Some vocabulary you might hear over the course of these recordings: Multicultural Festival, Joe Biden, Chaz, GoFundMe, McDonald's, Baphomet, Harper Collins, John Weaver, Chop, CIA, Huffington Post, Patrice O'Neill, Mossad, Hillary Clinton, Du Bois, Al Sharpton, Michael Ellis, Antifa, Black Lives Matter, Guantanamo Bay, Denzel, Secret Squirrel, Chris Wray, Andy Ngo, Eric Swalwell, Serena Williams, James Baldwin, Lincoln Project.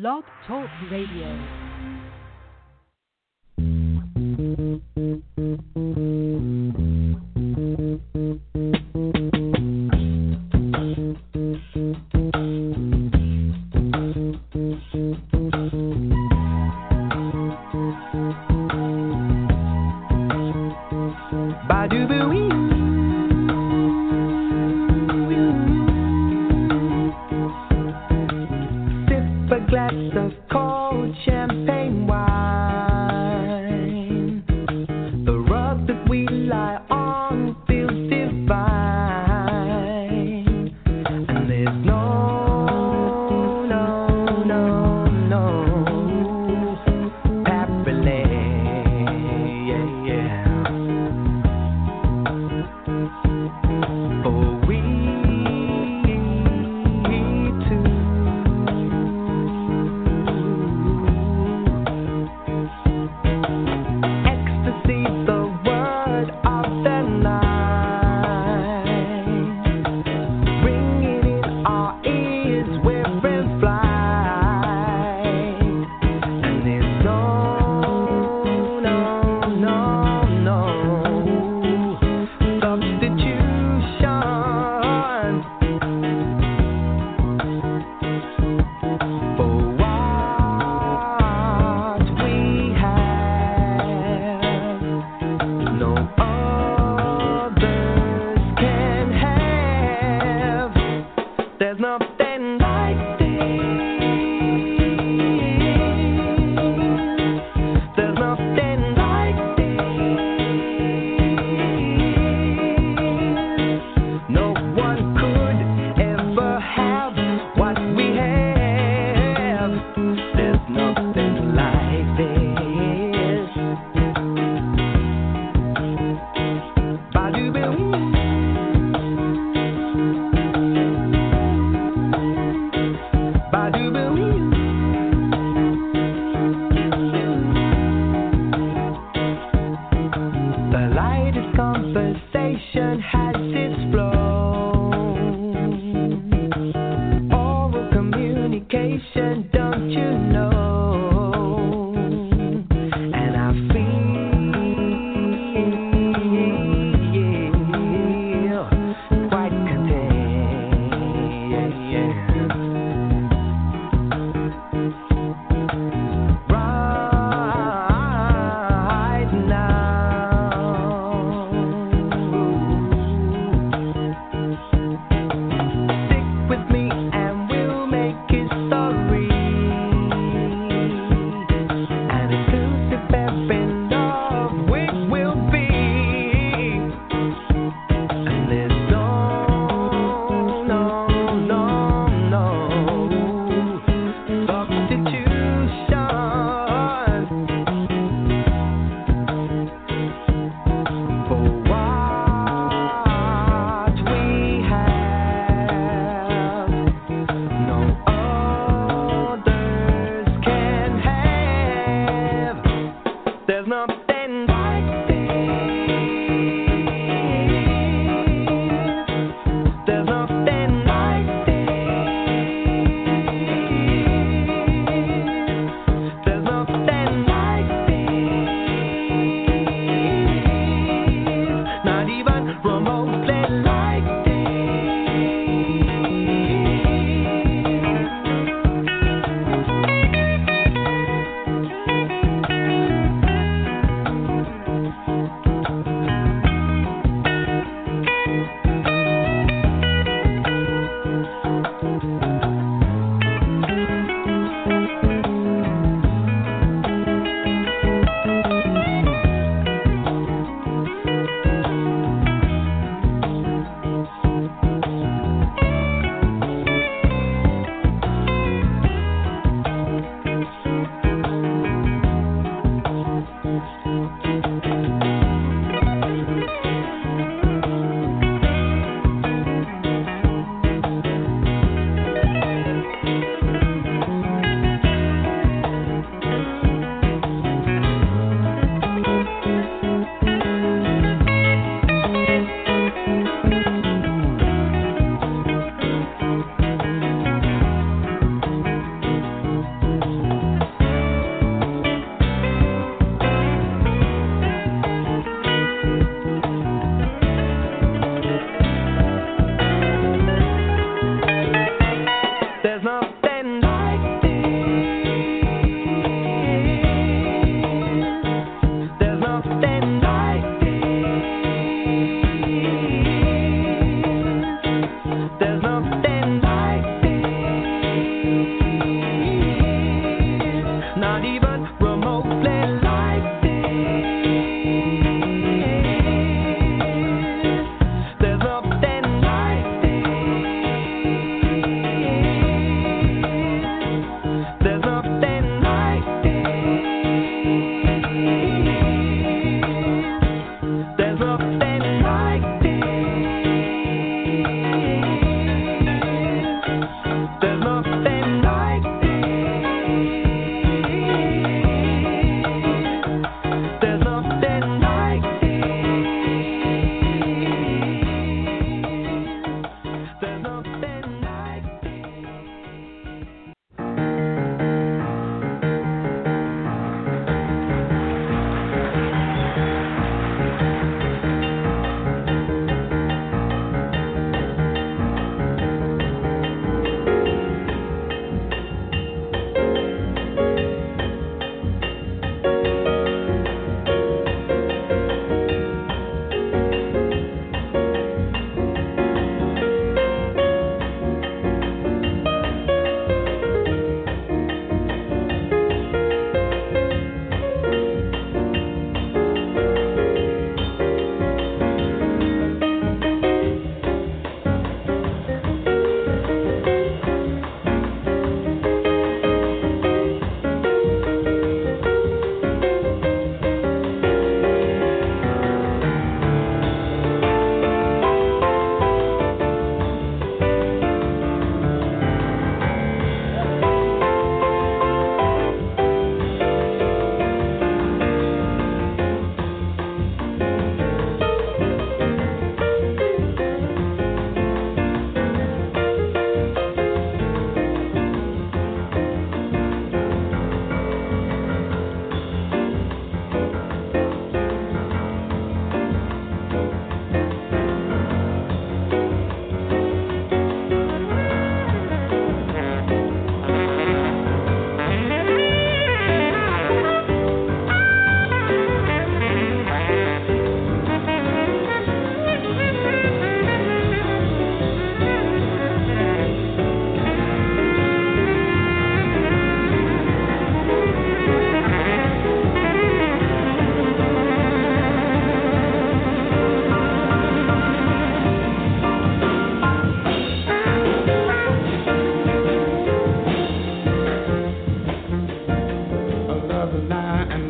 Blog Talk Radio.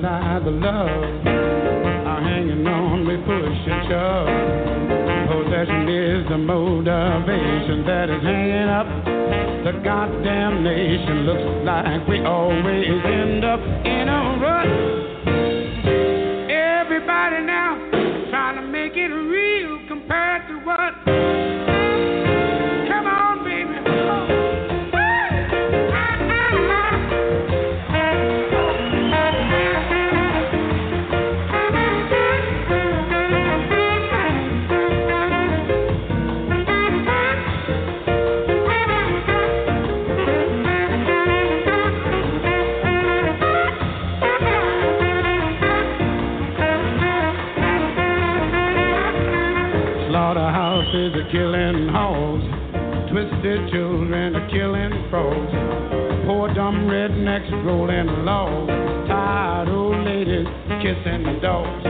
deny the love. I'm hanging on, we push and shove. Possession is the motivation that is hanging up the goddamn nation. Looks like we always end up in a rut. Everybody now trying to make it real compared to what. Killing hogs, twisted children are killing frogs. Poor dumb rednecks rolling logs, tired old ladies kissing the dogs.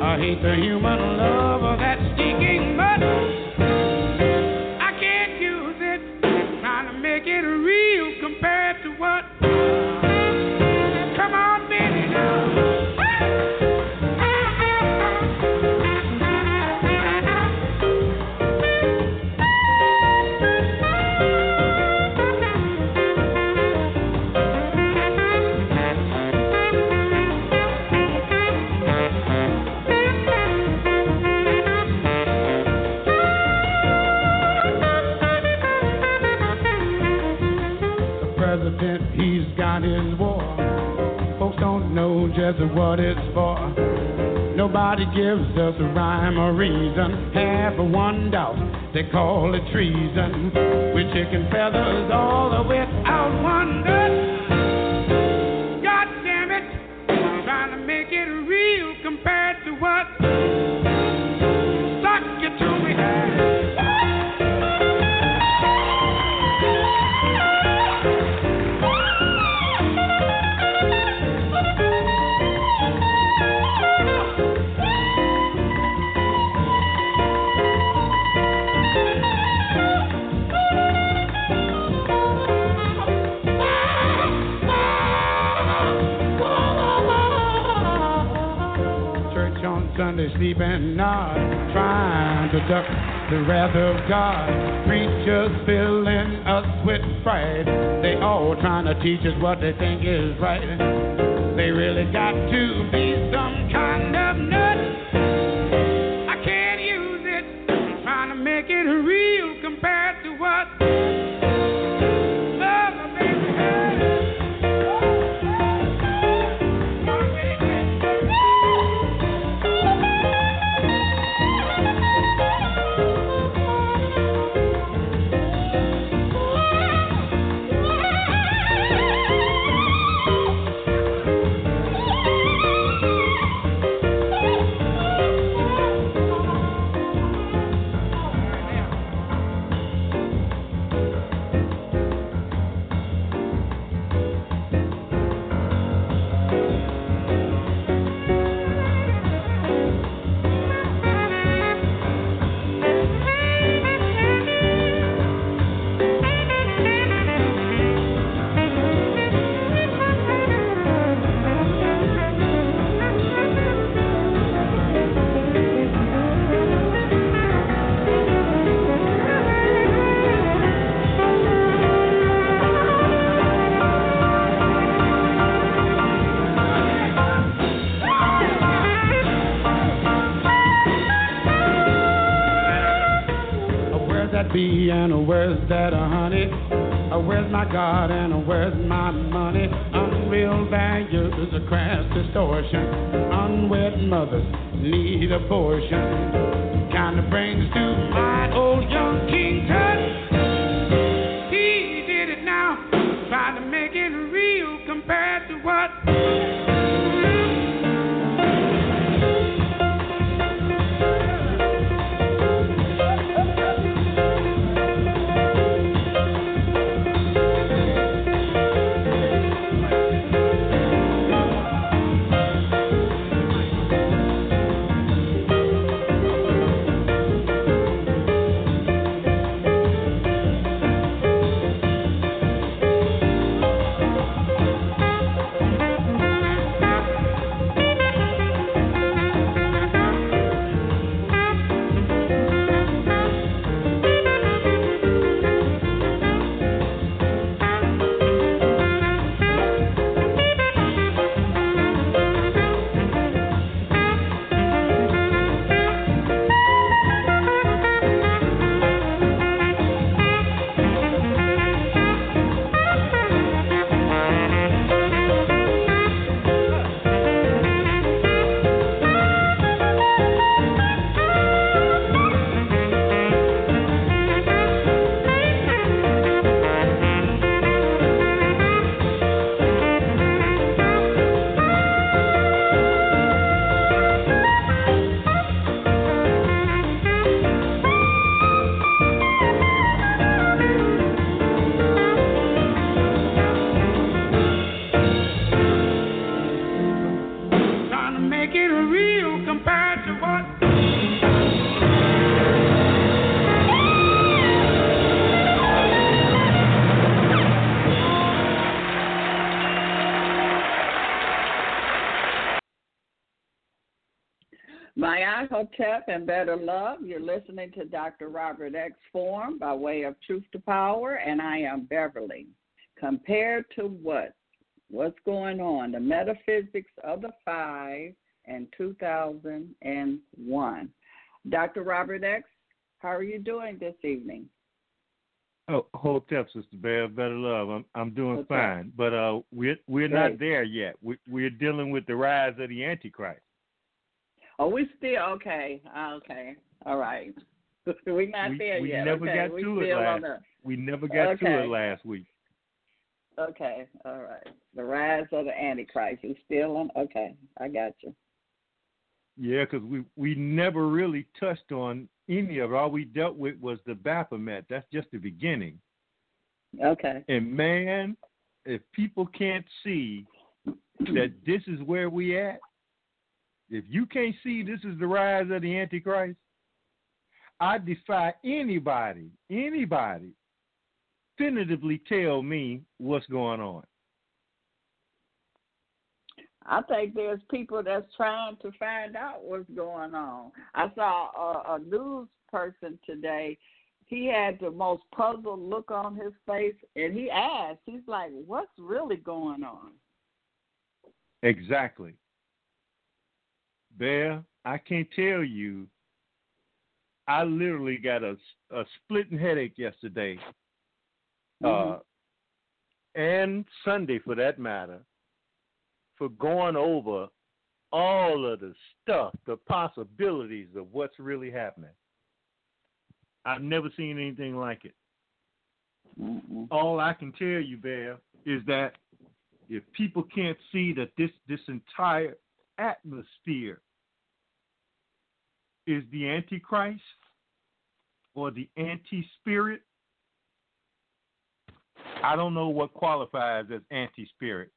I hate the human love of that stinking mud. I can't use it, trying to make it real compared to what. What it's for. Nobody gives us a rhyme or reason. Half a one doubt, they call it treason. We're chicken feathers all the way out one nut. God damn it, I'm trying to make it real compared to what. Suck it to me now. Sunday sleep and nod, trying to duck the wrath of God. Preachers filling us with fright. They all trying to teach us what they think is right. They really got to be some kind of nut. I can't use it, I'm trying to make it real compared to what. And where's that honey? Where's my God and where's my money? Unreal values a crass distortion. Unwed mothers need abortion. Kinda brings to mind old young King Tut. He did it now, trying to make it real compared to what. Mayahotep and Better Love, you're listening to Dr. Robert X Forum by way of Truth to Power, and I am Beverly. Compared to what? What's going on? The Metaphysics of the Five in 2001. Dr. Robert X, how are you doing this evening? Oh, hold up, Sister Bev, Better Love. I'm doing okay. Fine, but we're not there yet. We're dealing with the rise of the Antichrist. Oh, we still okay, all right. We're not there yet. We never got to it last week. Okay, all right. The rise of the Antichrist is still on. Okay, I got you. Yeah, because we never really touched on any of it. All we dealt with was the Baphomet. That's just the beginning. Okay. And, man, if people can't see that this is where we at, if you can't see this is the rise of the Antichrist, I defy anybody, definitively tell me what's going on. I think there's people that's trying to find out what's going on. I saw a news person today. He had the most puzzled look on his face, and he asked, he's like, what's really going on? Exactly. Bear, I can't tell you. I literally got a splitting headache yesterday, and Sunday for that matter, for going over all of the stuff, the possibilities of what's really happening. I've never seen anything like it. Mm-hmm. All I can tell you, Bear, is that if people can't see that this entire atmosphere is the Antichrist or the anti-spirit, I don't know what qualifies as anti-spirit.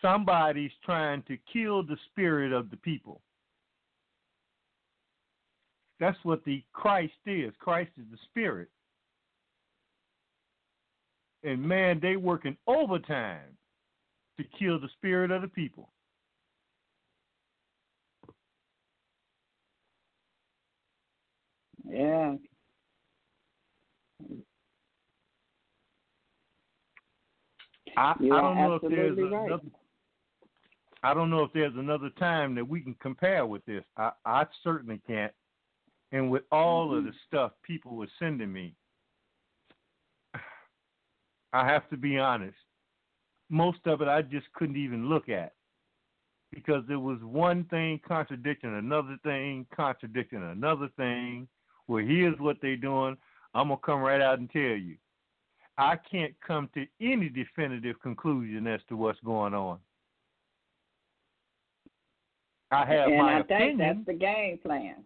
Somebody's trying to kill the spirit of the people. That's what the Christ is. Christ is the spirit. And, man, they working overtime to kill the spirit of the people. Yeah. I don't know if there's another time that we can compare with this. I certainly can't. And with all of the stuff people were sending me, I have to be honest. Most of it I just couldn't even look at because there was one thing contradicting another thing, Well, here's what they're doing. I'm going to come right out and tell you. I can't come to any definitive conclusion as to what's going on. I think that's the game plan.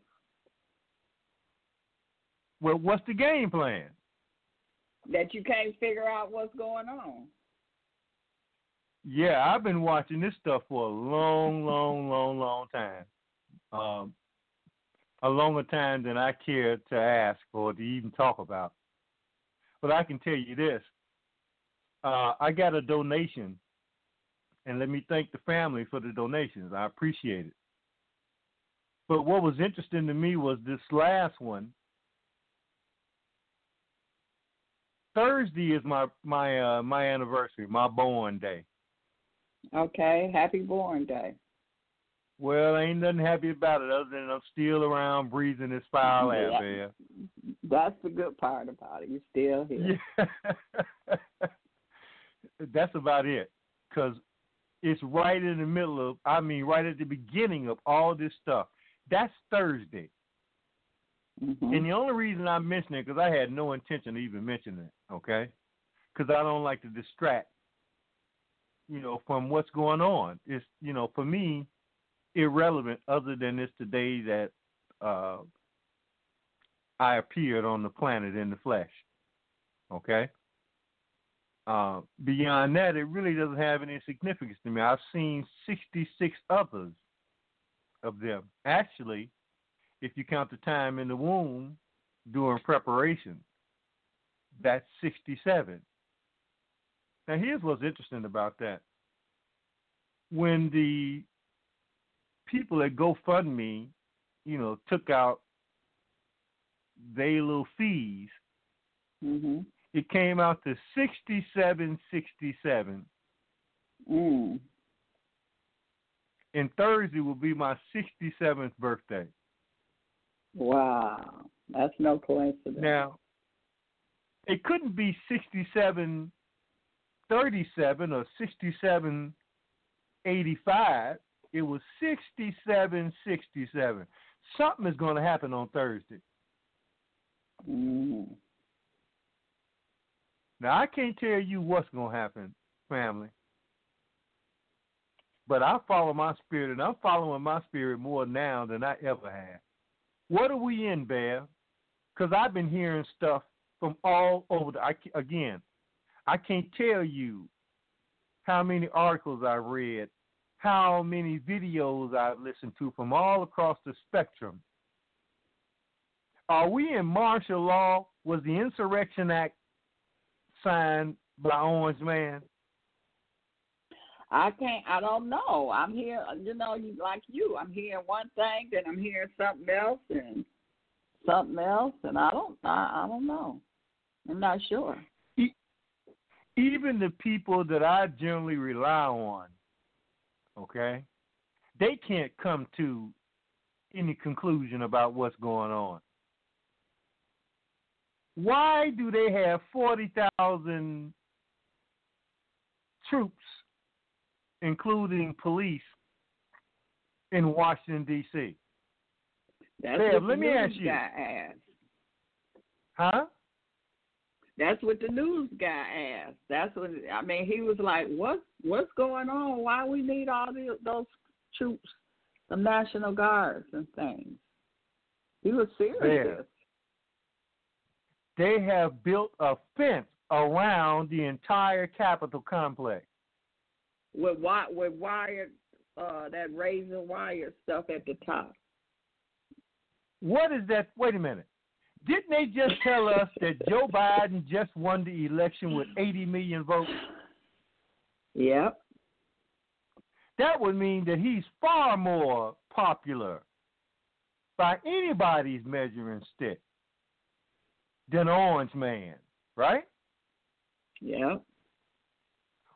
Well, what's the game plan? That you can't figure out what's going on. Yeah, I've been watching this stuff for a long time. A longer time than I care to ask or to even talk about. But I can tell you this. I got a donation. And let me thank the family for the donations. I appreciate it. But what was interesting to me was this last one. Thursday is my anniversary, my born day. Okay, happy born day. Well, ain't nothing happy about it other than I'm still around breathing this foul air, man. That's the good part about it. You're still here. Yeah. That's about it. Because it's right in the middle of, right at the beginning of all this stuff. That's Thursday. Mm-hmm. And the only reason I mention it, because I had no intention of even mentioning it, okay? Because I don't like to distract, from what's going on. It's, for me, irrelevant other than it's the day that I appeared on the planet in the flesh, okay? Beyond that, it really doesn't have any significance to me. I've seen 66 others of them. Actually, if you count the time in the womb during preparation, that's 67. Now, here's what's interesting about that. When the people at GoFundMe, you know, took out their little fees, mm-hmm. it came out to $67.67. Ooh. And Thursday will be my 67th birthday. Wow. That's no coincidence. Now, it couldn't be 67.37 or 67.85. It was 67.67. Something is going to happen on Thursday. Ooh. Now, I can't tell you what's going to happen, family. But I follow my spirit, and I'm following my spirit more now than I ever have. What are we in, Bear? Because I've been hearing stuff from all over. I can't tell you how many articles I read, how many videos I've listened to from all across the spectrum. Are we in martial law? Was the Insurrection Act signed by Orange Man? I don't know. I'm here, you know, like you. I'm hearing one thing, then I'm hearing something else, and I don't know. I'm not sure. Even the people that I generally rely on, okay, they can't come to any conclusion about what's going on. Why do they have 40,000 troops, including police, in Washington, D.C.? Let me ask you. Huh? That's what the news guy asked. He was like, what's going on? Why we need all those troops, the National Guards and things? He was serious. They have built a fence around the entire Capitol complex. With wired, that razor wire stuff at the top. What is that? Wait a minute. Didn't they just tell us that Joe Biden just won the election with 80 million votes? Yep. That would mean that he's far more popular by anybody's measuring stick than Orange Man, right? Yep.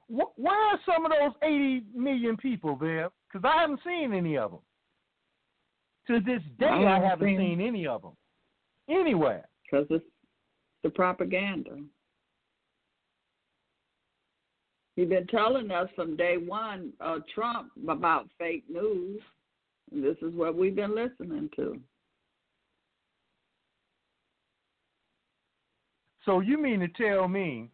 Where are some of those 80 million people there? Because I haven't seen any of them. To this day, I haven't seen any of them anywhere. Because it's the propaganda. He's been telling us from day one, Trump, about fake news. This is what we've been listening to. So you mean to tell me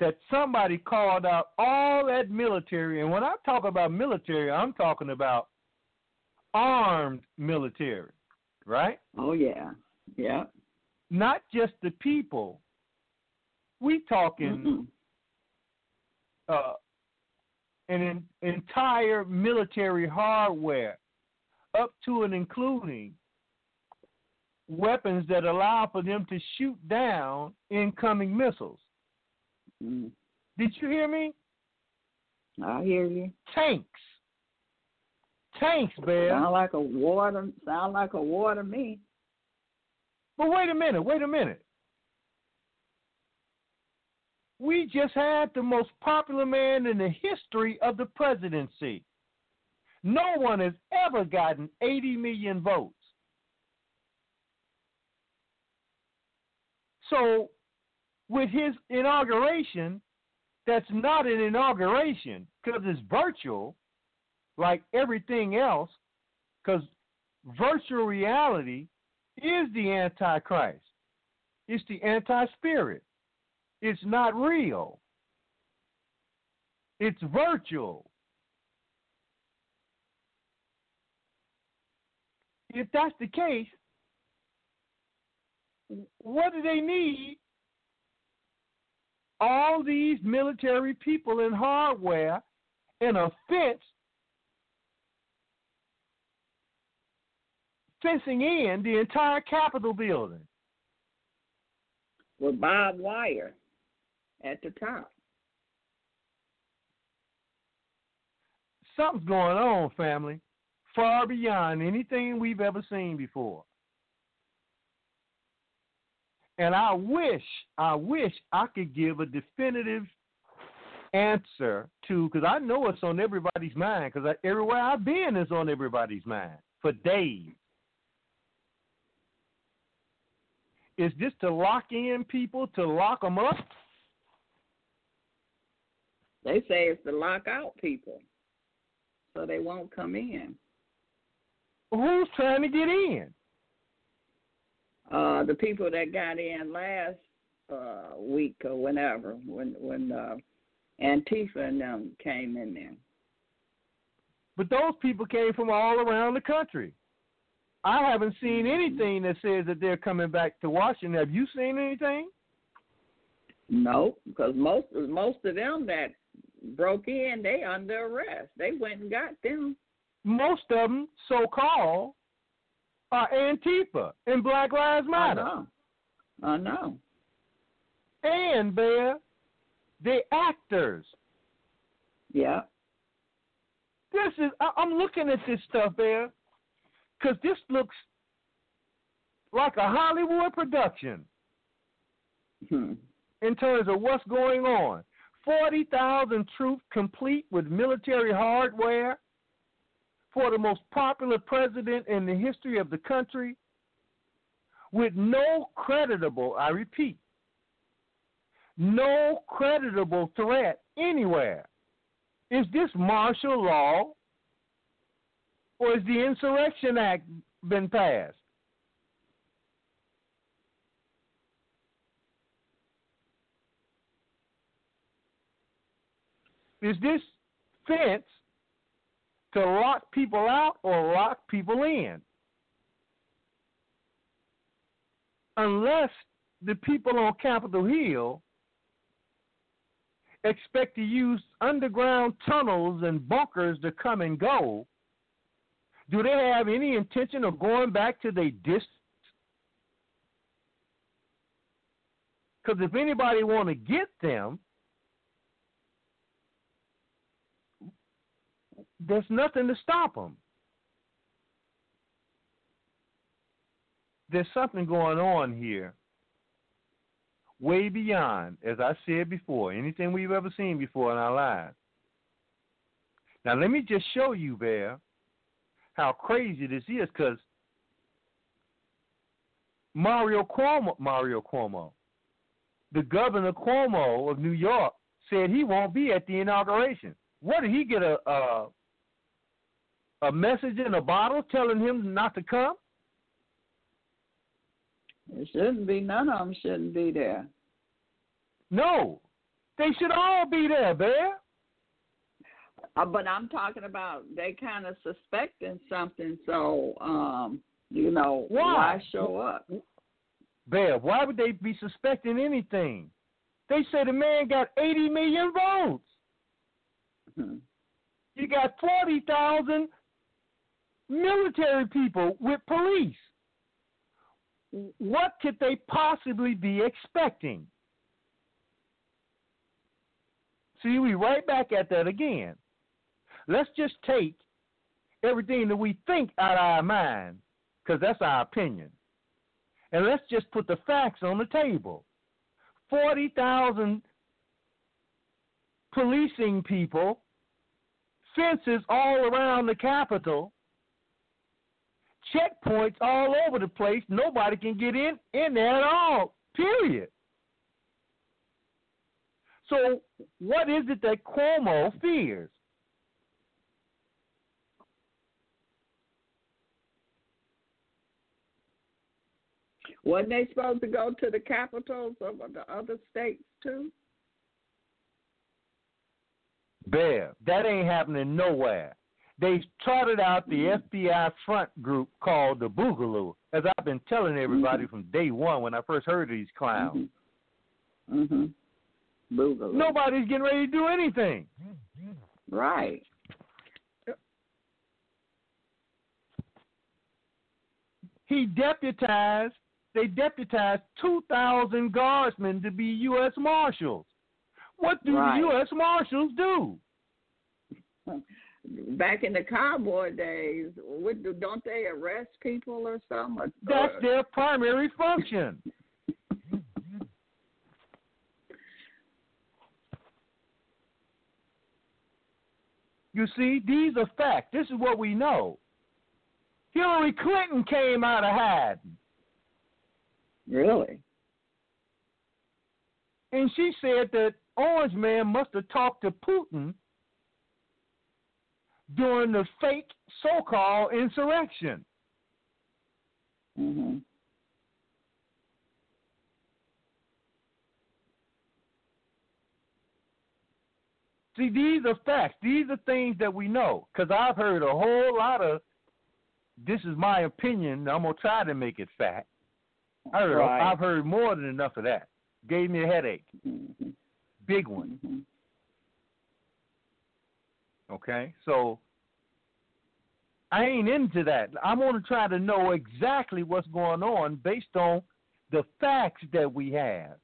that somebody called out all that military, and when I talk about military, I'm talking about armed military, right? Oh, yeah. Yeah. Not just the people. We talking an entire military hardware up to and including weapons that allow for them to shoot down incoming missiles. Did you hear me? I hear you. Tanks, man. Sound like a war to me. But wait a minute. We just had the most popular man in the history of the presidency. No one has ever gotten 80 million votes. So with his inauguration, that's not an inauguration because it's virtual, like everything else, because virtual reality is the Antichrist. It's the anti-spirit. It's not real. It's virtual. If that's the case, what do they need? All these military people and hardware and a fencing in the entire Capitol building. With barbed wire at the top. something's going on, family, far beyond anything we've ever seen before. And I wish I could give a definitive answer to, because I know it's on everybody's mind, because everywhere I've been is on everybody's mind for days. Is this to lock in people, to lock them up? They say it's to lock out people so they won't come in. Who's trying to get in? The people that got in last week or whenever, when Antifa and them came in there. But those people came from all around the country. I haven't seen anything that says that they're coming back to Washington. Have you seen anything? No, because most of them that broke in, they under arrest. They went and got them. Most of them, so-called, are Antifa and Black Lives Matter. I know. And they're actors. Yeah. I'm looking at this stuff, there, because this looks like a Hollywood production in terms of what's going on. 40,000 troops complete with military hardware for the most popular president in the history of the country with no creditable, I repeat, no creditable threat anywhere. Is this martial law or has the Insurrection Act been passed? Is this fence to lock people out or lock people in? Unless the people on Capitol Hill expect to use underground tunnels and bunkers to come and go, do they have any intention of going back to their districts? Because if anybody want to get them, there's nothing to stop them. There's something going on here way beyond, as I said before, anything we've ever seen before in our lives. Now, let me just show you, Bear, how crazy this is, because Mario Cuomo, the governor Cuomo of New York, said he won't be at the inauguration. What did he get, a message in a bottle telling him not to come? It shouldn't be. None of them shouldn't be there. No. They should all be there, Bear. But I'm talking about they kind of suspecting something, so, why show up? Bear, why would they be suspecting anything? They say the man got 80 million votes. You got 40,000 military people with police. What could they possibly be expecting? See, we right back at that again. Let's just take everything that we think out of our mind, because that's our opinion. And let's just put the facts on the table. 40,000 policing people, fences all around the Capitol, checkpoints all over the place. Nobody can get in there at all, period. So what is it that Cuomo fears? Wasn't they supposed to go to the capitals of the other states too? Bear, that ain't happening nowhere. They trotted out the FBI front group called the Boogaloo, as I've been telling everybody from day one when I first heard of these clowns. Boogaloo. Nobody's getting ready to do anything. Right. They deputized 2,000 guardsmen to be U.S. Marshals. What do the U.S. Marshals do? back in the cowboy days, don't they arrest people or something? That's their primary function. You see, these are facts. This is what we know. Hillary Clinton came out of hiding. Really? And she said that Orange Man must have talked to Putin during the fake so-called insurrection. Mm-hmm. See, these are facts. These are things that we know, because I've heard a whole lot of, this is my opinion, I'm going to try to make it fact. I've heard more than enough of that. Gave me a headache. Mm-hmm. Big one. Mm-hmm. Okay? So, I ain't into that. I want to try to know exactly what's going on based on the facts that we have.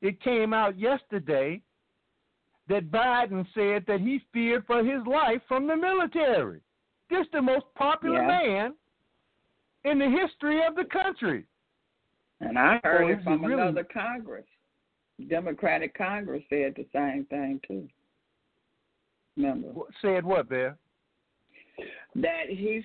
It came out yesterday that Biden said that he feared for his life from the military. This is the most popular man in the history of the country. And I heard it from another Congress. Democratic Congress said the same thing, too. Remember? Said what, Bear? That he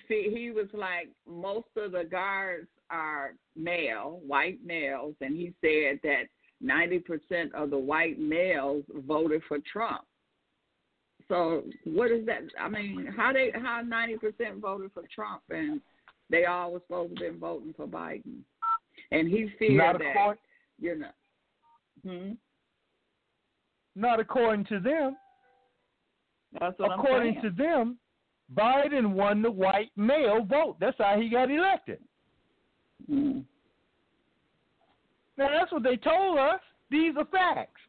was like, most of the guards are male, white males, and he said that 90% of the white males voted for Trump. So what is that? I mean, how 90% voted for Trump and they all were supposed to be voting for Biden? And he feared that, you know. Hmm? Not according to them. That's what according to them, Biden won the white male vote. That's how he got elected. Hmm. Now, that's what they told us. These are facts.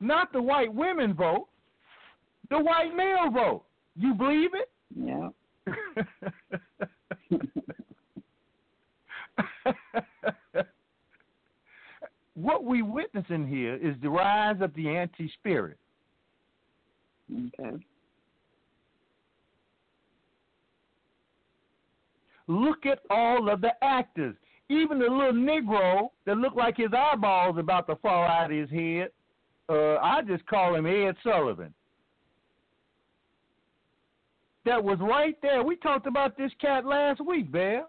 Not the white women vote, the white male vote. You believe it? Yeah. What we witnessing here is the rise of the anti-spirit. Okay. Look at all of the actors. Even the little Negro that looked like his eyeballs about to fall out of his head. I just call him Ed Sullivan. That was right there. We talked about this cat last week, Bear.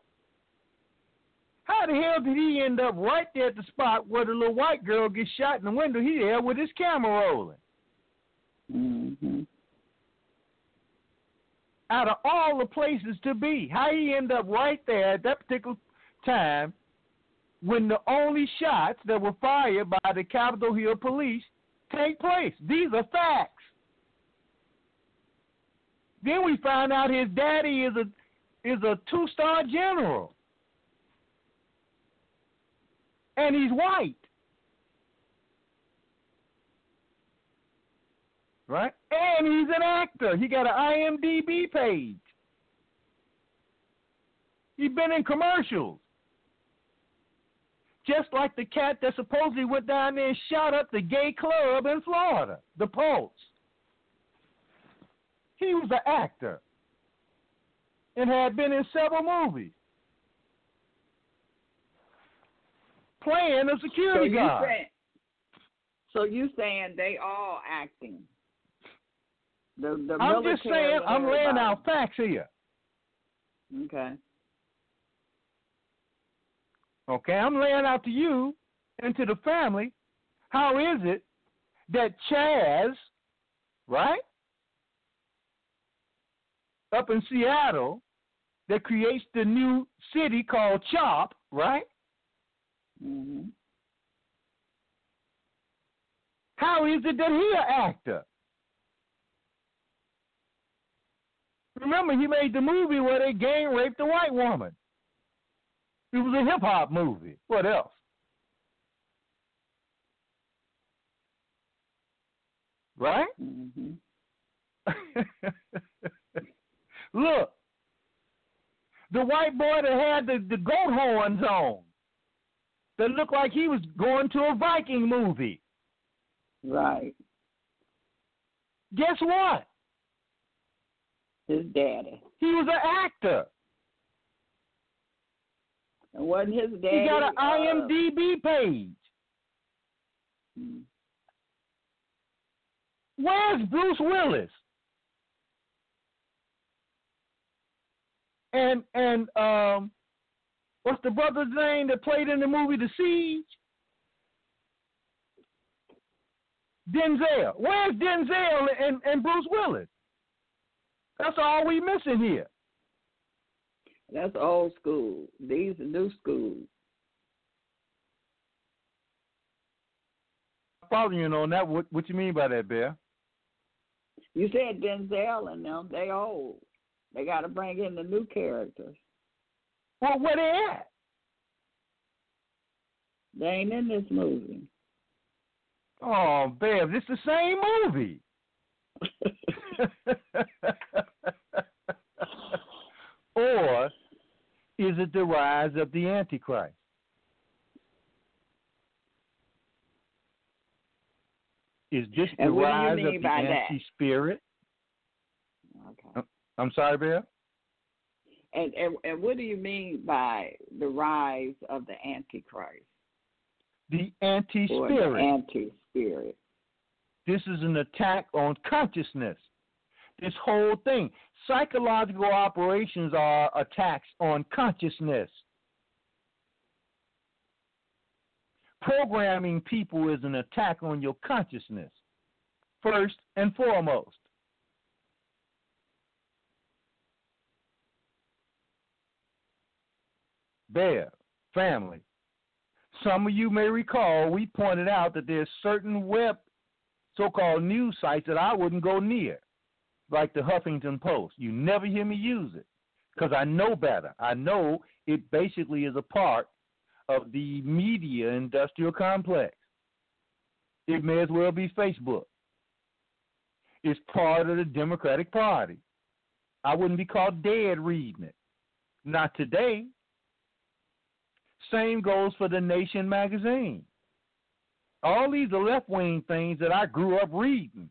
How the hell did he end up right there at the spot where the little white girl gets shot in the window? He there with his camera rolling. Mm-hmm. Out of all the places to be, how he end up right there at that particular time when the only shots that were fired by the Capitol Hill police take place. These are facts. Then we find out his daddy is a two-star general. And he's white. Right? And he's an actor. He got an IMDb page. He's been in commercials. Just like the cat that supposedly went down there and shot up the gay club in Florida, the Pulse. He was an actor and had been in several movies playing a security guard. So you saying they all acting? I'm just saying, I'm laying out facts here. Okay. Okay, I'm laying out to you and to the family, how is it that Chaz, right, up in Seattle, that creates the new city called CHOP, right? Mm-hmm. How is it that he an actor? Remember, he made the movie where they gang raped a white woman. It was a hip-hop movie. What else? Right? Mm-hmm. Look. The white boy that had the goat horns on. that looked like he was going to a Viking movie. Right. Guess what? His daddy. He was an actor. It wasn't his daddy. He got an IMDb page. Where's Bruce Willis? And what's the brother's name that played in the movie The Siege? Denzel. Where's Denzel and Bruce Willis? That's all we missing here. That's old school. These are new school. Following you on that. What you mean by that, Bear? You said Denzel and them. They old. They got to bring in the new characters. Well, where they at? They ain't in this movie. Oh, Bev, this the same movie. Or is it the rise of the Antichrist? Is this the rise of the anti-spirit? Okay. I'm sorry, Bev? And what do you mean by the rise of the Antichrist? The anti-spirit. Or the anti-spirit. This is an attack on consciousness. This whole thing. Psychological operations are attacks on consciousness. Programming people is an attack on your consciousness, first and foremost. Bear, family. Some of you may recall we pointed out that there's certain web so-called news sites that I wouldn't go near, like the Huffington Post. You never hear me use it because I know better. I know it basically is a part of the media industrial complex. It may as well be Facebook. It's part of the Democratic Party. I wouldn't be caught dead reading it. Not today. Same goes for The Nation magazine. All these are left-wing things that I grew up reading.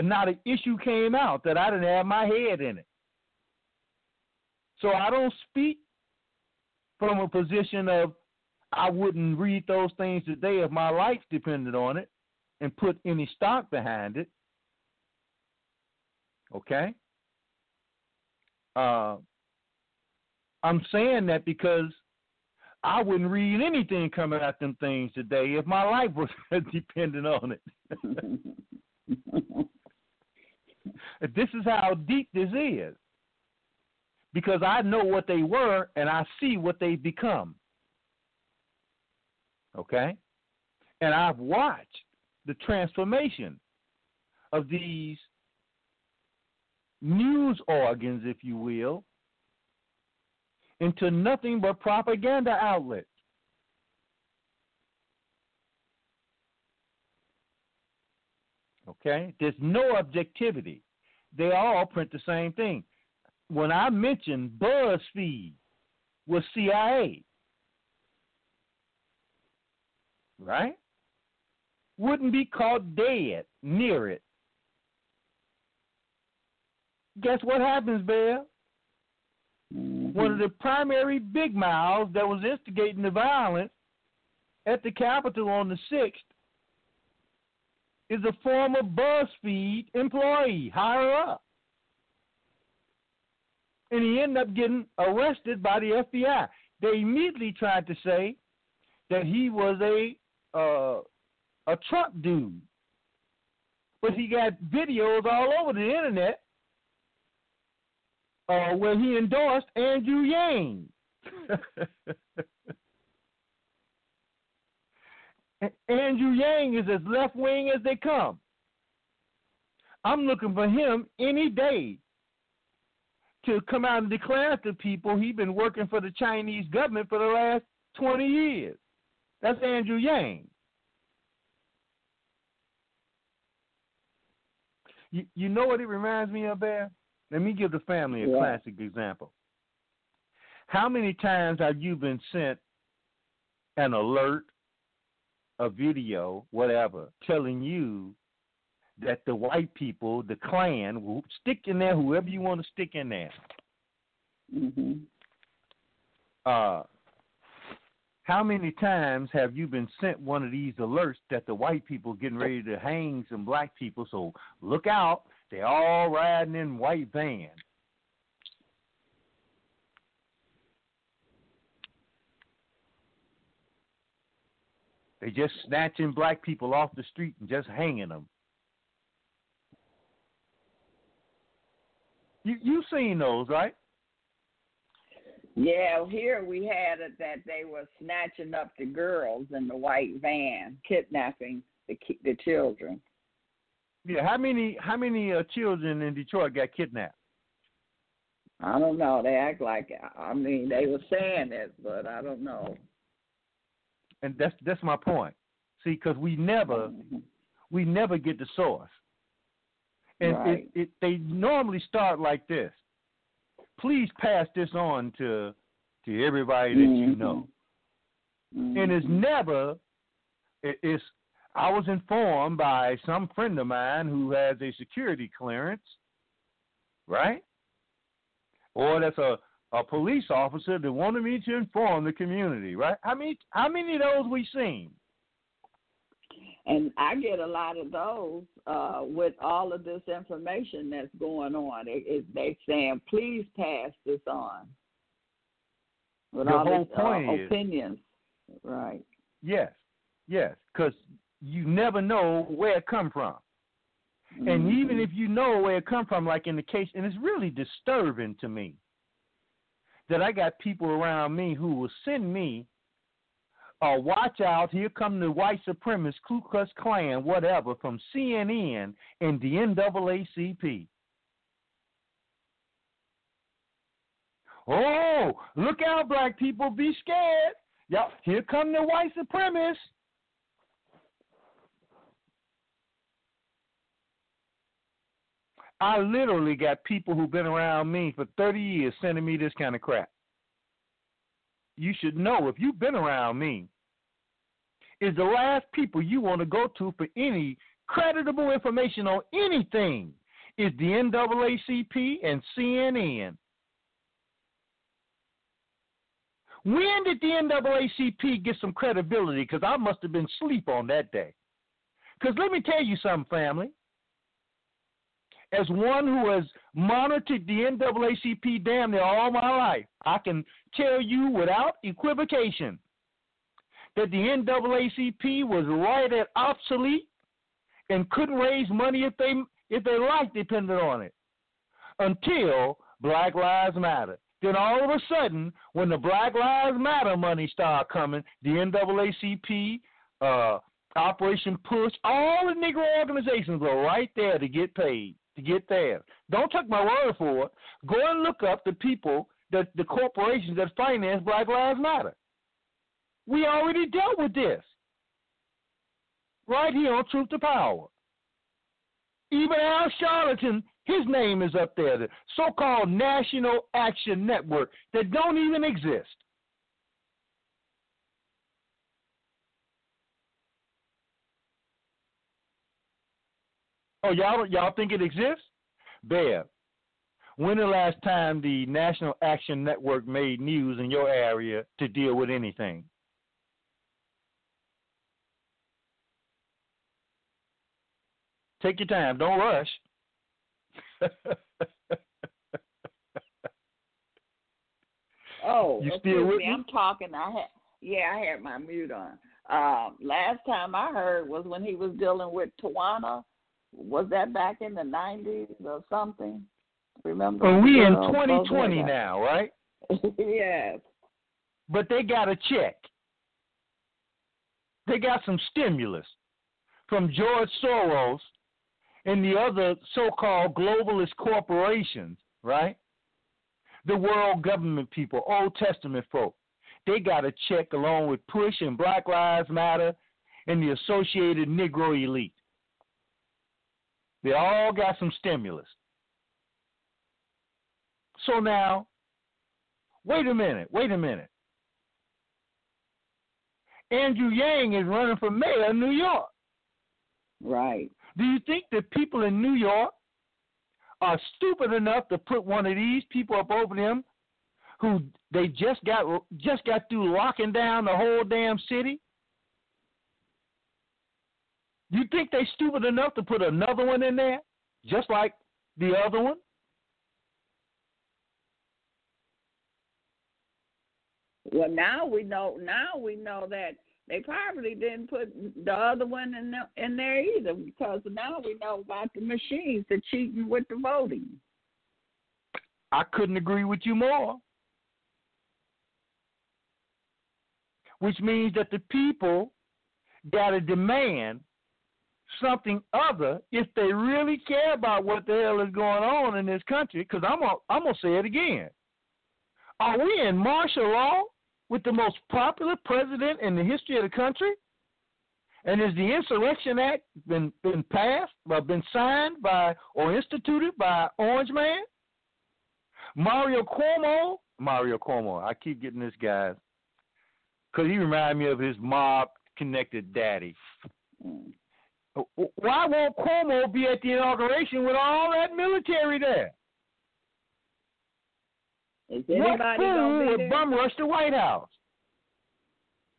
Not an issue came out that I didn't have my head in it. So I don't speak from a position of I wouldn't read those things today if my life depended on it and put any stock behind it. Okay? I'm saying that because I wouldn't read anything coming out them things today if my life was dependent on it. This is how deep this is. Because I know what they were and I see what they've become. Okay? And I've watched the transformation of these news organs, if you will, into nothing but propaganda outlets. Okay? There's no objectivity. They all print the same thing. When I mentioned BuzzFeed was CIA, right? Wouldn't be caught dead near it. Guess what happens, Bill? One of the primary big mouths that was instigating the violence at the Capitol on the 6th is a former BuzzFeed employee, higher up. And he ended up getting arrested by the FBI. They immediately tried to say that he was a Trump dude. But he got videos all over the internet where he endorsed Andrew Yang. Andrew Yang is as left-wing as they come. I'm looking for him any day to come out and declare to people he's been working for the Chinese government for the last 20 years. That's Andrew Yang. You know what it reminds me of, Bear? Let me give the family a classic example. How many times have you been sent an alert, a video, whatever, telling you that the white people, the Klan, will stick in there, whoever you want to stick in there? Mm-hmm. How many times have you been sent one of these alerts that the white people getting ready to hang some black people? So look out, they're all riding in white vans. They just snatching black people off the street and just hanging them. You've seen those, right? Yeah, here we had it that they were snatching up the girls in the white van, kidnapping the children. Yeah, how many children in Detroit got kidnapped? I don't know. They act like they were saying it, but I don't know. And that's my point. See, because we never get the source, and right. They normally start like this. Please pass this on to everybody that you know. Mm-hmm. And it's never, I was informed by some friend of mine who has a security clearance, right? Or that's a police officer that wanted me to inform the community, right? How many of those we seen? And I get a lot of those with all of this information that's going on. They're saying, please pass this on. With the all whole these point opinions. Is, right. Yes, because you never know where it come from. Mm-hmm. And even if you know where it come from, like in the case, and it's really disturbing to me that I got people around me who will send me, watch out, here come the white supremacist, Ku Klux Klan, whatever, from CNN and the NAACP. Oh, look out, black people, be scared. Yep, here come the white supremacists. I literally got people who've been around me for 30 years sending me this kind of crap. You should know if you've been around me, is the last people you want to go to for any creditable information on anything is the NAACP and CNN. When did the NAACP get some credibility? Because I must have been asleep on that day. Because let me tell you something, family. As one who has monitored the NAACP damn near all my life, I can tell you without equivocation that the NAACP was right at obsolete and couldn't raise money if they life depended on it until Black Lives Matter. Then all of a sudden, when the Black Lives Matter money started coming, the NAACP, Operation Push, all the Negro organizations were right there to get paid, to get there. Don't take my word for it. Go and look up the people, the corporations that finance Black Lives Matter. We already dealt with this right here on Truth to Power. Even Al Sharpton, his name is up there, the so-called National Action Network that don't even exist. Oh, y'all think it exists? Bear, when the last time the National Action Network made news in your area to deal with anything? Take your time. Don't rush. Oh, you still with me? I'm talking. I had my mute on. Last time I heard was when he was dealing with Tawana. Was that back in the 90s or something? Remember? Well, we in 2020 now, right? Yes. But they got a check. They got some stimulus from George Soros and the other so-called globalist corporations, right? The world government people, Old Testament folk. They got a check along with Push and Black Lives Matter and the associated Negro elite. They all got some stimulus. So now, Wait a minute. Andrew Yang is running for mayor of New York. Right. Do you think the people in New York are stupid enough to put one of these people up over them who they just got through locking down the whole damn city? You think they stupid enough to put another one in there just like the other one? Well, now we know that they probably didn't put the other one in there either, because now we know about the machines that cheating with the voting. I couldn't agree with you more. Which means that the people got to demand something other if they really care about what the hell is going on in this country, because I'm gonna say it again. Are we in martial law with the most popular president in the history of the country? And has the Insurrection Act been passed, or been signed by, or instituted by Orange Man? Mario Cuomo, I keep getting this guy, because he reminds me of his mob-connected daddy. Why won't Cuomo be at the inauguration with all that military there? Is anybody going to be there? Bum rush the White House?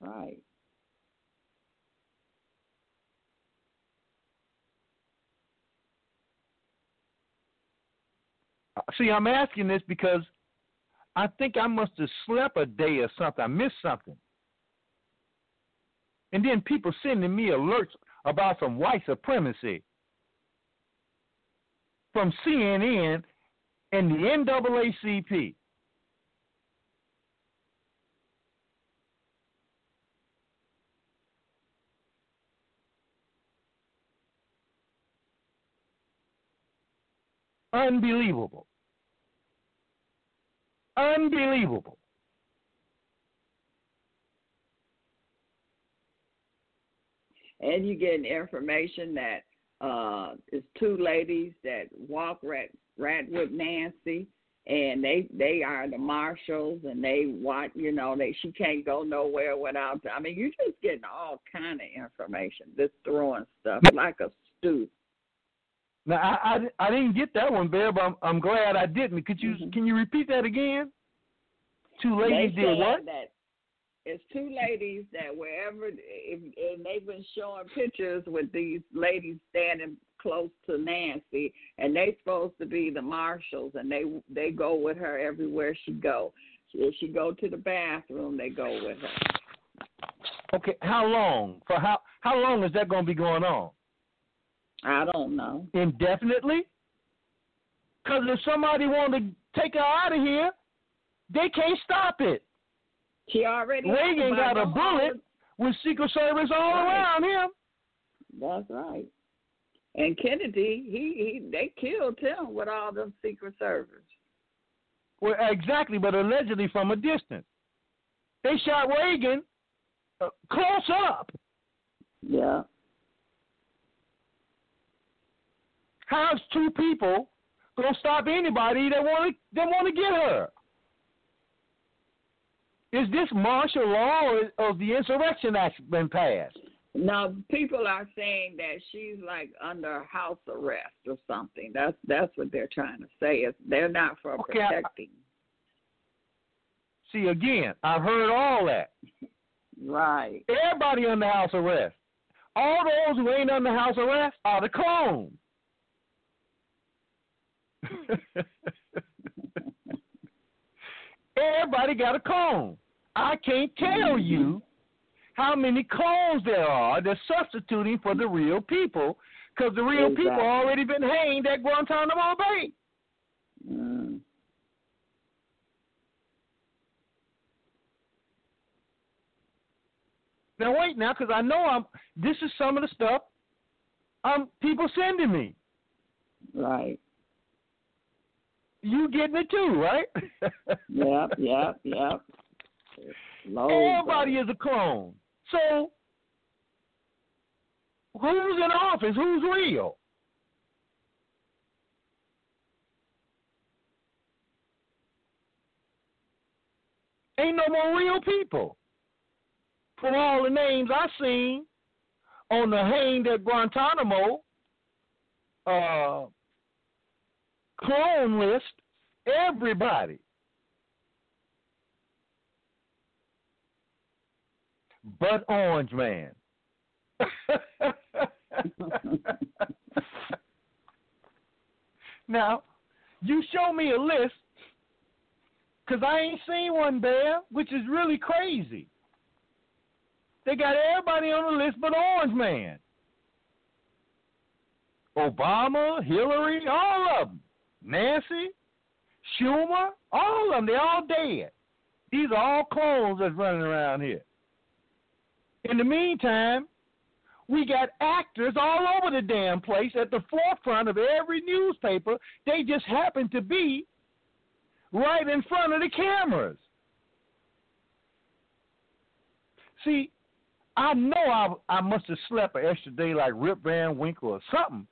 Right. See, I'm asking this because I think I must have slept a day or something. I missed something. And then people sending me alerts about some white supremacy from CNN and the NAACP. Unbelievable. And you get information that it's two ladies that walk right with Nancy, and they are the marshals, and they want, she can't go nowhere without them. I mean, you're just getting all kind of information, just throwing stuff like a stew. Now, I didn't get that one, Bear, but I'm glad I didn't. Can you repeat that again? Two ladies did what? That it's two ladies that and they've been showing pictures with these ladies standing close to Nancy, and they're supposed to be the marshals, and they go with her everywhere she go. If she go to the bathroom, they go with her. Okay, how long? For how long is that going to be going on? I don't know. Indefinitely? Because if somebody wanted to take her out of here, they can't stop it. She already Reagan got a bullet with Secret Service all around him. That's right. And Kennedy, they killed him with all them Secret Service. Well, exactly, but allegedly from a distance. They shot Reagan close up. Yeah. How's two people going to stop anybody that want to get her? Is this martial law or the Insurrection Act been passed? Now, people are saying that she's like under house arrest or something. That's what they're trying to say. They're not for protecting. See, again, I've heard all that. Right. Everybody under house arrest. All those who ain't under house arrest are the clones. Everybody got a cone. I can't tell you how many cones there are that's substituting for the real people, because the real people already been hanged at Guantanamo Bay. Mm. Now wait now, because I know this is some of the stuff people sending me. Right. You getting it too, right? Yep. Everybody is a clone. So, who's in office? Who's real? Ain't no more real people. From all the names I seen on the hanged at Guantanamo clone list, everybody. But Orange Man. Now, you show me a list, because I ain't seen one there, which is really crazy. They got everybody on the list but Orange Man. Obama, Hillary, all of them. Nancy, Schumer, all of them. They're all dead. These are all clones that's running around here. In the meantime, we got actors all over the damn place at the forefront of every newspaper. They just happen to be right in front of the cameras. See, I know I must have slept an extra day like Rip Van Winkle or something.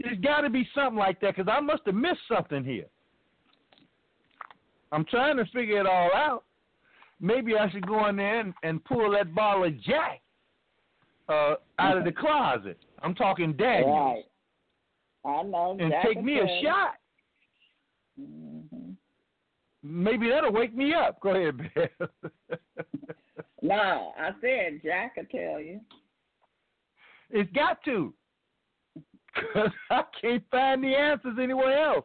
There's got to be something like that because I must have missed something here. I'm trying to figure it all out. Maybe I should go in there and pull that bottle of Jack out of the closet. I'm talking Daniels. Right. I know. And Jack take me a shot. Mm-hmm. Maybe that'll wake me up. Go ahead, Beth. No, I said Jack will tell you. It's got to. Because I can't find the answers anywhere else.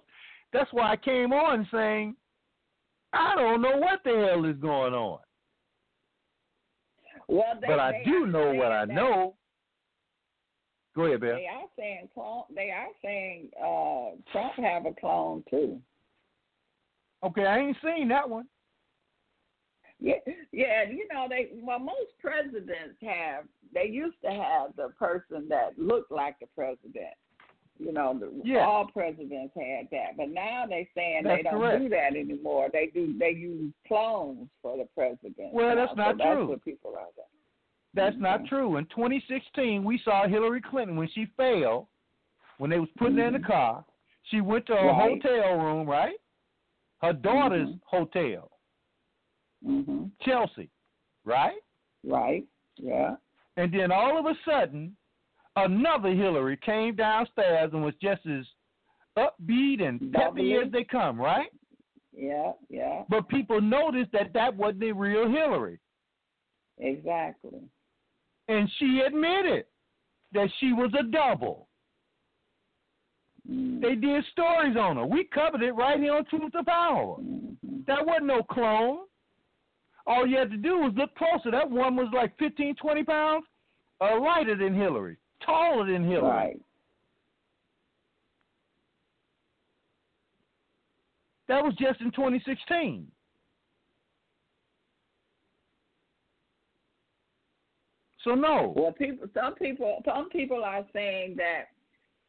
That's why I came on saying, I don't know what the hell is going on. Well, but I do know what I know. Go ahead, Beth. They are saying, Trump have a clone, too. Okay, I ain't seen that one. Yeah, you know, most presidents have, they used to have the person that looked like the president. You know, all presidents had that. But now they're saying they don't do that anymore. They use clones for the president. Well, that's not true. That's what people are saying. That's not true. In 2016, we saw Hillary Clinton when she failed, when they was putting her in the car. She went to a hotel room, right? Her daughter's hotel. Mm-hmm. Chelsea, right? Right, yeah. And then all of a sudden, another Hillary came downstairs and was just as upbeat and peppy as they come, right? Yeah. But people noticed that wasn't the real Hillary. Exactly. And she admitted that she was a double. Mm. They did stories on her. We covered it right here on Truth to Power. Mm-hmm. That wasn't no clone. All you had to do was look closer. That one was like 15, 20 pounds lighter than Hillary. Taller than Hillary. Right. That was just in 2016. So no. Well, some people are saying that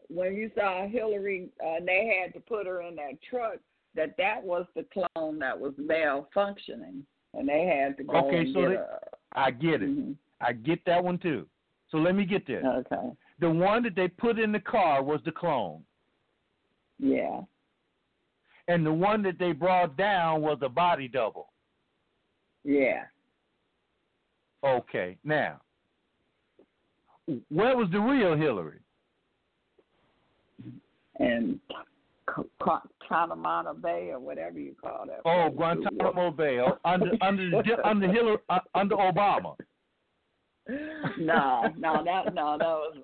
when you saw Hillary, they had to put her in that truck. That was the clone that was malfunctioning, and they had to go. Okay, so I get it. Mm-hmm. I get that one too. So let me get there. Okay. The one that they put in the car was the clone. Yeah. And the one that they brought down was a body double. Yeah. Okay. Now, where was the real Hillary? And Guantanamo Bay or whatever you call that. Oh, Guantanamo Bay under Obama. No, that was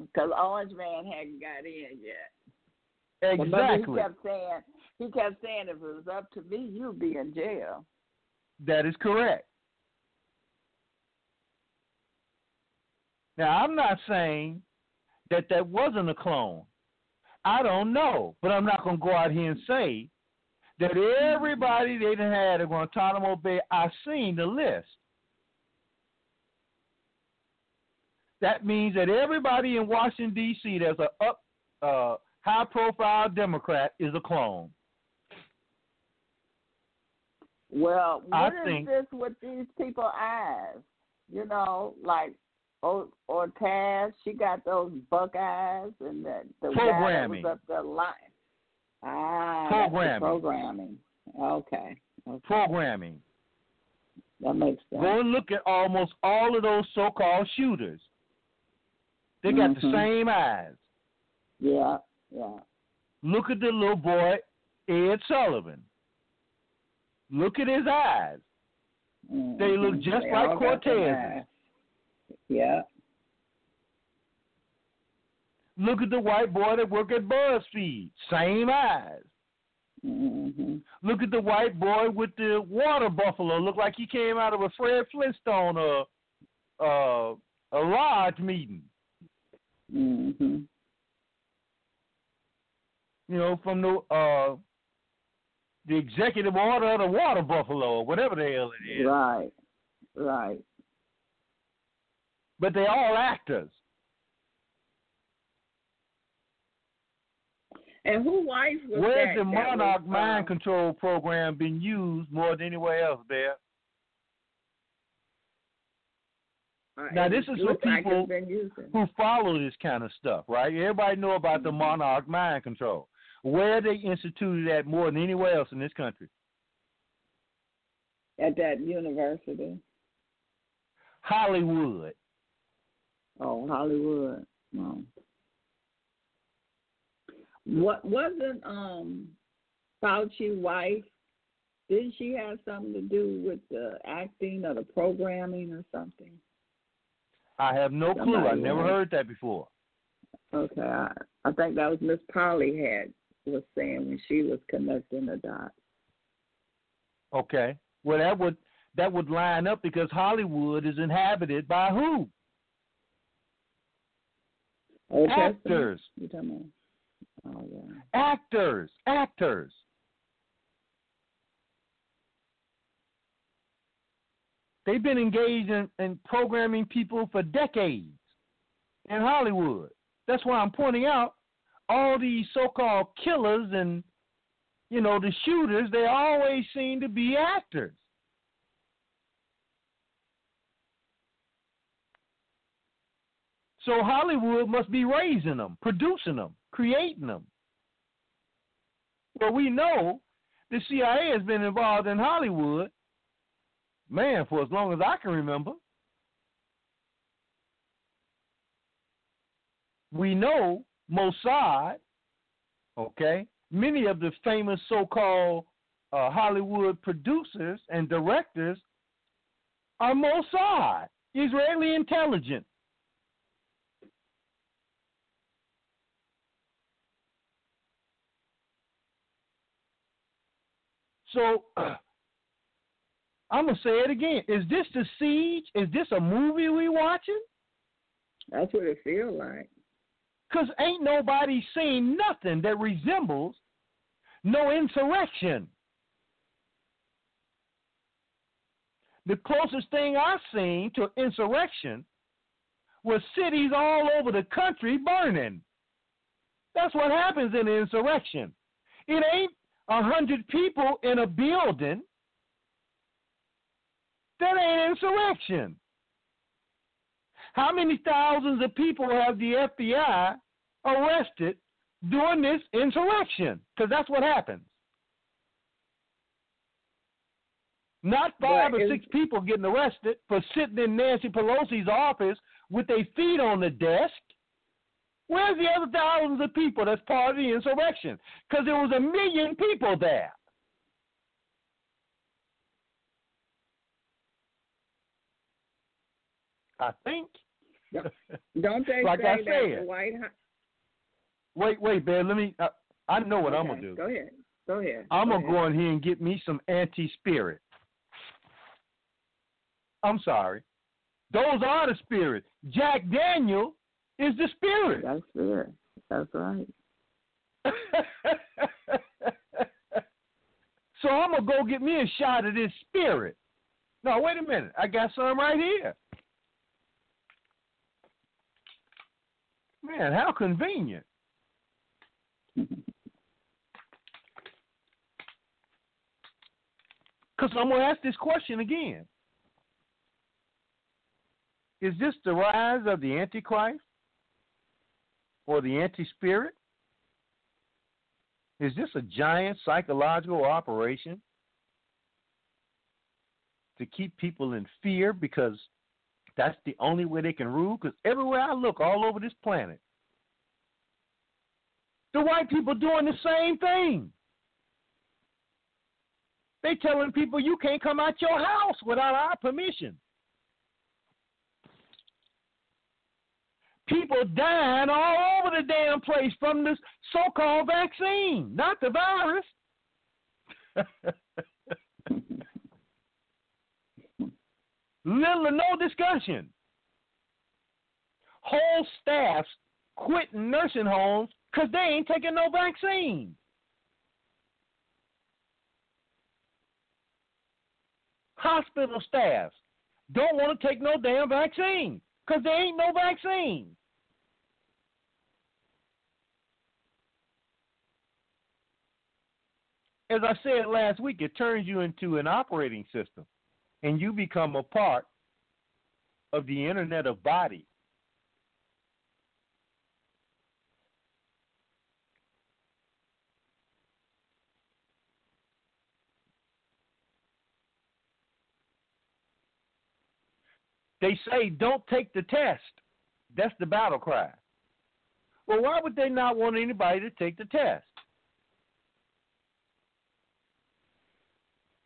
because Orange Man hadn't got in yet. Exactly. He kept saying, if it was up to me, you'd be in jail. That is correct. Now, I'm not saying that wasn't a clone. I don't know, but I'm not going to go out here and say that everybody they done had at Guantanamo Bay. I've seen the list. That means that everybody in Washington, D.C. that's a high-profile Democrat is a clone. Well, what is this with these people's eyes? You know, like Ortaz, she got those buck eyes, and the guy that was up the line. Programming. Programming. Okay. Programming. That makes sense. Go and look at almost all of those so-called shooters. They got the same eyes. Yeah, yeah. Look at the little boy, Ed Sullivan. Look at his eyes. Mm-hmm. They look just like Cortez. Yeah. Look at the white boy that work at BuzzFeed. Same eyes. Mm-hmm. Look at the white boy with the water buffalo. Look like he came out of a Fred Flintstone a lodge meeting. Mm-hmm. You know, from the executive order of the water buffalo or whatever the hell it is. Right, right. But they're all actors. And who wife was where's that? Where's the Monarch mind control program been used more than anywhere else, there? Now, this is for people who follow this kind of stuff, right? Everybody know about the Monarch mind control. Where they instituted that more than anywhere else in this country? At that university. Hollywood. Oh, Hollywood. No. What wasn't Fauci's wife? Didn't she have something to do with the acting or the programming or something? I have no clue. I've never heard that before. Okay, I think that was Miss Polly was saying when she was connecting the dots. Okay, well that would line up because Hollywood is inhabited by who? Okay. Actors. You talking about? Oh, yeah. Actors. They've been engaged in programming people for decades in Hollywood. That's why I'm pointing out all these so-called killers and, you know, the shooters, they always seem to be actors. So Hollywood must be raising them, producing them, creating them. Well, we know the CIA has been involved in Hollywood, man, for as long as I can remember. We know Mossad, okay, many of the famous so-called Hollywood producers and directors are Mossad, Israeli intelligence. So, I'm going to say it again. Is this The Siege? Is this a movie we watching? That's what it feels like. Because ain't nobody seen nothing that resembles no insurrection. The closest thing I've seen to insurrection was cities all over the country burning. That's what happens in an insurrection. It ain't 100 people in a building, that ain't insurrection. How many thousands of people have the FBI arrested during this insurrection? Because that's what happens. Not five or six people getting arrested for sitting in Nancy Pelosi's office with their feet on the desk. Where's the other thousands of people that's part of the insurrection? Because there was 1 million people there. I think. Don't they like say that the White House? Wait, Ben, let me, I know what I'm going to do. Go ahead. I'm going to go in here and get me some anti-spirit. I'm sorry. Those are the spirits. Jack Daniel is the spirit. That's spirit. That's right. So I'm going to go get me a shot of this spirit. No, wait a minute. I got some right here. Man, how convenient. Because I'm going to ask this question again. Is this the rise of the Antichrist? Or the anti-spirit? Is this a giant psychological operation to keep people in fear? Because that's the only way they can rule. Because everywhere I look, all over this planet, the white people doing the same thing. They telling people you can't come out your house without our permission. People dying all over the damn place from this so-called vaccine, not the virus. Little or no discussion. Whole staffs quitting nursing homes because they ain't taking no vaccine. Hospital staffs don't want to take no damn vaccine because there ain't no vaccine. As I said last week, it turns you into an operating system, and you become a part of the Internet of Body. They say, don't take the test. That's the battle cry. Well, why would they not want anybody to take the test?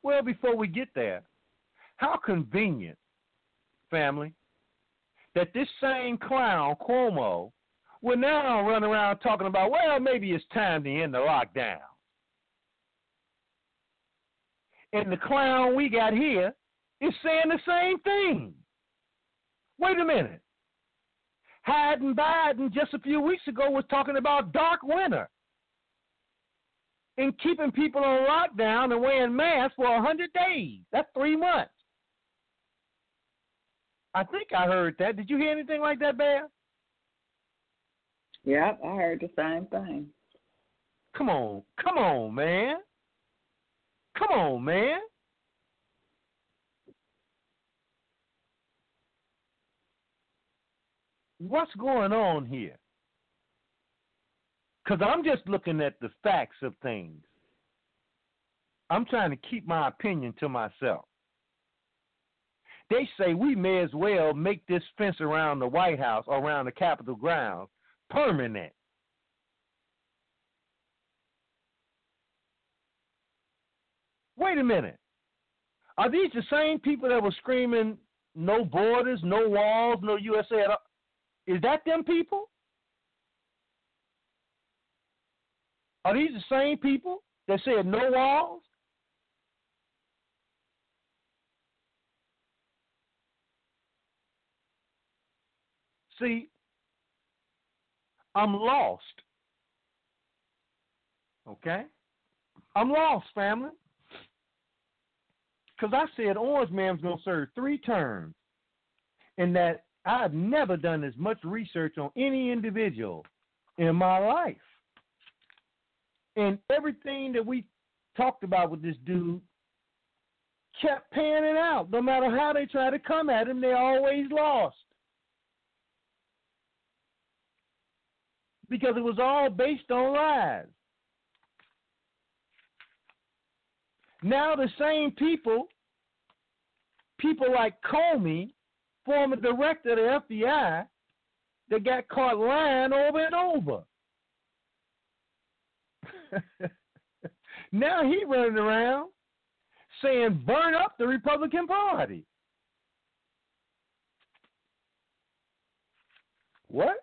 Well, before we get there, how convenient, family, that this same clown, Cuomo, will now run around talking about, well, maybe it's time to end the lockdown. And the clown we got here is saying the same thing. Wait a minute. Hayden Biden just a few weeks ago was talking about dark winter and keeping people on lockdown and wearing masks for 100 days. That's 3 months. I think I heard that. Did you hear anything like that, Bear? Yep, I heard the same thing. Come on, man. What's going on here? Because I'm just looking at the facts of things. I'm trying to keep my opinion to myself. They say we may as well make this fence around the White House, around the Capitol grounds, permanent. Wait a minute. Are these the same people that were screaming, no borders, no walls, no USA at all? Is that them people? Are these the same people that said no walls? See, I'm lost. Okay? I'm lost, family. Because I said Orange Man's going to serve 3 terms and that I've never done as much research on any individual in my life. And everything that we talked about with this dude kept panning out. No matter how they try to come at him, they always lost. Because it was all based on lies. Now the same people like Comey, former director of the FBI, that got caught lying over and over. Now he running around saying burn up the Republican Party. What?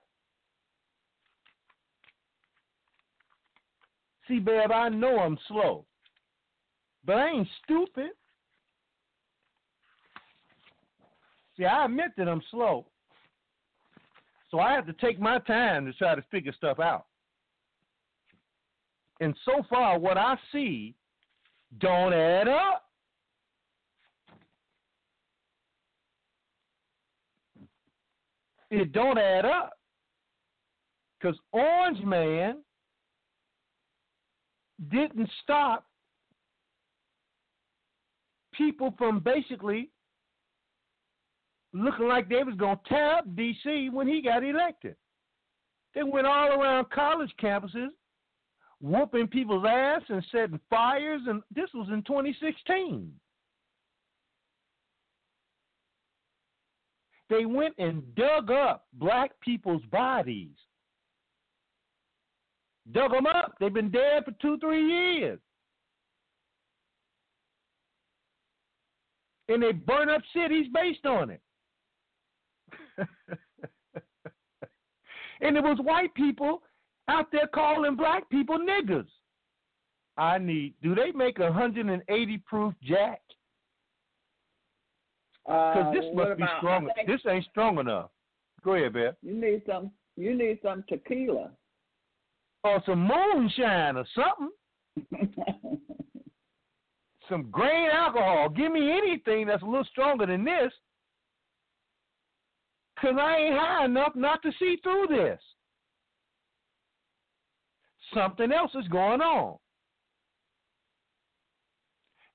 See, babe, I know I'm slow, but I ain't stupid. See, I admit that I'm slow, so I have to take my time to try to figure stuff out. And so far, what I see don't add up. It don't add up. Because Orange Man didn't stop people from basically looking like they was going to tear up D.C. when he got elected. They went all around college campuses whooping people's ass and setting fires, and this was in 2016. They went and dug up black people's bodies. Dug them up. They've been dead for 2-3 years. And they burn up cities based on it. And it was white people out there calling black people niggers. Do they make 180 proof Jack? Because this must be strong. This ain't strong enough. Go ahead, Beth. You need some tequila. Or some moonshine or something. Some grain alcohol. Give me anything that's a little stronger than this. Because I ain't high enough not to see through this. Something else is going on.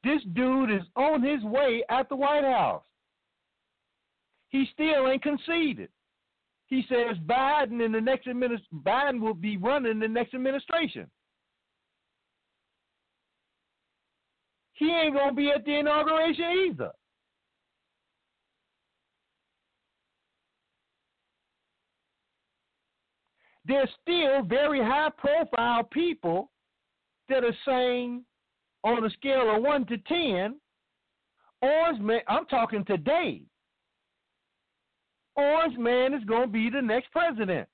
This dude is on his way at the White House. He still ain't conceded. He says Biden will be running the next administration. He ain't going to be at the inauguration either. There's still very high-profile people that are saying, on a scale of 1 to 10, Orange Man, I'm talking today, Orange Man is going to be the next president.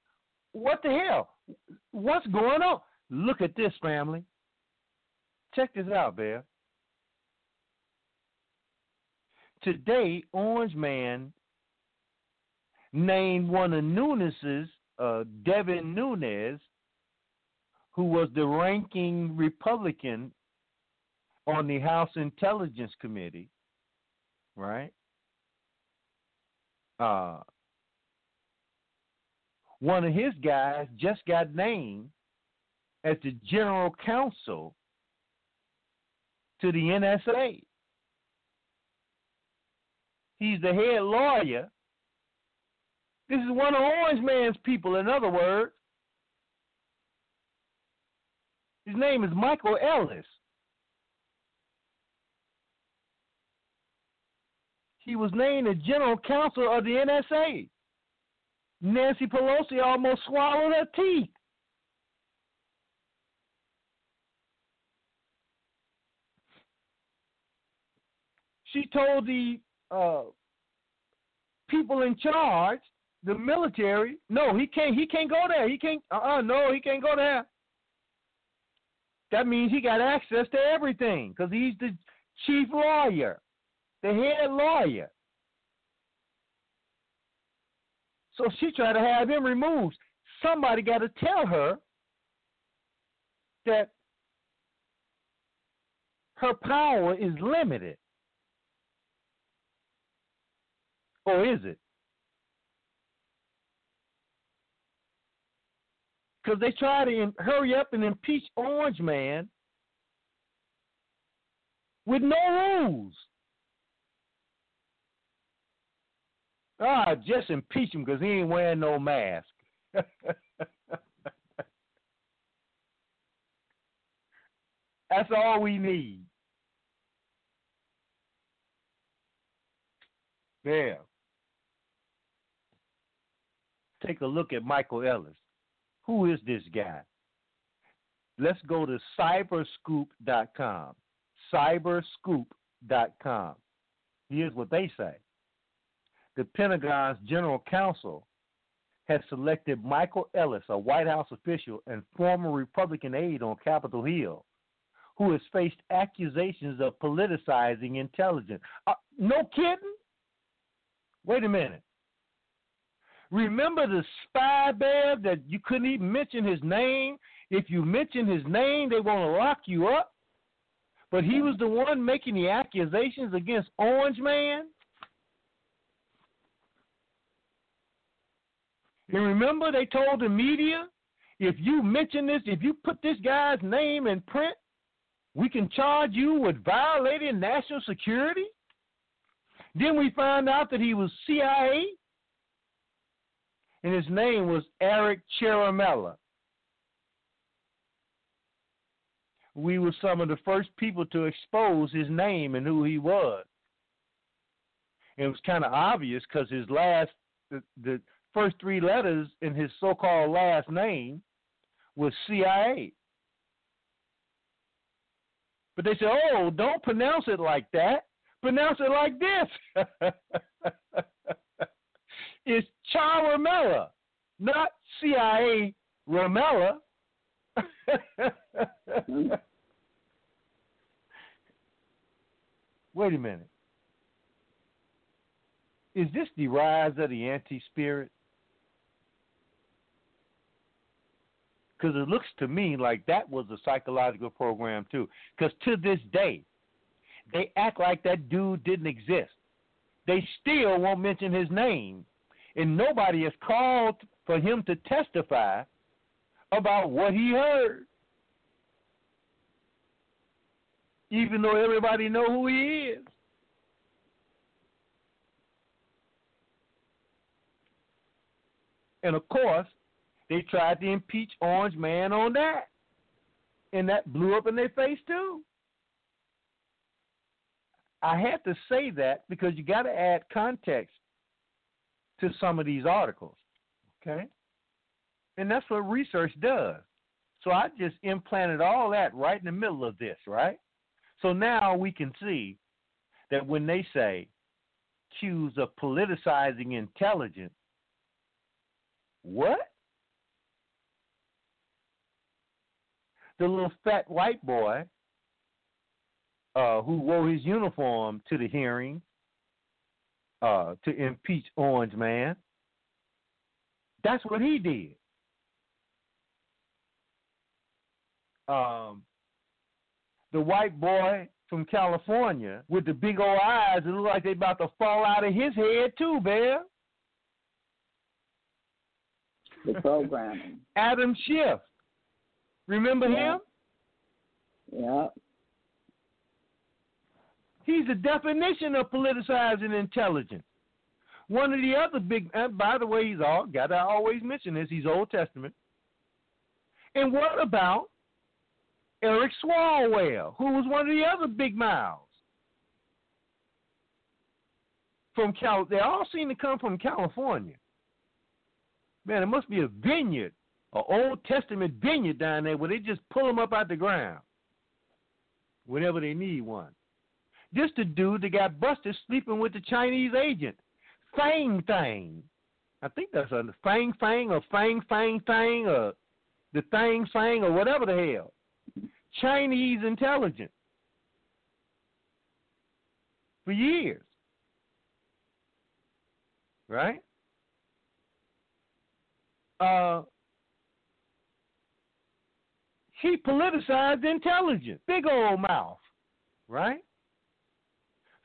What the hell? What's going on? Look at this, family. Check this out, Bear. Today, Orange Man named one of Nunes' Devin Nunes, who was the ranking Republican on the House Intelligence Committee, right? One of his guys just got named as the general counsel to the NSA. He's the head lawyer. This is one of Orange Man's people, in other words. His name is Michael Ellis. He was named the general counsel of the NSA. Nancy Pelosi almost swallowed her teeth. She told the people in charge, the military, no, he can't go there. He can't, no, he can't go there. That means he got access to everything because he's the chief lawyer, the head lawyer. So she tried to have him removed. Somebody got to tell her that her power is limited. Or is it? Because they try to hurry up and impeach Orange Man with no rules. Just impeach him because he ain't wearing no mask. That's all we need. Yeah. Take a look at Michael Ellis. Who is this guy? Let's go to cyberscoop.com. Cyberscoop.com. Here's what they say. The Pentagon's general counsel has selected Michael Ellis, a White House official and former Republican aide on Capitol Hill, who has faced accusations of politicizing intelligence. No kidding? Wait a minute. Remember the spy, Bev, that you couldn't even mention his name? If you mention his name, they want to lock you up. But he was the one making the accusations against Orange Man. And remember they told the media, if you mention this, if you put this guy's name in print, we can charge you with violating national security? Then we found out that he was CIA. And his name was Eric Cherimella. we were some of the first people to expose his name and who he was. It was kind of obvious because his last, the first three letters in his so-called last name was CIA. But they said, oh, don't pronounce it like that. Pronounce it like this. It's Cha Ramella, not CIA Ramella. Wait a minute. Is this the rise of the anti-spirit? Because it looks to me like that was a psychological program too. Because to this day, they act like that dude didn't exist. They still won't mention his name. And nobody has called for him to testify about what he heard, even though everybody knows who he is. And of course, they tried to impeach Orange Man on that, and that blew up in their face too. I had to say that because you got to add context to some of these articles, okay? And that's what research does. So I just implanted all that right in the middle of this, right? So now we can see that when they say cues of politicizing intelligence, what? The little fat white boy who wore his uniform to the hearing to impeach Orange Man, that's what he did. The white boy from California with the big old eyes that look like they about to fall out of his head too, Bear. The programming. Adam Schiff. Remember him? Yeah. He's the definition of politicizing intelligence. One of the other big, and by the way, I always mention this, he's Old Testament. And what about Eric Swalwell, who was one of the other big mouths from California? They all seem to come from California. Man, it must be a vineyard, an Old Testament vineyard down there where they just pull them up out the ground whenever they need one. This the dude that got busted sleeping with the Chinese agent, Fang Fang. I think that's a Fang Fang or Fang Fang Fang or the Fang Fang or whatever the hell. Chinese intelligence for years, right? He politicized intelligence, big old mouth, right?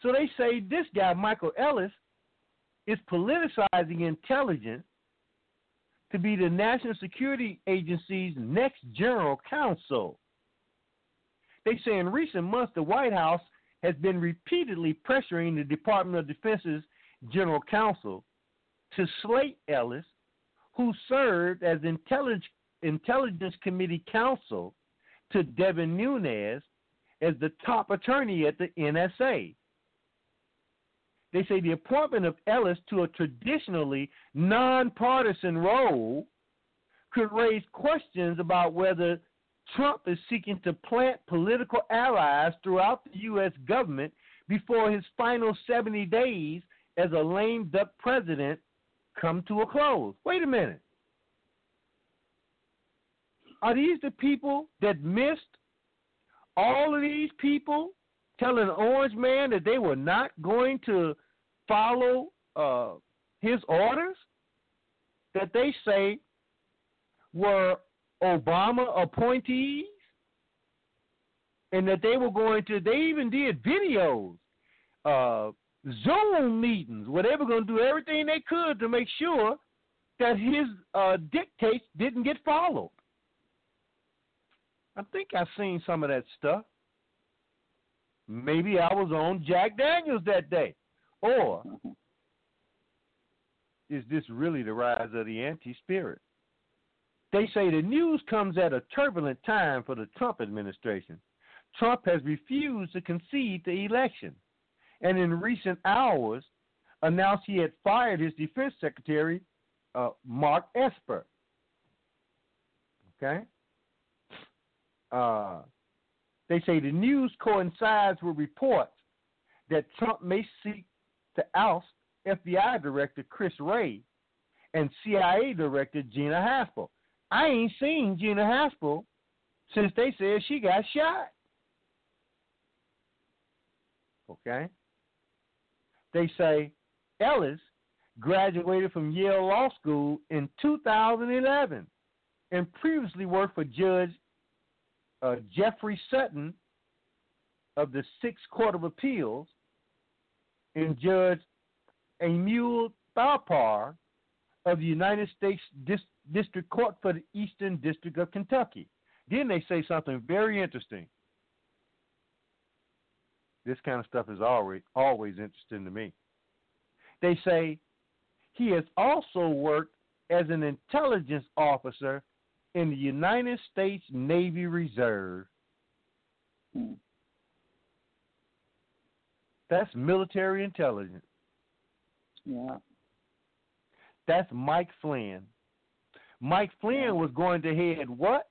So they say this guy, Michael Ellis, is politicizing intelligence to be the National Security Agency's next general counsel. They say in recent months, the White House has been repeatedly pressuring the Department of Defense's general counsel to slate Ellis, who served as Intelligence Committee counsel to Devin Nunes as the top attorney at the NSA. They say the appointment of Ellis to a traditionally nonpartisan role could raise questions about whether Trump is seeking to plant political allies throughout the U.S. government before his final 70 days as a lame duck president come to a close. Wait a minute. Are these the people that missed all of these people telling Orange Man that they were not going to follow his orders that they say were Obama appointees, and that they were going to, they even did videos, Zoom meetings where they were going to do everything they could to make sure that his dictates didn't get followed. I think I've seen some of that stuff. Maybe I was on Jack Daniels that day. Or is this really the rise of the anti-spirit? They say the news comes at a turbulent time for the Trump administration. Trump has refused to concede the election, and in recent hours announced he had fired his defense secretary, Mark Esper. Okay? They say the news coincides with reports that Trump may seek to oust FBI Director Chris Wray and CIA Director Gina Haspel. I ain't seen Gina Haspel since they said she got shot. Okay? They say Ellis graduated from Yale Law School in 2011 and previously worked for Judge Jeffrey Sutton of the Sixth Court of Appeals and Judge Emil Balpar of the United States District Court for the Eastern District of Kentucky. Then they say something very interesting. This kind of stuff is always interesting to me. They say he has also worked as an intelligence officer in the United States Navy Reserve. That's military intelligence. Yeah. That's Mike Flynn. Mike Flynn was going to head what?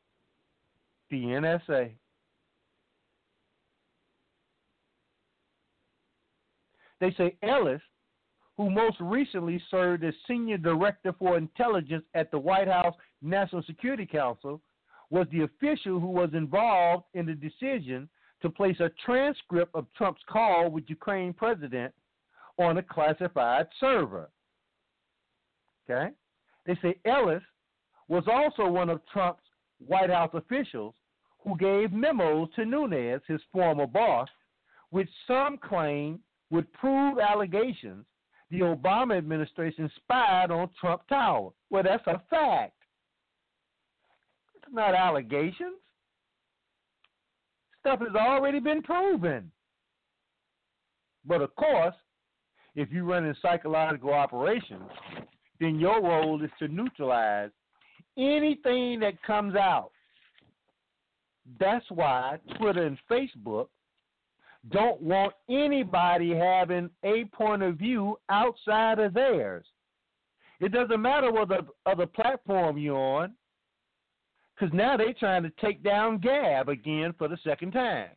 The NSA. They say Ellis, who most recently served as Senior Director for Intelligence at the White House National Security Council, was the official who was involved in the decision to place a transcript of Trump's call with Ukraine president on a classified server. Okay? They say Ellis was also one of Trump's White House officials who gave memos to Nunes, his former boss, which some claim would prove allegations the Obama administration spied on Trump Tower. Well, that's a fact. It's not allegations. Stuff has already been proven. But of course, if you run in psychological operations, then your role is to neutralize anything that comes out. That's why Twitter and Facebook don't want anybody having a point of view outside of theirs. It doesn't matter what other platform you're on, because now they're trying to take down Gab again for the second time.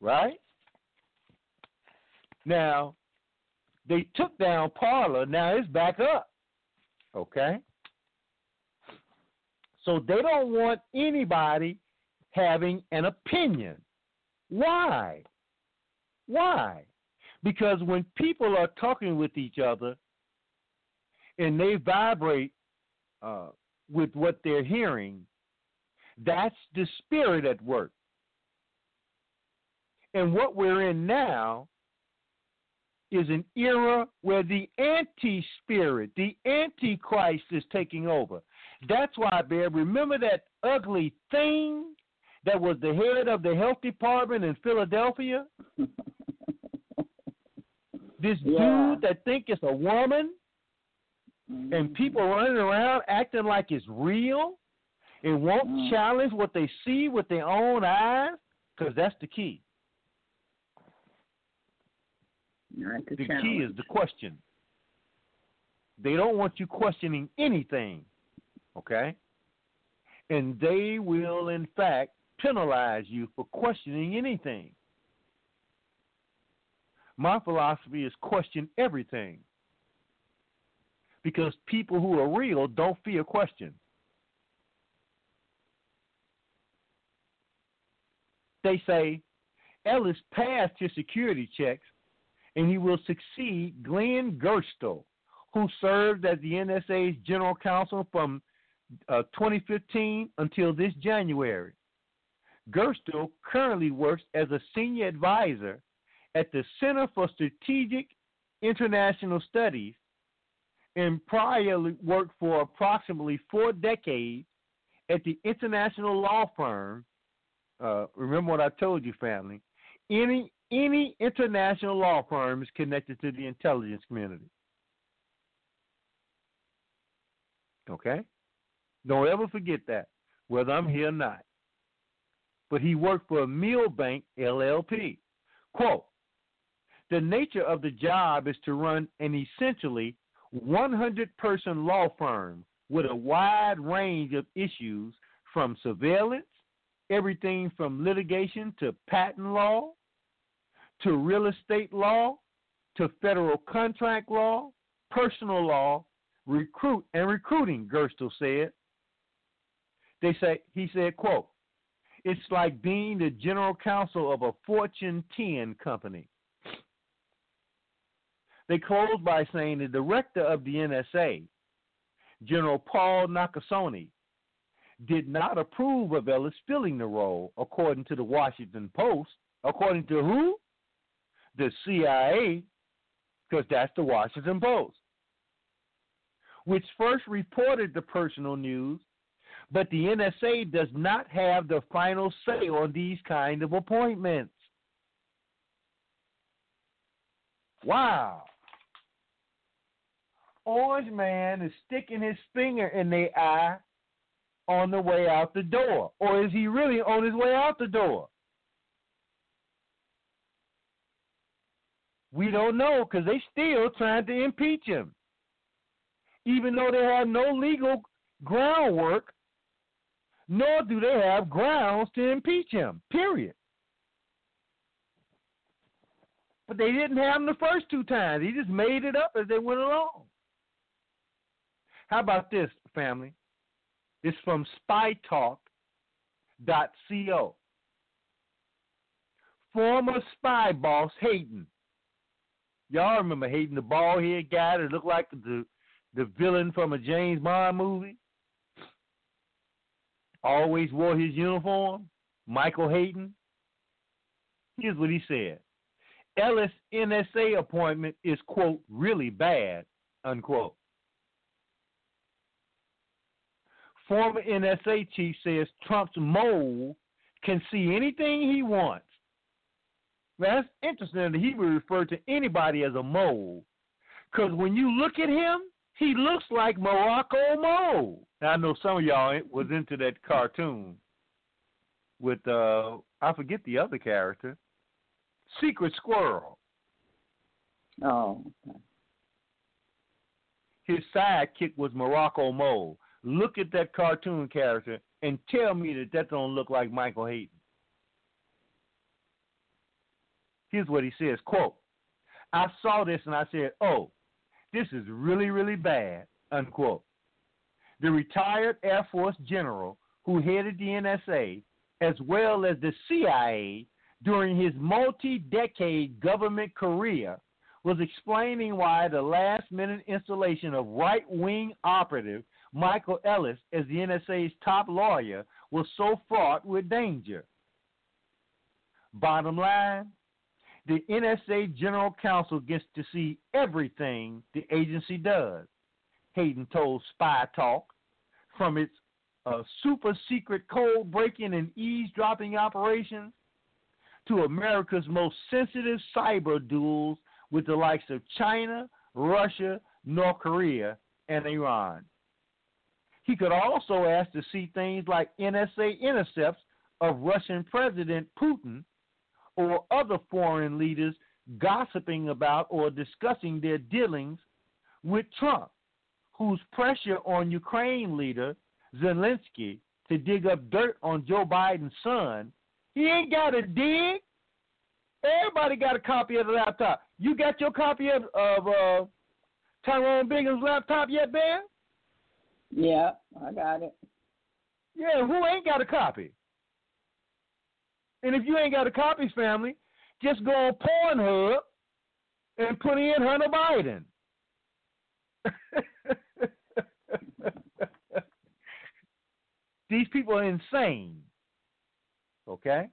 Right? Now, they took down Parler. Now it's back up. Okay? So they don't want anybody having an opinion. Why? Why? Because when people are talking with each other and they vibrate with what they're hearing, that's the spirit at work. And what we're in now is an era where the anti-spirit, the antichrist is taking over. That's why, Bear, remember that ugly thing that was the head of the health department in Philadelphia? This dude that think it's a woman, and people running around acting like it's real and won't challenge what they see with their own eyes, because that's the key. The key is the question. They don't want you questioning anything, okay? And they will, in fact, penalize you for questioning anything. My philosophy is question everything, because people who are real don't fear question. They say Ellis passed his security checks and he will succeed Glenn Gerstle, who served as the NSA's general counsel from 2015 until this January. Gerstle currently works as a senior advisor at the Center for Strategic International Studies and prior worked for approximately 4 decades at the international law firm. Remember what I told you, family. Any international law firm is connected to the intelligence community. Okay? Don't ever forget that, whether I'm here or not. But he worked for a meal bank, LLP. Quote, the nature of the job is to run an essentially 100-person law firm with a wide range of issues from surveillance, everything from litigation to patent law, to real estate law, to federal contract law, personal law, recruiting, Gerstle said. He said, quote, it's like being the general counsel of a Fortune 10 company. They closed by saying the director of the NSA, General Paul Nakasone, did not approve of Ellis filling the role, according to the Washington Post. According to who? The CIA, because that's the Washington Post, which first reported the personal news, but the NSA does not have the final say on these kind of appointments. Wow. Orange Man is sticking his finger in their eye on the way out the door. Or is he really on his way out the door? We don't know, because they still trying to impeach him. Even though they have no legal groundwork, nor do they have grounds to impeach him, period. But they didn't have him the first two times. He just made it up as they went along. How about this, family? It's from SpyTalk.co. Former spy boss Hayden. Y'all remember Hayden, the bald-head guy that looked like the villain from a James Bond movie? Always wore his uniform, Michael Hayden. Here's what he said. Ellis' NSA appointment is, quote, really bad, unquote. Former NSA chief says Trump's mole can see anything he wants. Now, that's interesting that he would refer to anybody as a mole, because when you look at him, he looks like Morocco Mole. Now, I know some of y'all was into that cartoon with, I forget the other character, Secret Squirrel. Oh. Okay. His sidekick was Morocco Mole. Look at that cartoon character and tell me that don't look like Michael Hayden. Here's what he says, quote, I saw this and I said, oh, this is really, really bad, unquote. The retired Air Force general who headed the NSA as well as the CIA during his multi-decade government career was explaining why the last-minute installation of right-wing operative Michael Ellis as the NSA's top lawyer was so fraught with danger. Bottom line, the NSA General Counsel gets to see everything the agency does, Hayden told Spy Talk, from its super-secret code-breaking and eavesdropping operations to America's most sensitive cyber duels with the likes of China, Russia, North Korea, and Iran. He could also ask to see things like NSA intercepts of Russian President Putin or other foreign leaders gossiping about or discussing their dealings with Trump, whose pressure on Ukraine leader Zelensky to dig up dirt on Joe Biden's son. He ain't got to dig. Everybody got a copy of the laptop. You got your copy of Tyrone Bingham's laptop yet, Ben? Yeah, I got it. Yeah, who ain't got a copy? And if you ain't got a copy, family, just go on Pornhub and put in Hunter Biden. These people are insane. Okay?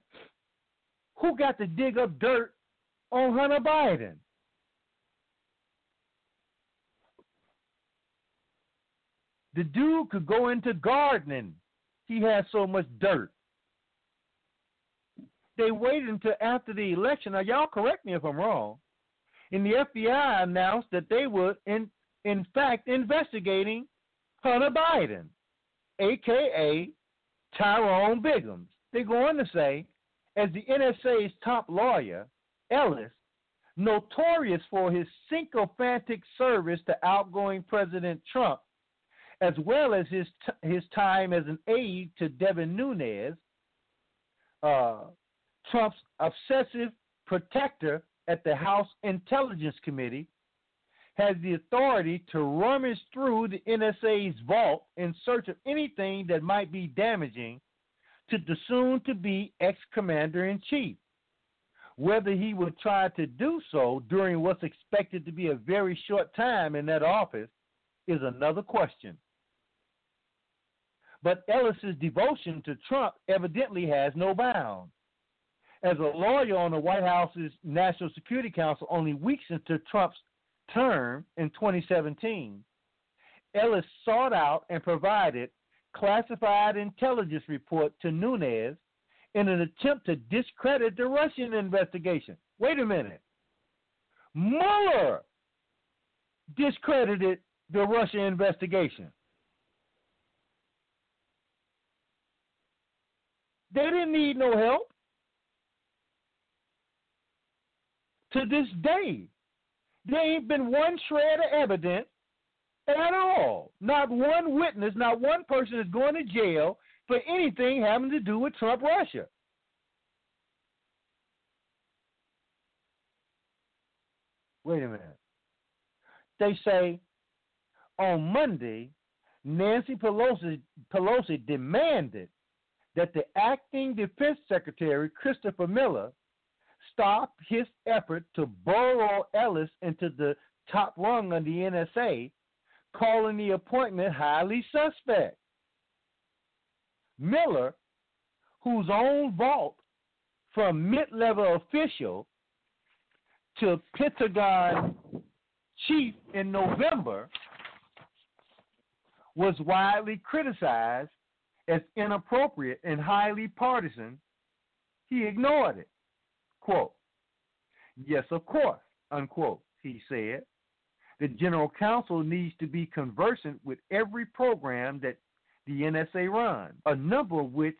Who got to dig up dirt on Hunter Biden? The dude could go into gardening. He has so much dirt. They waited until after the election. Now, y'all correct me if I'm wrong. And the FBI announced that they were, in fact, investigating Hunter Biden, a.k.a. Tyrone Biggums. They go on to say, as the NSA's top lawyer, Ellis, notorious for his sycophantic service to outgoing President Trump, as well as his time as an aide to Devin Nunes, Trump's obsessive protector at the House Intelligence Committee, has the authority to rummage through the NSA's vault in search of anything that might be damaging to the soon-to-be ex-commander-in-chief. Whether he would try to do so during what's expected to be a very short time in that office is another question. But Ellis's devotion to Trump evidently has no bounds. As a lawyer on the White House's National Security Council only weeks into Trump's term in 2017, Ellis sought out and provided classified intelligence report to Nunes in an attempt to discredit the Russian investigation. Wait a minute. Mueller discredited the Russian investigation. They didn't need no help. To this day, there ain't been one shred of evidence at all. Not one witness, not one person is going to jail for anything having to do with Trump Russia. Wait a minute. They say on Monday, Nancy Pelosi demanded that the acting defense secretary, Christopher Miller, stop his effort to burrow Ellis into the top rung of the NSA, calling the appointment highly suspect. Miller, whose own vault from mid-level official to Pentagon chief in November, was widely criticized as inappropriate and highly partisan. He ignored it. Quote, yes, of course, unquote, he said. The general counsel needs to be conversant with every program that the NSA runs, a number of which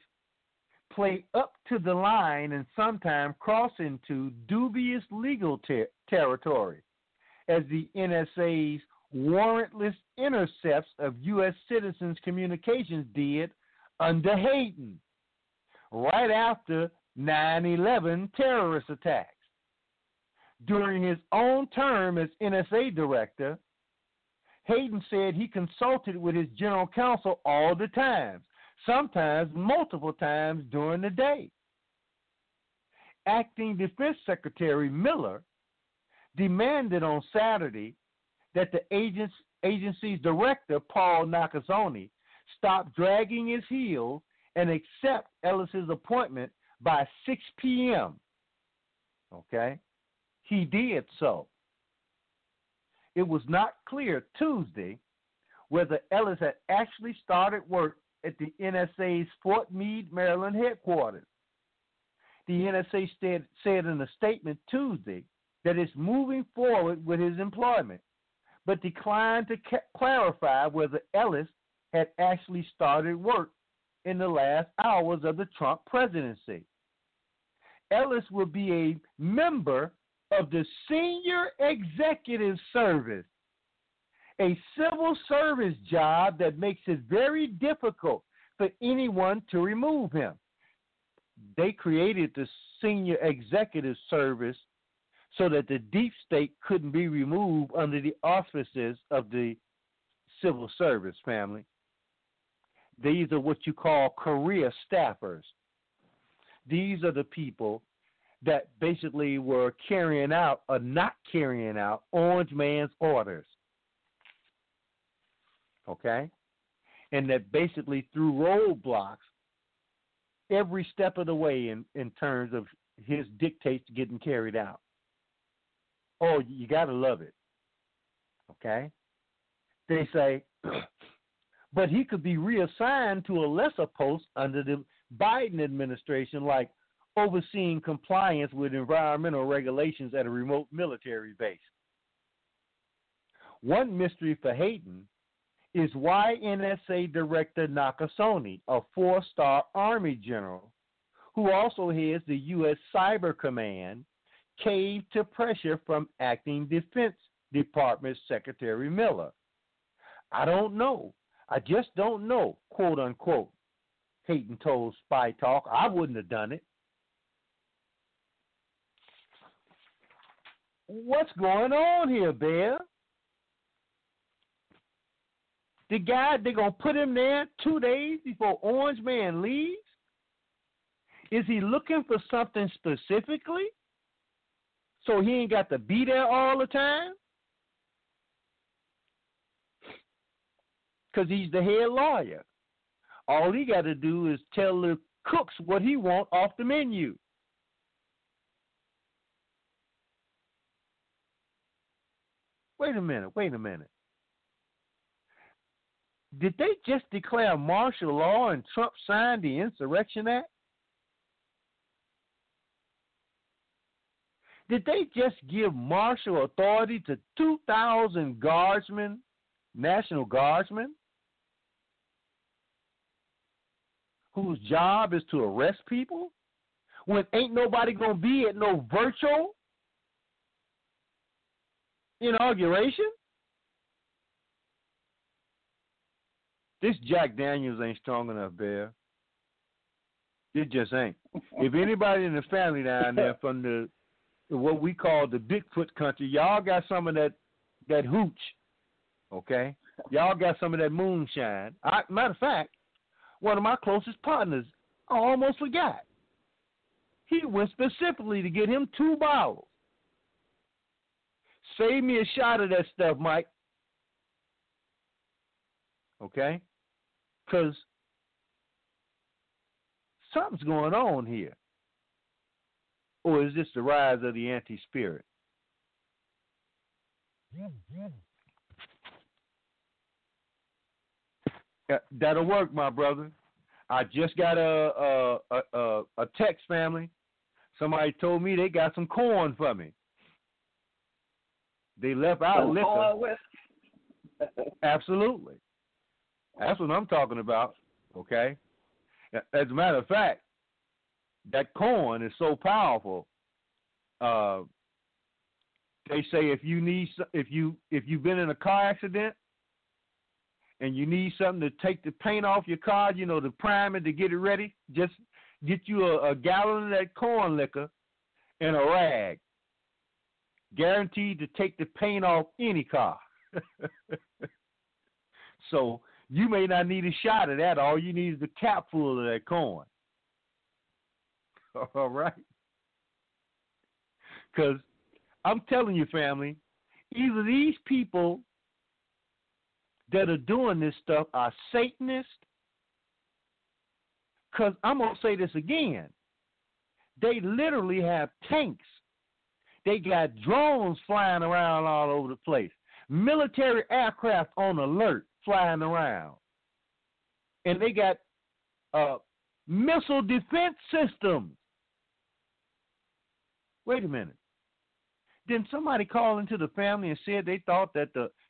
play up to the line and sometimes cross into dubious legal territory, as the NSA's warrantless intercepts of U.S. citizens' communications did under Hayden, right after 9/11 terrorist attacks. During his own term as NSA director, Hayden said he consulted with his general counsel all the time, sometimes multiple times during the day. Acting Defense Secretary Miller demanded on Saturday that the agency's director, Paul Nakasone, stop dragging his heels and accept Ellis's appointment by 6 p.m. Okay? He did so. It was not clear Tuesday whether Ellis had actually started work at the NSA's Fort Meade, Maryland headquarters. The NSA said in a statement Tuesday that it's moving forward with his employment, but declined to clarify whether Ellis had actually started work in the last hours of the Trump presidency. Ellis will be a member of the Senior Executive Service, a civil service job that makes it very difficult for anyone to remove him. They created the Senior Executive Service so that the deep state couldn't be removed under the auspices of the civil service family. These are what you call career staffers. These are the people that basically were carrying out or not carrying out Orange Man's orders. Okay? And that basically threw roadblocks every step of the way in terms of his dictates getting carried out. Oh, you got to love it. Okay? They say, but he could be reassigned to a lesser post under the Biden administration, like overseeing compliance with environmental regulations at a remote military base. One mystery for Hayden is why NSA Director Nakasone, a four-star Army general who also heads the U.S. Cyber Command, caved to pressure from Acting Defense Department Secretary Miller. I don't know. I just don't know, quote unquote. Hayden told SpyTalk, I wouldn't have done it. What's going on here, Bear? The guy, they're going to put him there 2 days before Orange Man leaves? Is he looking for something specifically so he ain't got to be there all the time? Because he's the head lawyer. All he got to do is tell the cooks what he wants off the menu. Wait a minute. Did they just declare martial law and Trump signed the Insurrection Act? Did they just give martial authority to 2,000 guardsmen, National Guardsmen, whose job is to arrest people when ain't nobody going to be at no virtual inauguration? This Jack Daniels ain't strong enough, Bear. It just ain't. If anybody in the family down there from the what we call the Bigfoot country, y'all got some of that hooch, okay? Y'all got some of that moonshine. Matter of fact, one of my closest partners, I almost forgot. He went specifically to get him 2 bottles. Save me a shot of that stuff, Mike. Okay? Because something's going on here. Or is this the rise of the anti-spirit? Yeah. That'll work, my brother. I just got a text, family. Somebody told me they got some corn for me. They left out liquor. Absolutely. That's what I'm talking about, okay? As a matter of fact, that corn is so powerful. They say if you've been in a car accident and you need something to take the paint off your car, the primer to get it ready, just get you a gallon of that corn liquor and a rag. Guaranteed to take the paint off any car. So you may not need a shot of that. All you need is the cap full of that corn. All right? Because I'm telling you, family, either these people that are doing this stuff are Satanists, because I'm going to say this again. They literally have tanks. They got drones flying around all over the place. Military aircraft on alert flying around. And they got missile defense systems. Wait a minute. Didn't somebody call into the family and said they thought that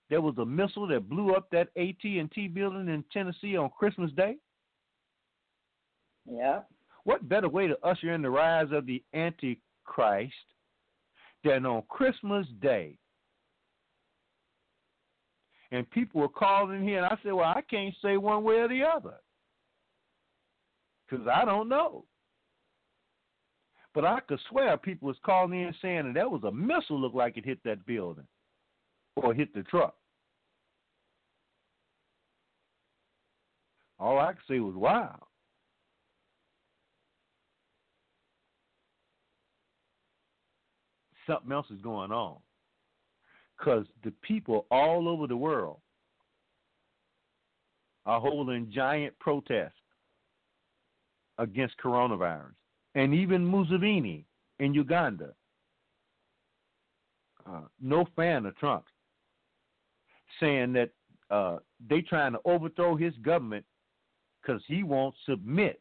there was a missile that blew up that AT&T building in Tennessee on Christmas Day? Yeah. What better way to usher in the rise of the Antichrist than on Christmas Day? And people were calling here, and I said, well, I can't say one way or the other because I don't know. But I could swear people was calling in saying that there was a missile looked like it hit that building or hit the truck. All I could say was, wow. Something else is going on because the people all over the world are holding giant protests against coronavirus, and even Museveni in Uganda. No fan of Trump, saying that they trying to overthrow his government because he won't submit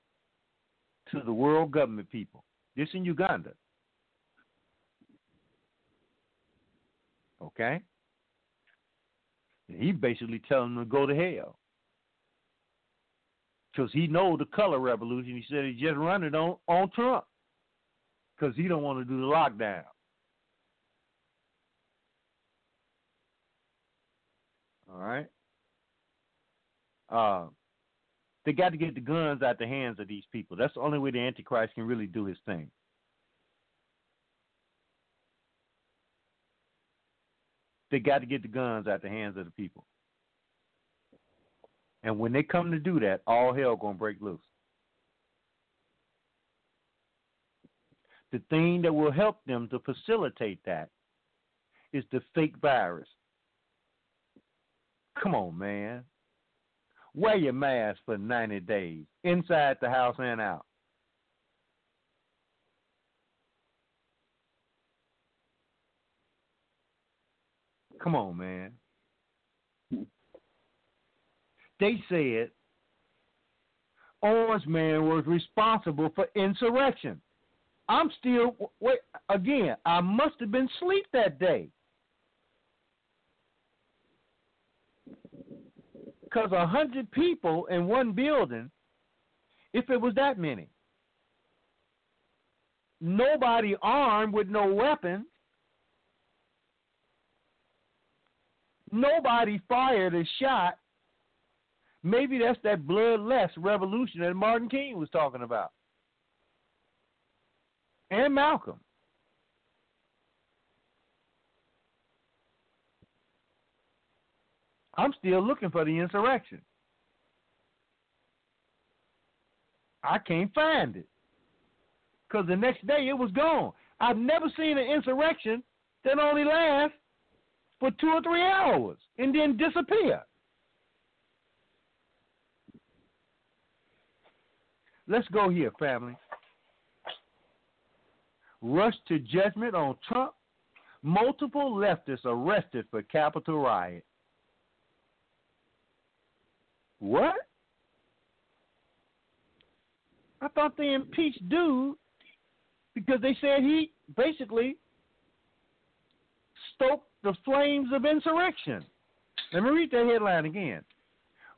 to the world government people. This in Uganda. Okay? He's basically telling them to go to hell. Because he know the color revolution. He said he just run it on Trump. Because he don't want to do the lockdown. All right. They got to get the guns out the hands of these people. That's the only way the Antichrist can really do his thing. They got to get the guns out the hands of the people. And when they come to do that, all hell going to break loose. The thing that will help them to facilitate that is the fake virus. Come on, man. Wear your mask for 90 days, inside the house and out. Come on, man. They said Orange Man was responsible for insurrection. I'm still, wait, again, I must have been asleep that day. Because 100 people in one building, if it was that many, nobody armed with no weapons, nobody fired a shot. Maybe that's that bloodless revolution that Martin King was talking about. And Malcolm. I'm still looking for the insurrection. I can't find it. Because the next day it was gone. I've never seen an insurrection that only lasts for 2 or 3 hours and then disappear. Let's go here, family. Rush to judgment on Trump. Multiple leftists arrested for Capitol riot. What? I thought they impeached dude because they said he basically stoked the flames of insurrection. Let me read that headline again.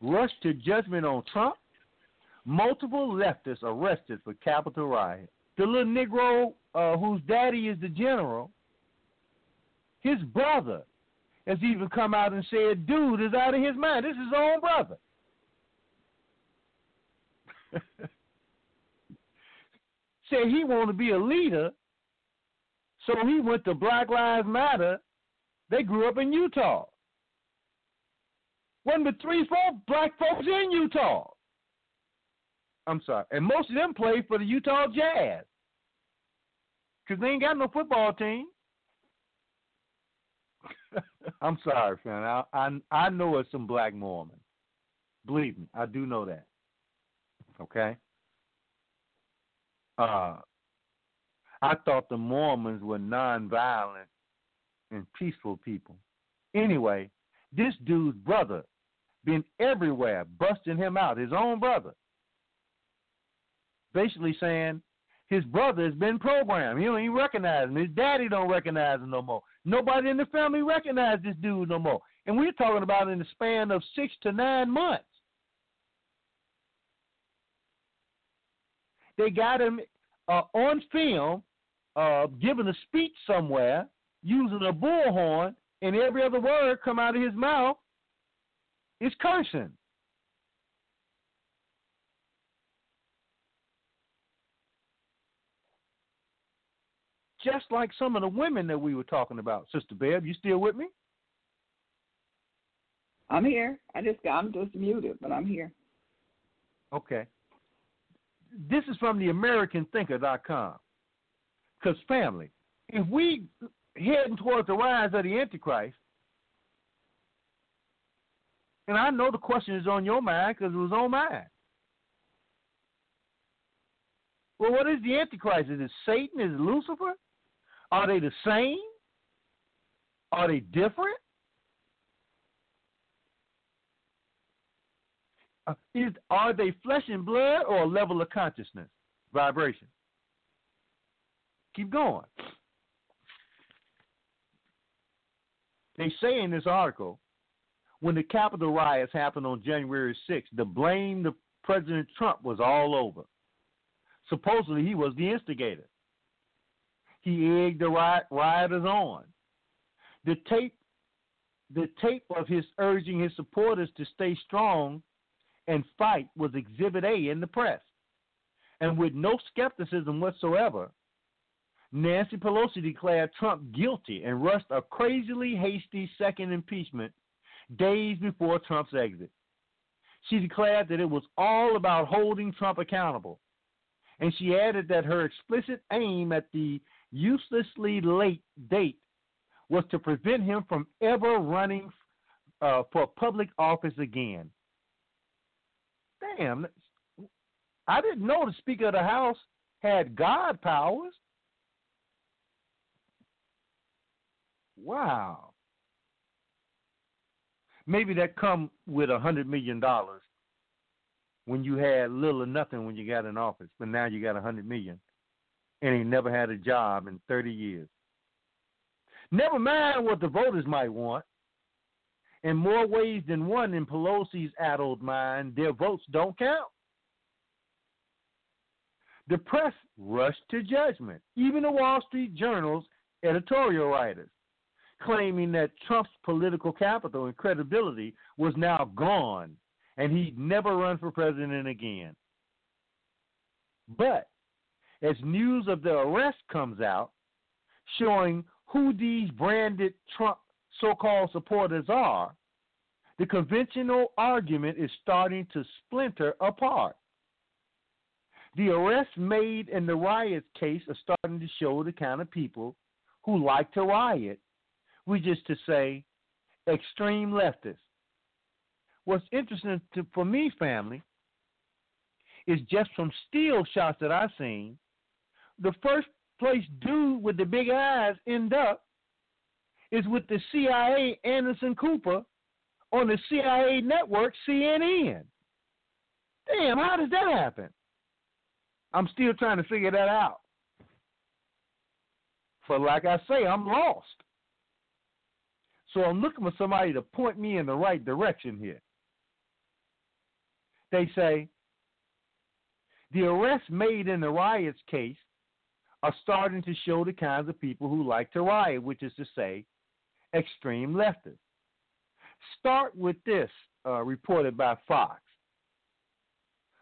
Rush to judgment on Trump. Multiple leftists arrested for Capitol riot. The little Negro whose daddy is the general, his brother has even come out and said, dude is out of his mind. This is his own brother. Said he wanted to be a leader, so he went to Black Lives Matter. They grew up in Utah. Wasn't but 3 or 4 black folks in Utah. I'm sorry. And most of them played for the Utah Jazz because they ain't got no football team. I'm sorry, friend. I know it's some black Mormon. Believe me, I do know that. Okay? I thought the Mormons were nonviolent and peaceful people. Anyway, this dude's brother been everywhere busting him out, his own brother. Basically saying his brother has been programmed. He don't even recognize him. His daddy don't recognize him no more. Nobody in the family recognizes this dude no more. And we're talking about in the span of 6 to 9 months. They got him on film giving a speech somewhere using a bullhorn, and every other word come out of his mouth is cursing. Just like some of the women that we were talking about. Sister Bev, you still with me? I'm here. I'm just muted, but I'm here. Okay. This is from the AmericanThinker.com. Because, family, if we heading towards the rise of the Antichrist, and I know the question is on your mind because it was on mine. Well, what is the Antichrist? Is it Satan? Is it Lucifer? Are they the same? Are they different? Are they flesh and blood or a level of consciousness, vibration? Keep going. They say in this article, when the Capitol riots happened on January 6th, the blame to President Trump was all over. Supposedly, he was the instigator. He egged the rioters on. The tape of his urging his supporters to stay strong and fight was Exhibit A in the press. And with no skepticism whatsoever, Nancy Pelosi declared Trump guilty and rushed a crazily hasty second impeachment days before Trump's exit. She declared that it was all about holding Trump accountable. And she added that her explicit aim at the uselessly late date was to prevent him from ever running for public office again. Damn, I didn't know the Speaker of the House had God powers. Wow. Maybe that come with $100 million when you had little or nothing when you got in office, but now you got $100 million, and he never had a job in 30 years. Never mind what the voters might want. In more ways than one, in Pelosi's addled mind, their votes don't count. The press rushed to judgment, even the Wall Street Journal's editorial writers, claiming that Trump's political capital and credibility was now gone and he'd never run for president again. But as news of the arrest comes out, showing who these branded Trump so-called supporters are, the conventional argument is starting to splinter apart. The arrests made in the riots case are starting to show the kind of people who like to riot, which is to say, extreme leftists. What's interesting for me, family, is just from still shots that I've seen, the first place dude with the big eyes end up is with the CIA Anderson Cooper on the CIA network CNN. Damn, how does that happen? I'm still trying to figure that out. For like I say, I'm lost. So I'm looking for somebody to point me in the right direction here. They say the arrests made in the riots case are starting to show the kinds of people who like to riot, which is to say, extreme leftists. Start with this reported by Fox.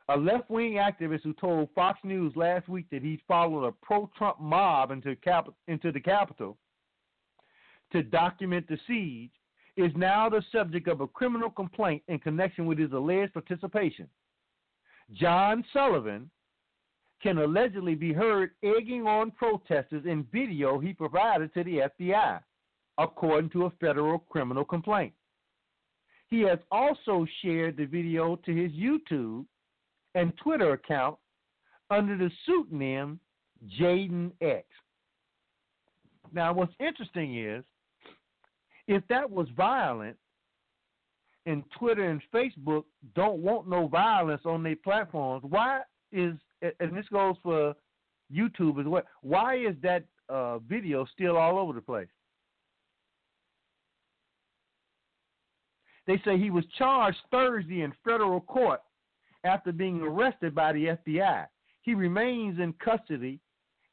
A left-wing activist who told Fox News last week that he followed a pro-Trump mob into the Capitol to document the siege is now the subject of a criminal complaint in connection with his alleged participation. John Sullivan can allegedly be heard egging on protesters in video he provided to the FBI, according to a federal criminal complaint. He has also shared the video to his YouTube and Twitter account under the pseudonym Jaden X. Now, what's interesting is, if that was violent, and Twitter and Facebook don't want no violence on their platforms, why is, and this goes for YouTube as well, why is that video still all over the place? They say he was charged Thursday in federal court after being arrested by the FBI. He remains in custody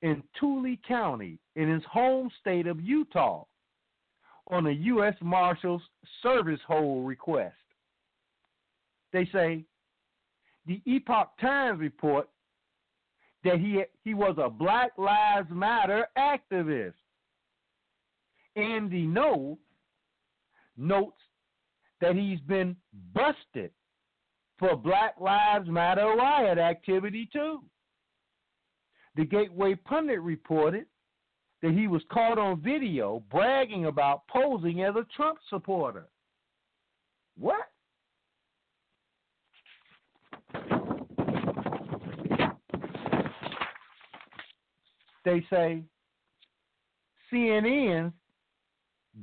in Tulare County in his home state of Utah on a U.S. Marshals Service hold request. They say the Epoch Times report that he was a Black Lives Matter activist. Andy Ngo notes that he's been busted for Black Lives Matter riot activity too. The Gateway Pundit reported that he was caught on video bragging about posing as a Trump supporter. What? They say CNN's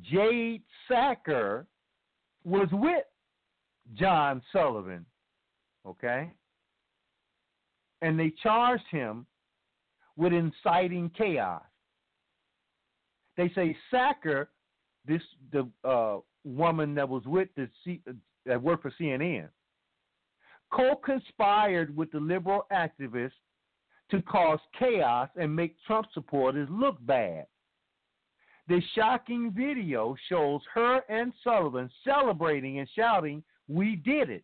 Jade Sacker was with John Sullivan, okay? And they charged him with inciting chaos. They say Sacker, this the woman that was with the that worked for CNN co-conspired with the liberal activists to cause chaos and make Trump supporters look bad. The shocking video shows her and Sullivan celebrating and shouting, "We did it,"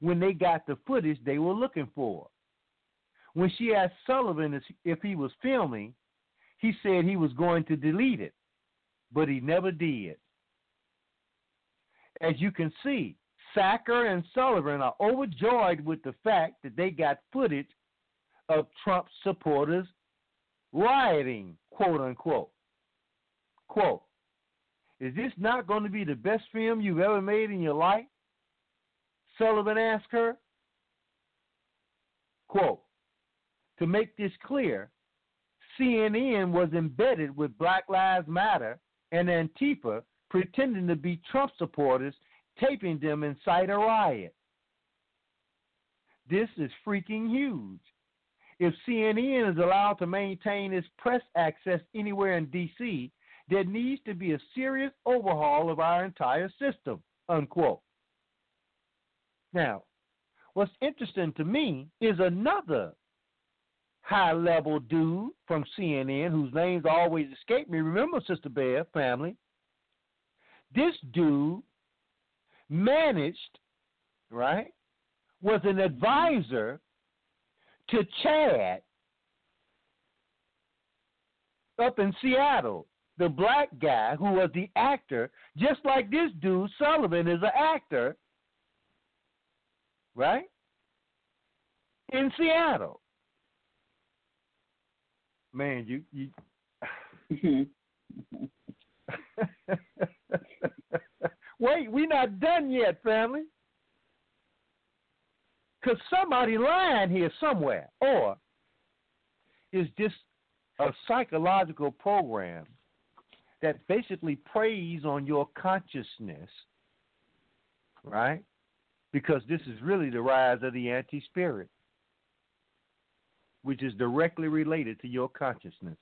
when they got the footage they were looking for. When she asked Sullivan if he was filming, he said he was going to delete it, but he never did. As you can see, Sacker and Sullivan are overjoyed with the fact that they got footage of Trump supporters rioting, quote unquote. Quote, "Is this not going to be the best film you've ever made in your life?" Sullivan asked her. Quote, "To make this clear, CNN was embedded with Black Lives Matter and Antifa, pretending to be Trump supporters, taping them incite a riot. This is freaking huge. If CNN is allowed to maintain its press access anywhere in D.C., there needs to be a serious overhaul of our entire system," unquote. Now, what's interesting to me is another high-level dude from CNN, whose names always escape me. Remember, Sister Bear family? This dude managed, right, was an advisor to Chad up in Seattle, the black guy who was the actor, just like this dude, Sullivan, is an actor, right, in Seattle. Man, you wait, we're not done yet, family. Because somebody lying here somewhere. Or is this a psychological program that basically preys on your consciousness, right? Because this is really the rise of the anti-spirit, which is directly related to your consciousness.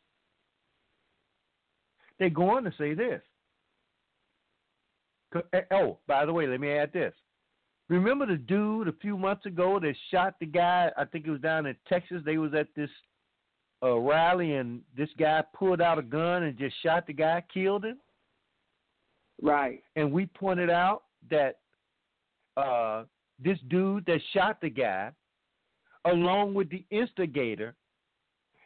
They go on to say this. Oh, by the way, let me add this. Remember the dude a few months ago that shot the guy? I think it was down in Texas. They was at this rally, and this guy pulled out a gun and just shot the guy, killed him. Right. And we pointed out that this dude that shot the guy, along with the instigator,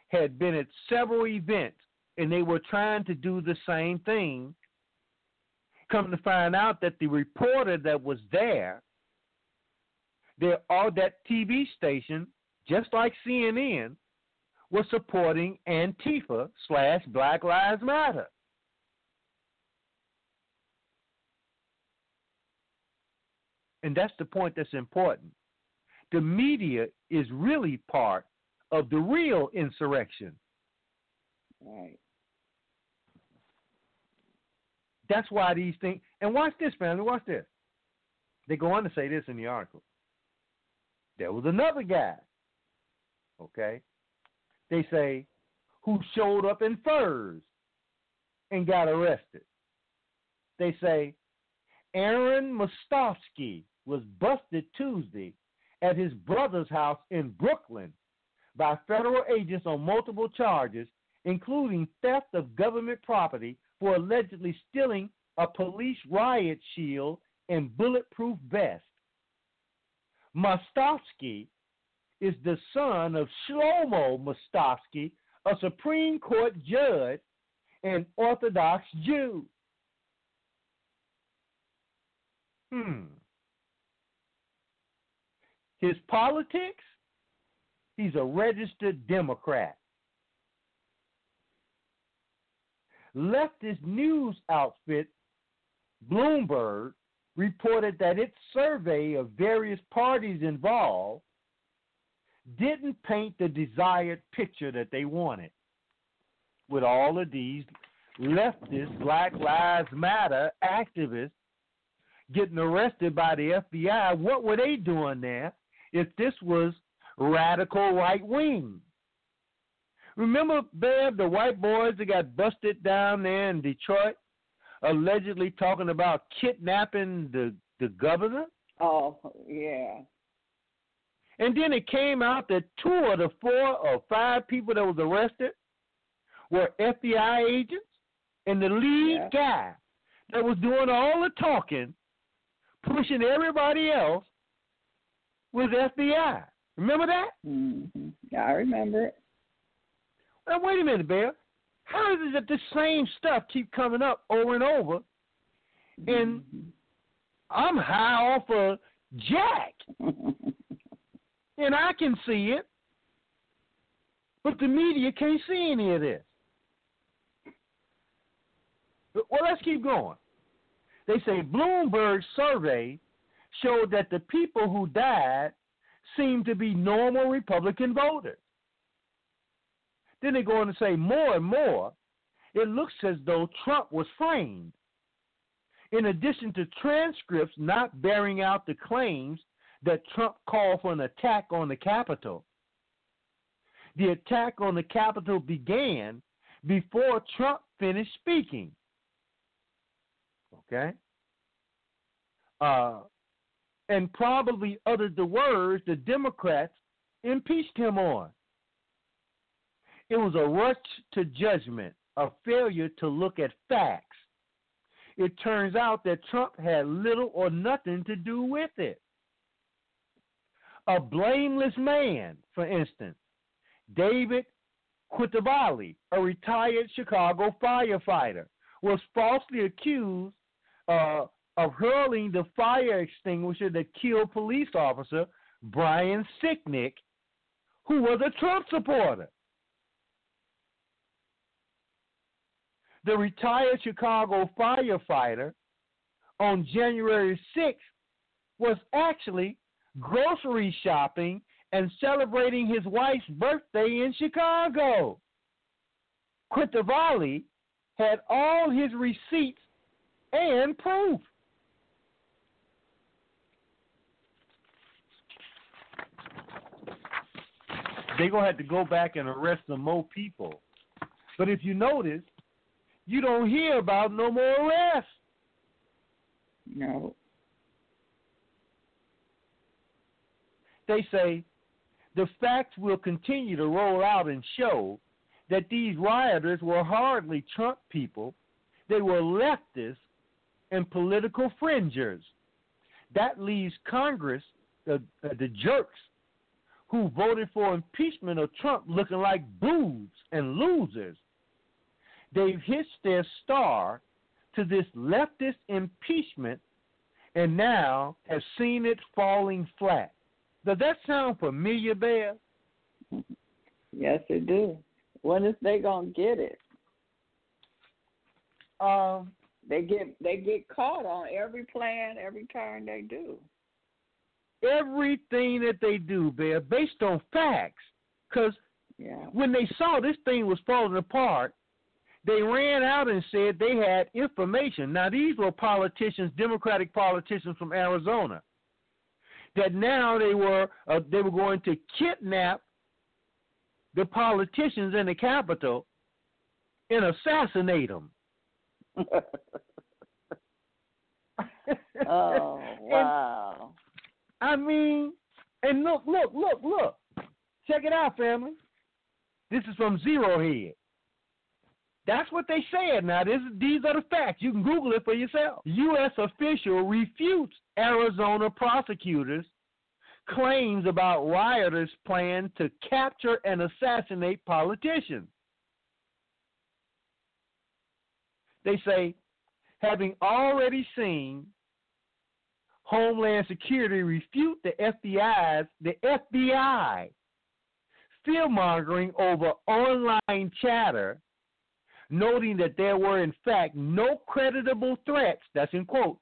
had been at several events, and they were trying to do the same thing. Come to find out that the reporter that was there, all that TV station, just like CNN, was supporting Antifa/Black Lives Matter. And that's the point that's important. The media is really part of the real insurrection. Right. That's why these things, and watch this, family, watch this. They go on to say this in the article. There was another guy, okay, they say, who showed up in furs and got arrested. They say Aaron Mostovsky was busted Tuesday at his brother's house in Brooklyn by federal agents on multiple charges, including theft of government property for allegedly stealing a police riot shield and bulletproof vest. Mostovsky is the son of Shlomo Mostovsky, a Supreme Court judge and Orthodox Jew. His politics, he's a registered Democrat. Leftist news outfit Bloomberg reported that its survey of various parties involved didn't paint the desired picture that they wanted, with all of these leftist Black Lives Matter activists getting arrested by the FBI. What were they doing there if this was radical right wing? Remember, Bev, the white boys that got busted down there in Detroit? allegedly talking about kidnapping the governor. Oh, yeah. And then it came out that two of the four or five people that was arrested were FBI agents, and the lead guy that was doing all the talking, pushing everybody else, was FBI. Remember that? Mm-hmm. Yeah, I remember it. Now, wait a minute, Bear. How is it that the same stuff keep coming up over and over? And I'm high off of Jack. And I can see it. But the media can't see any of this. Well, let's keep going. They say Bloomberg's survey showed that the people who died seemed to be normal Republican voters. Then they go on to say more and more, it looks as though Trump was framed. In addition to transcripts not bearing out the claims that Trump called for an attack on the Capitol. The attack on the Capitol began before Trump finished speaking. Okay? And probably uttered the words the Democrats impeached him on. It was a rush to judgment, a failure to look at facts. It turns out that Trump had little or nothing to do with it. A blameless man, for instance, David Quintavalli, a retired Chicago firefighter, was falsely accused of hurling the fire extinguisher that killed police officer Brian Sicknick, who was a Trump supporter. The retired Chicago firefighter on January 6th was actually grocery shopping and celebrating his wife's birthday in Chicago. Quintavalli had all his receipts and proof. They're going to have to go back and arrest some more people. But if you notice, you don't hear about no more arrests. No. They say the facts will continue to roll out and show that these rioters were hardly Trump people. They were leftists and political fringers. That leaves Congress, the jerks, who voted for impeachment of Trump looking like boobs and losers. They've hitched their star to this leftist impeachment and now have seen it falling flat. Does that sound familiar, Bear? Yes, it do. When is they going to get it? They get caught on every plan, every turn they do. Everything that they do, Bear, based on facts. Because when they saw this thing was falling apart, they ran out and said they had information. Now, these were politicians, Democratic politicians from Arizona, that now they were going to kidnap the politicians in the Capitol and assassinate them. Oh, wow. And, I mean, and look. Check it out, family. This is from Zero Head. That's what they said. Now, these are the facts. You can Google it for yourself. U.S. official refutes Arizona prosecutors' claims about rioters' plan to capture and assassinate politicians. They say, having already seen Homeland Security refute the FBI fear-mongering over online chatter, noting that there were, in fact, no credible threats, that's in quotes.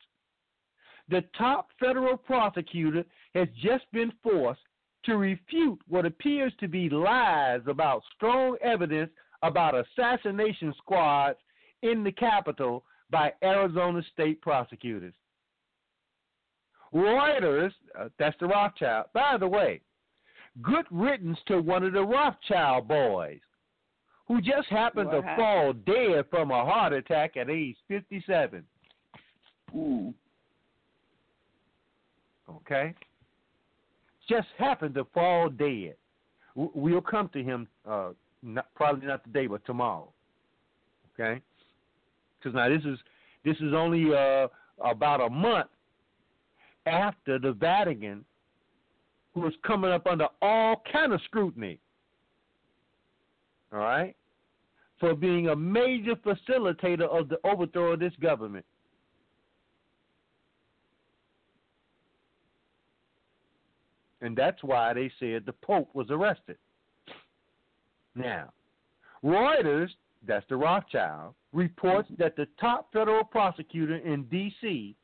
The top federal prosecutor has just been forced to refute what appears to be lies about strong evidence about assassination squads in the Capitol by Arizona state prosecutors. Reuters, that's the Rothschild. By the way, good riddance to one of the Rothschild boys, who just happened to fall dead from a heart attack at age 57. Ooh. Okay? Just happened to fall dead. We'll come to him probably not today, but tomorrow. Okay? Because now this is only about a month after the Vatican, who was coming up under all kind of scrutiny, all right, for being a major facilitator of the overthrow of this government. And that's why they said the Pope was arrested. Now, Reuters, that's the Rothschild, reports that the top federal prosecutor in D.C.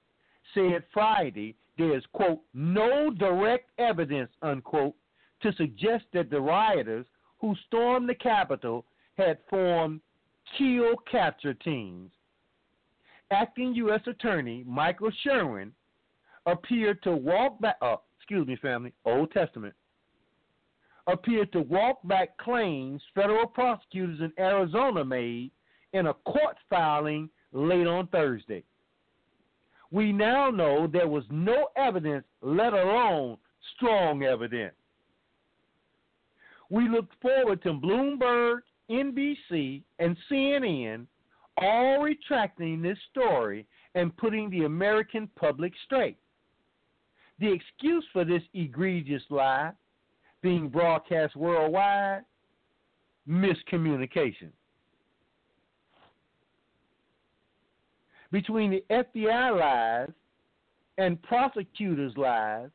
said Friday there is, quote, no direct evidence, unquote, to suggest that the rioters who stormed the Capitol had formed kill-capture teams. Acting U.S. Attorney Michael Sherwin appeared to walk back, Old Testament, appeared to walk back claims federal prosecutors in Arizona made in a court filing late on Thursday. We now know there was no evidence, let alone strong evidence. We look forward to Bloomberg, NBC, and CNN all retracting this story and putting the American public straight. The excuse for this egregious lie being broadcast worldwide, miscommunication. Between the FBI lies and prosecutors' lies,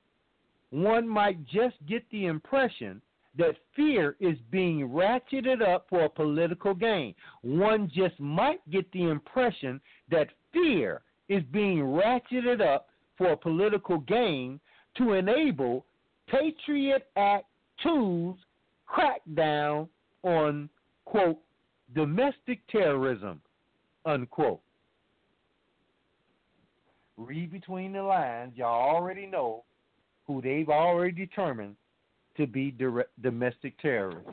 one might just get the impression that fear is being ratcheted up for a political gain. One just might get the impression that fear is being ratcheted up for a political gain to enable Patriot Act 2's crackdown on, quote, domestic terrorism, unquote. Read between the lines, y'all already know who they've already determined to be domestic terrorists.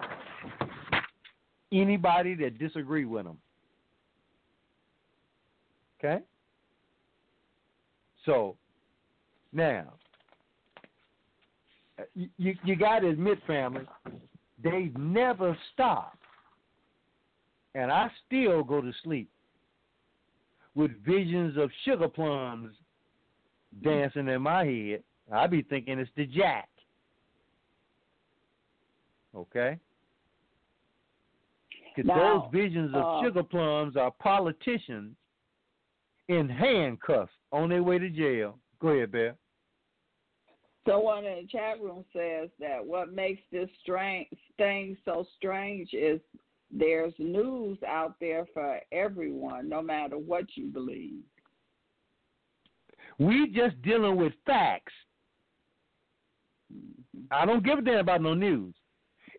Anybody that disagree with them. Okay? So, now, you got to admit, family, they never stop. And I still go to sleep with visions of sugar plums dancing in my head. I be thinking it's the Jack. Okay? Because those visions of sugar plums are politicians in handcuffs on their way to jail. Go ahead, Bear. Someone in the chat room says that what makes this strange thing so strange is there's news out there for everyone, no matter what you believe. We just dealing with facts. I don't give a damn about no news.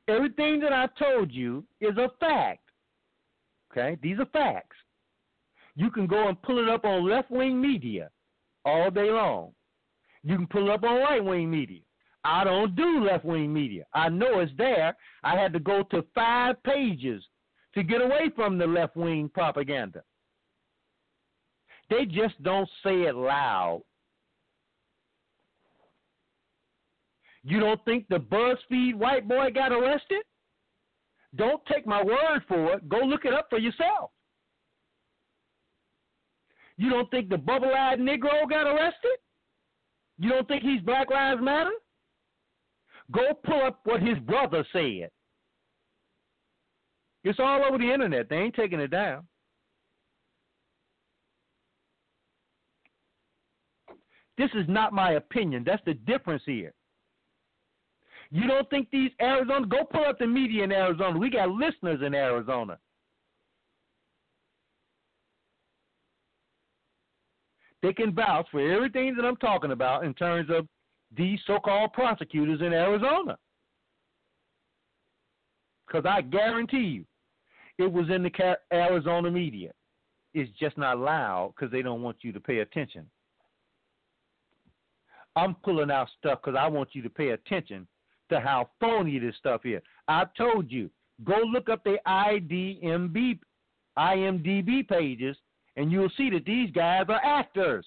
Everything that I told you is a fact. Okay? These are facts. You can go and pull it up on left-wing media all day long. You can pull it up on right-wing media. I don't do left-wing media. I know it's there. I had to go to 5 pages to get away from the left-wing propaganda. They just don't say it loud. You don't think the BuzzFeed white boy got arrested? Don't take my word for it. Go look it up for yourself. You don't think the bubble-eyed Negro got arrested? You don't think he's Black Lives Matter? Go pull up what his brother said. It's all over the internet. They ain't taking it down. This is not my opinion. That's the difference here. You don't think these Arizona... Go pull up the media in Arizona. We got listeners in Arizona. They can vouch for everything that I'm talking about in terms of these so-called prosecutors in Arizona. Because I guarantee you, it was in the Arizona media. It's just not loud because they don't want you to pay attention. I'm pulling out stuff because I want you to pay attention to how phony this stuff is. I told you, go look up their IMDb pages, and you'll see that these guys are actors.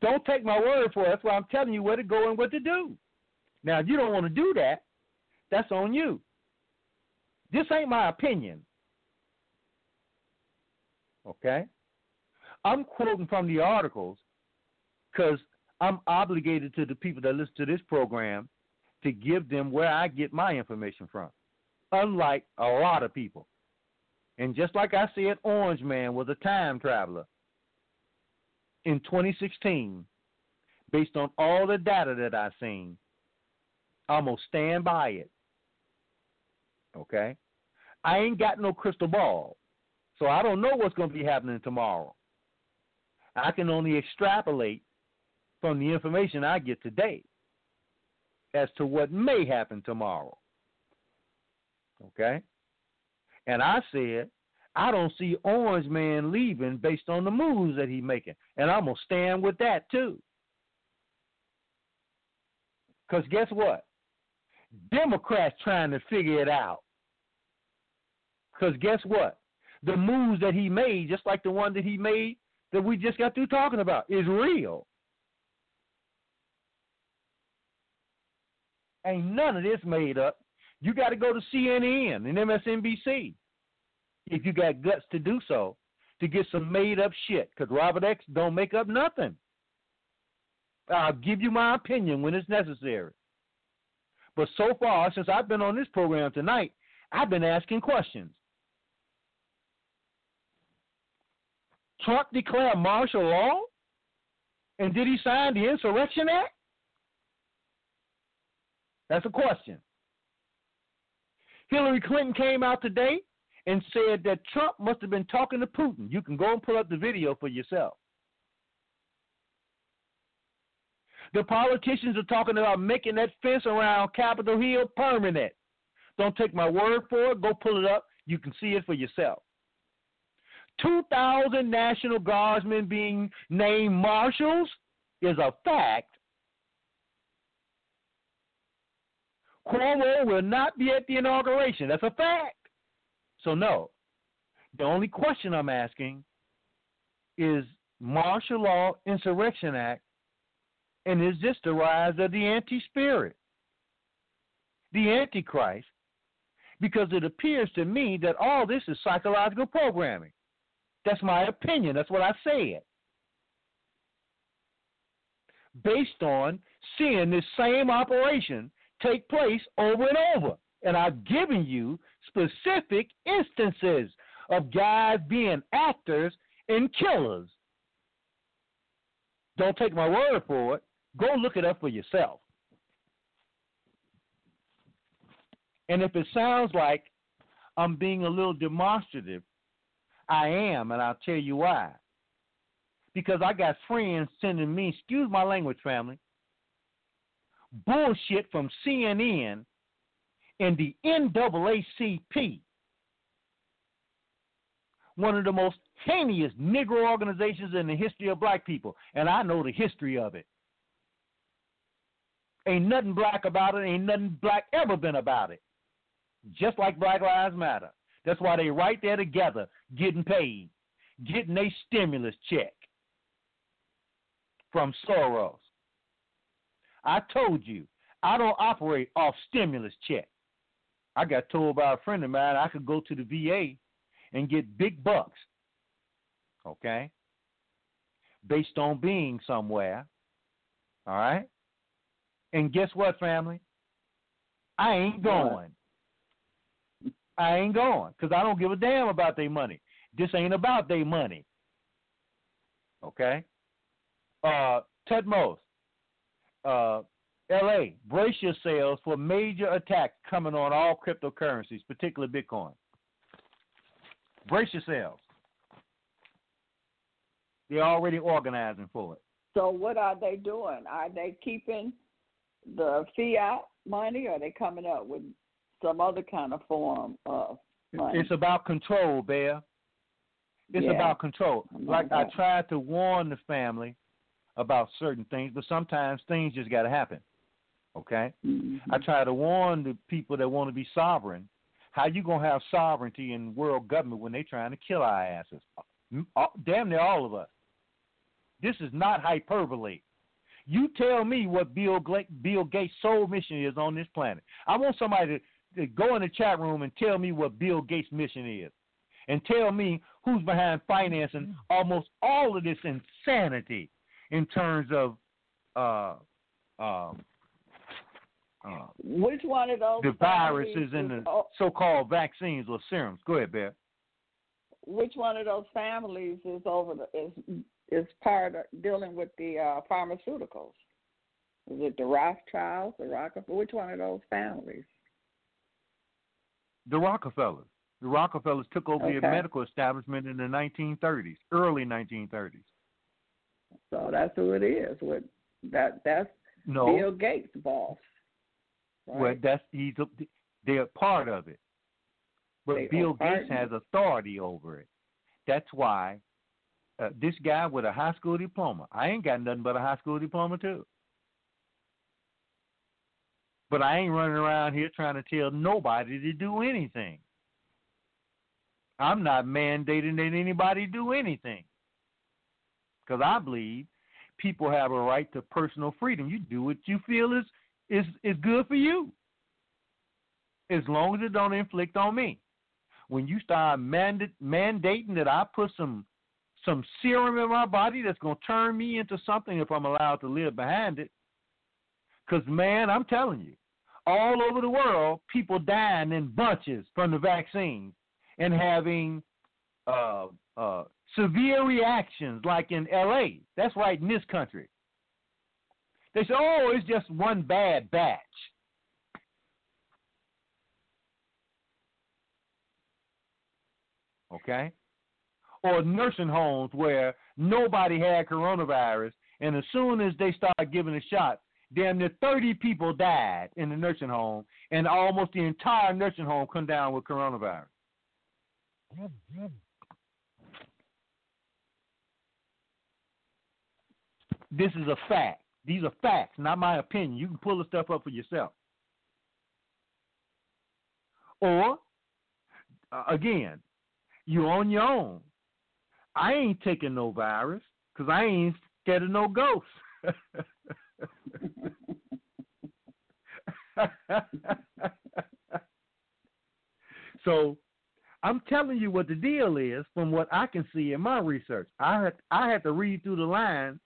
Don't take my word for it. That's why I'm telling you where to go and what to do. Now, if you don't want to do that, that's on you. This ain't my opinion. Okay? I'm quoting from the articles because I'm obligated to the people that listen to this program to give them where I get my information from, unlike a lot of people. And just like I said, Orange Man was a time traveler in 2016, based on all the data that I've seen. I'm going to stand by it. Okay? I ain't got no crystal ball, so I don't know what's going to be happening tomorrow. I can only extrapolate from the information I get today as to what may happen tomorrow. Okay? And I said, I don't see Orange Man leaving based on the moves that he's making. And I'm going to stand with that, too. Because guess what? Democrats trying to figure it out. Because guess what? The moves that he made, just like the one that he made that we just got through talking about, is real. Ain't none of this made up. You got to go to CNN and MSNBC if you got guts to do so, to get some made-up shit, because Robert X don't make up nothing. I'll give you my opinion when it's necessary. But so far, since I've been on this program tonight, I've been asking questions. Trump declared martial law? And did he sign the Insurrection Act? That's a question. Hillary Clinton came out today and said that Trump must have been talking to Putin. You can go and pull up the video for yourself. The politicians are talking about making that fence around Capitol Hill permanent. Don't take my word for it. Go pull it up. You can see it for yourself. 2,000 National Guardsmen being named marshals is a fact. Cuomo will not be at the inauguration. That's a fact. So no, the only question I'm asking is martial law, Insurrection Act, and is this the rise of the anti-spirit, the antichrist? Because it appears to me that all this is psychological programming. That's my opinion. That's what I said. Based on seeing this same operation take place over and over. And I've given you specific instances of guys being actors and killers. Don't take my word for it. Go look it up for yourself. And if it sounds like I'm being a little demonstrative, I am, and I'll tell you why. Because I got friends sending me, excuse my language, family, bullshit from CNN and the NAACP, one of the most heinous Negro organizations in the history of black people. And I know the history of it. Ain't nothing black about it. Ain't nothing black ever been about it. Just like Black Lives Matter. That's why they right there together getting paid, getting a stimulus check from Soros. I told you, I don't operate off stimulus check. I got told by a friend of mine I could go to the VA and get big bucks, okay, based on being somewhere, all right? And guess what, family? I ain't going. I ain't going because I don't give a damn about their money. This ain't about their money, okay? Tutmos, L.A., brace yourselves for major attacks coming on all cryptocurrencies, particularly Bitcoin. Brace yourselves. They're already organizing for it. So what are they doing? Are they keeping the fiat money, or are they coming up with some other kind of form of money? It's about control, Bear. It's about control. Like I tried to warn the family about certain things, but sometimes things just got to happen. okay? Mm-hmm. I try to warn the people that want to be sovereign, how you going to have sovereignty in world government when they trying to kill our asses? Damn near all of us. This is not hyperbole. You tell me what Bill Gates' sole mission is on this planet. I want somebody to go in the chat room and tell me what Bill Gates' mission is, and tell me who's behind financing almost all of this insanity in terms of which one of those the viruses and the so-called vaccines or serums. Go ahead, Bear. Which one of those families is is part of dealing with the pharmaceuticals? Is it the Rothschilds, the Rockefeller? Which one of those families? The Rockefellers. The Rockefellers took over the medical establishment in the 1930s, early 1930s. So that's who it is. With that's no. Bill Gates' boss. Right? Well, they're part of it, but Bill Gates has authority over it. That's why this guy with a high school diploma. I ain't got nothing but a high school diploma too. But I ain't running around here trying to tell nobody to do anything. I'm not mandating that anybody do anything, because I believe people have a right to personal freedom. You do what you feel is good for you, as long as it don't inflict on me. When you start mandating that I put some serum in my body that's going to turn me into something if I'm allowed to live behind it, because, man, I'm telling you, all over the world, people dying in bunches from the vaccine and having severe reactions, like in L.A. That's right, in this country. They say, oh, it's just one bad batch. Okay? Or nursing homes where nobody had coronavirus, and as soon as they started giving a shot, damn near 30 people died in the nursing home, and almost the entire nursing home come down with coronavirus. This is a fact. These are facts, not my opinion. You can pull the stuff up for yourself. Or, again, you're on your own. I ain't taking no virus because I ain't scared of no ghosts. So I'm telling you what the deal is from what I can see in my research. I had to read through the lines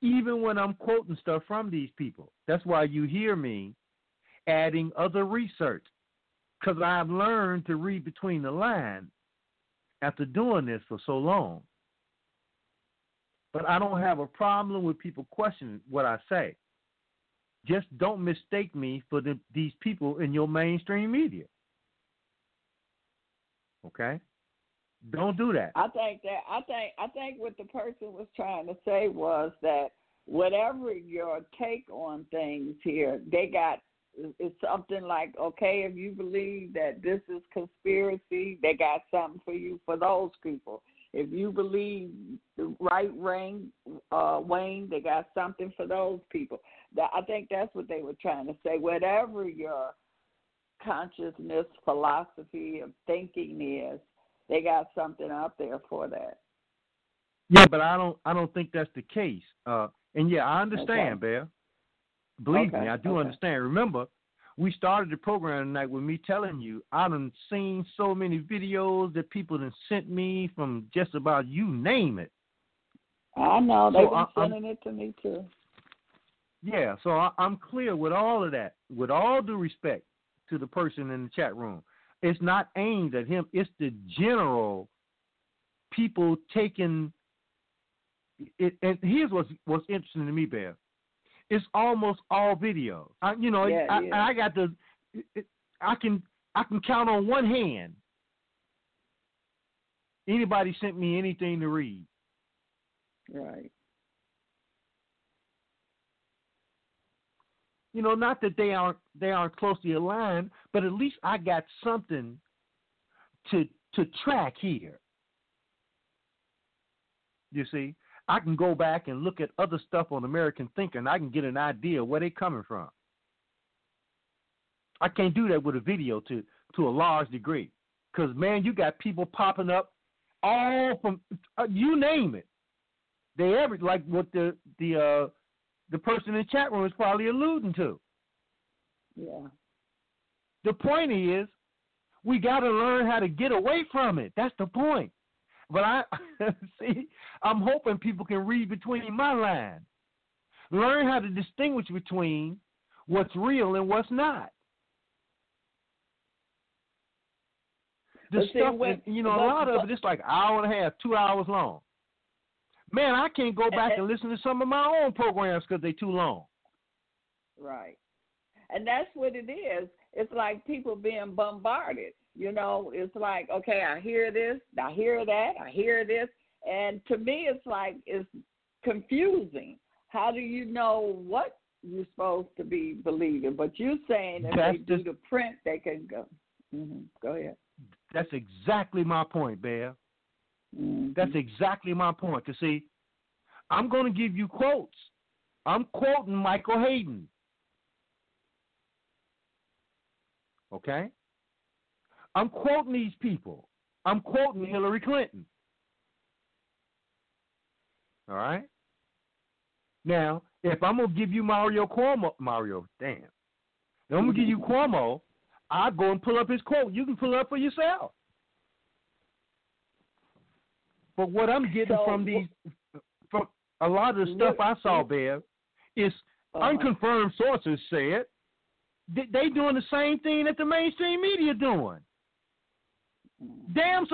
even when I'm quoting stuff from these people. That's why you hear me adding other research, because I've learned to read between the lines after doing this for so long. But I don't have a problem with people questioning what I say. Just don't mistake me for these people in your mainstream media. Okay? Don't do that. I think what the person was trying to say was that whatever your take on things here, it's something like, okay, if you believe that this is conspiracy, they got something for you for those people. If you believe the right wing, they got something for those people. I think that's what they were trying to say. Whatever your consciousness, philosophy of thinking is, they got something out there for that. Yeah, but I don't think that's the case. And yeah, I understand, Bear. Believe me, I do understand. Remember, we started the program tonight with me telling you I done seen so many videos that people done sent me from just about you name it. I know. They've been sending it to me, too. Yeah, so I'm clear with all of that, with all due respect to the person in the chat room. It's not aimed at him. It's the general people taking it. And here's what's interesting to me, Bear. It's almost all videos. I got the. I can count on one hand anybody sent me anything to read. Right. You know, not that they aren't closely aligned, but at least I got something to track here. You see, I can go back and look at other stuff on American thinking. I can get an idea where they're coming from. I can't do that with a video to a large degree because, man, you got people popping up all from you name it. They ever like what the person in the chat room is probably alluding to. Yeah. The point is, we got to learn how to get away from it. That's the point. But I see, I'm hoping people can read between my lines. Learn how to distinguish between what's real and what's not. The but stuff, a lot of it is like an hour and a half, 2 hours long. Man, I can't go back and listen to some of my own programs because they're too long. Right. And that's what it is. It's like people being bombarded. You know, it's like, okay, I hear this, I hear that, I hear this. And to me, it's like it's confusing. How do you know what you're supposed to be believing? But you're saying if they do the print, they can go. Mm-hmm. Go ahead. That's exactly my point, Bear. Mm-hmm. That's exactly my point. Because, see, I'm going to give you quotes. I'm quoting Michael Hayden. Okay? I'm quoting these people. I'm quoting Hillary Clinton. All right? Now, if I'm going to give you If I'm going to give you Cuomo, I'll go and pull up his quote. You can pull it up for yourself. But what I'm getting from a lot of the stuff I saw, Bev, is unconfirmed sources said they doing the same thing that the mainstream media doing. Damn,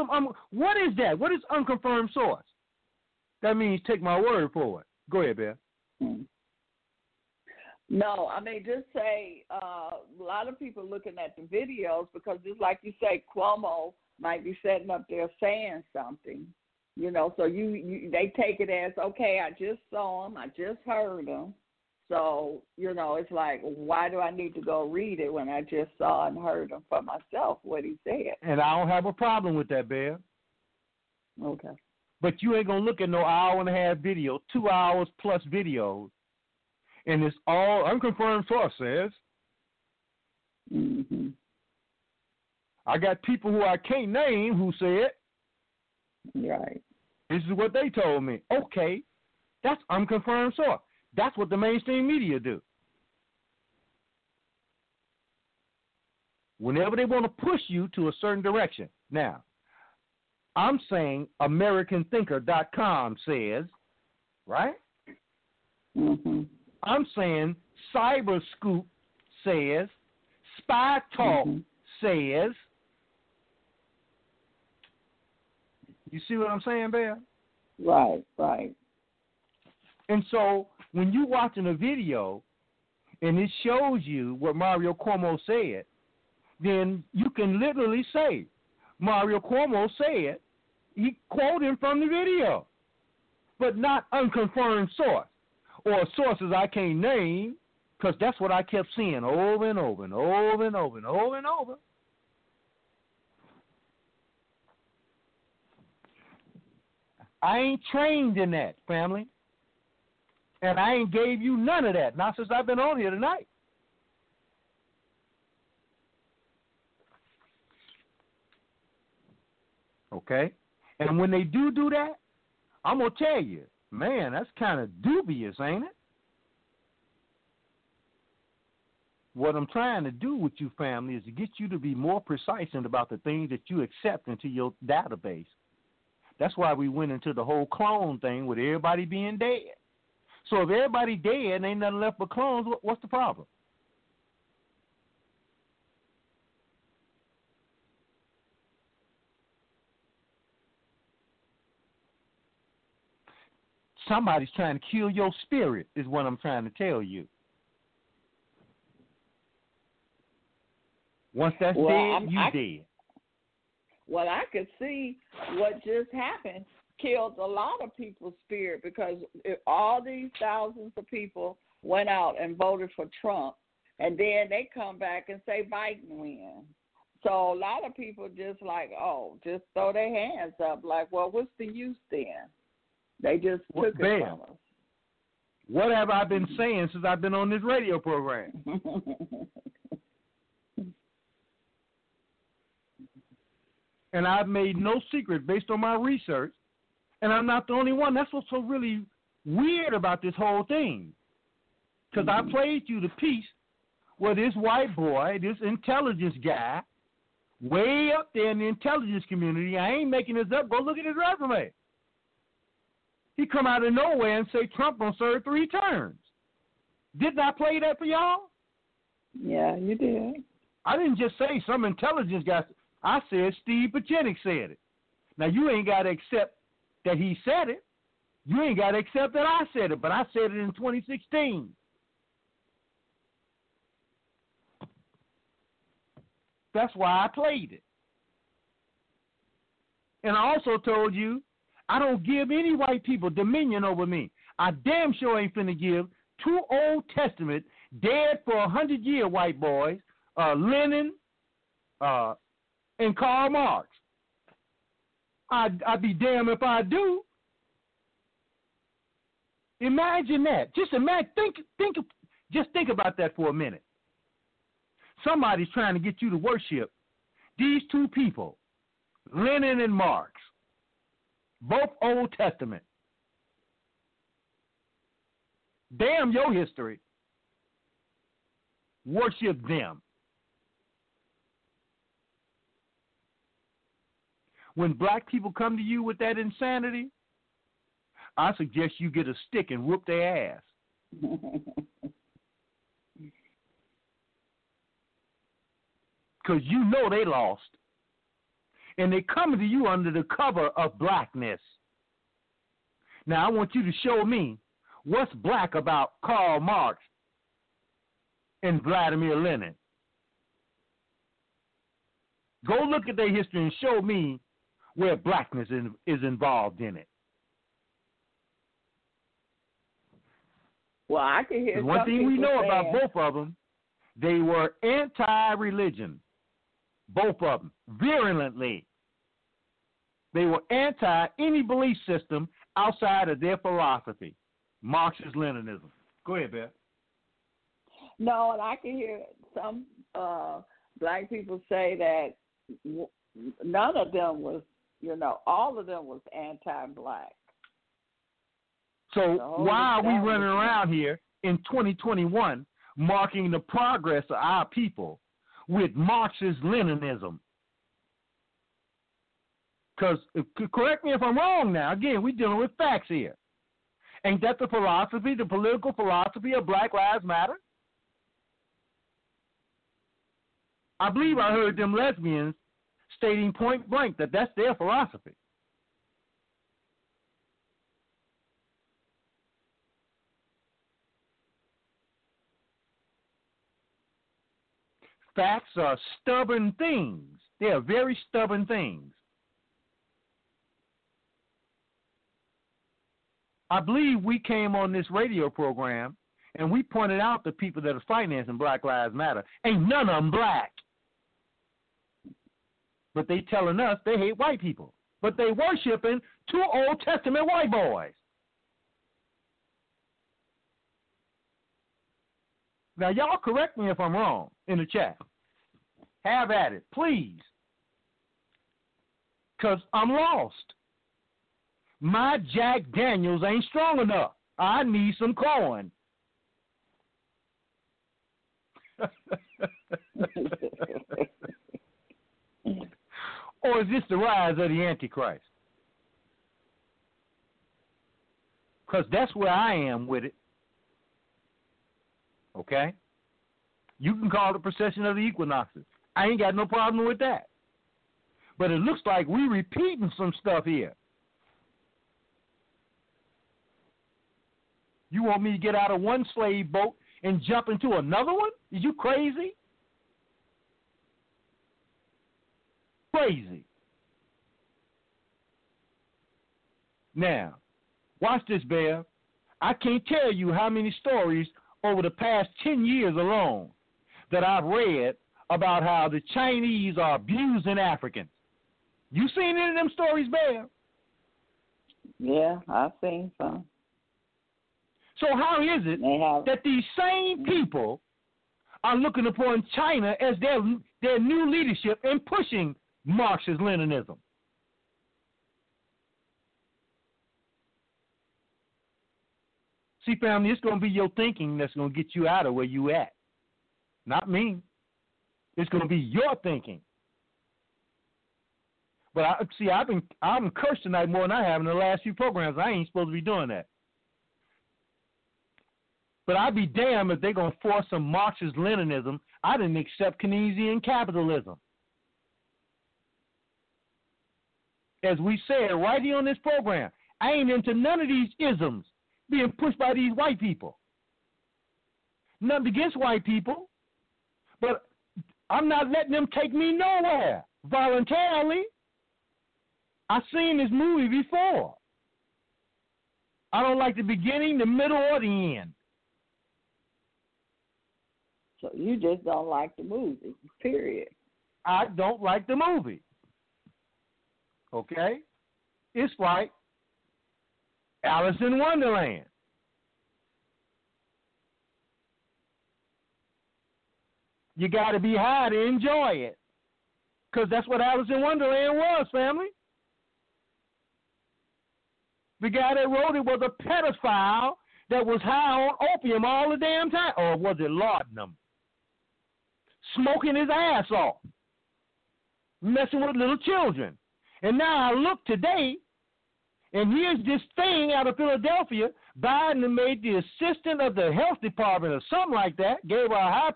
what is that? What is unconfirmed source? That means take my word for it. Go ahead, Bev. No, I mean, just say a lot of people looking at the videos because just like you say, Cuomo might be sitting up there saying something, you know, so they take it as, okay, I just saw him, I just heard him. So, you know, it's like, why do I need to go read it when I just saw and heard him for myself, what he said? And I don't have a problem with that, Bear. Okay. But you ain't going to look at no hour and a half video, 2 hours plus videos, and it's all unconfirmed source says. Mm-hmm. I got people who I can't name who said, right, this is what they told me. Okay, that's unconfirmed source. That's what the mainstream media do. Whenever they want to push you to a certain direction. Now, I'm saying AmericanThinker.com says, right? Mm-hmm. I'm saying CyberScoop says, SpyTalk says. You see what I'm saying, Bear? Right, right. And so when you're watching a video and it shows you what Mario Cuomo said, then you can literally say, Mario Cuomo said, he quoted from the video, but not unconfirmed source or sources I can't name because that's what I kept seeing over and over and over and over and over and over. I ain't trained in that, family. And I ain't gave you none of that, not since I've been on here tonight. Okay? And when they do that, I'm going to tell you, man, that's kind of dubious, ain't it? What I'm trying to do with you, family, is to get you to be more precise about the things that you accept into your database. That's why we went into the whole clone thing with everybody being dead. So if everybody dead and ain't nothing left but clones, what's the problem? Somebody's trying to kill your spirit is what I'm trying to tell you. Once that's dead. Well, I could see what just happened. Killed a lot of people's spirit because all these thousands of people went out and voted for Trump, and then they come back and say Biden wins. So a lot of people just like, just throw their hands up like, well, what's the use then? They just took it from us. What have I been saying since I've been on this radio program? And I've made no secret based on my research, and I'm not the only one. That's what's so really weird about this whole thing, because I played you the piece where this white boy, this intelligence guy, way up there in the intelligence community, I ain't making this up, go look at his resume. He come out of nowhere and say Trump gonna serve 3 terms. Didn't I play that for y'all? Yeah, you did. I didn't just say some intelligence guy. I said Steve Pachinik said it. Now, you ain't got to accept that he said it. You ain't got to accept that I said it, but I said it in 2016. That's why I played it. And I also told you, I don't give any white people dominion over me. I damn sure ain't finna give 2 Old Testament, dead for 100-year white boys, Lenin, and Karl Marx. I'd be damned if I do. Imagine that. Just imagine. Think about that for a minute. Somebody's trying to get you to worship these 2 people, Lenin and Marx, both Old Testament. Damn your history. Worship them. When black people come to you with that insanity, I suggest you get a stick and whoop their ass. Because you know they lost. And they coming to you under the cover of blackness. Now, I want you to show me what's black about Karl Marx and Vladimir Lenin. Go look at their history and show me where blackness is involved in it. Well, I can hear one thing we know about both of them, they were anti-religion, both of them, virulently. They were anti any belief system outside of their philosophy, Marxist-Leninism. Go ahead, Beth. No, and I can hear some black people say that none of them was, all of them was anti-black. So why are we running around here in 2021 marking the progress of our people with Marxist-Leninism? Because, correct me if I'm wrong now, again, we're dealing with facts here. Ain't that the philosophy, the political philosophy of Black Lives Matter? I believe I heard them lesbians stating point blank that that's their philosophy. Facts are stubborn things. They are very stubborn things. I believe we came on this radio program and we pointed out the people that are financing Black Lives Matter. Ain't none of them black. But they telling us they hate white people. But they worshiping 2 Old Testament white boys. Now, y'all correct me if I'm wrong in the chat. Have at it, please. Because I'm lost. My Jack Daniels ain't strong enough. I need some corn. Or is this the rise of the Antichrist? Because that's where I am with it. Okay? You can call it the precession of the equinoxes. I ain't got no problem with that. But it looks like we repeating some stuff here. You want me to get out of one slave boat and jump into another one? Are you crazy? Crazy. Now, watch this, Bear. I can't tell you how many stories over the past 10 years alone that I've read about how the Chinese are abusing Africans. You seen any of them stories, Bear? Yeah, I've seen some. So how is it that these same people are looking upon China as their new leadership and pushing Marxist-Leninism? See, family, it's going to be your thinking that's going to get you out of where you at. Not me. It's going to be your thinking. But I've been cursed tonight more than I have in the last few programs. I ain't supposed to be doing that. But I'd be damned if they're going to force some Marxist-Leninism. I didn't accept Keynesian capitalism. As we said right here on this program, I ain't into none of these isms being pushed by these white people. Nothing against white people, but I'm not letting them take me nowhere voluntarily. I've seen this movie before. I don't like the beginning, the middle, or the end. So you just don't like the movie, period. I don't like the movie. Okay? It's like Alice in Wonderland. You got to be high to enjoy it, because that's what Alice in Wonderland was, family. The guy that wrote it was a pedophile that was high on opium all the damn time. Or was it laudanum? Smoking his ass off. Messing with little children. And now I look today, and here's this thing out of Philadelphia. Biden made the assistant of the health department or something like that, gave it a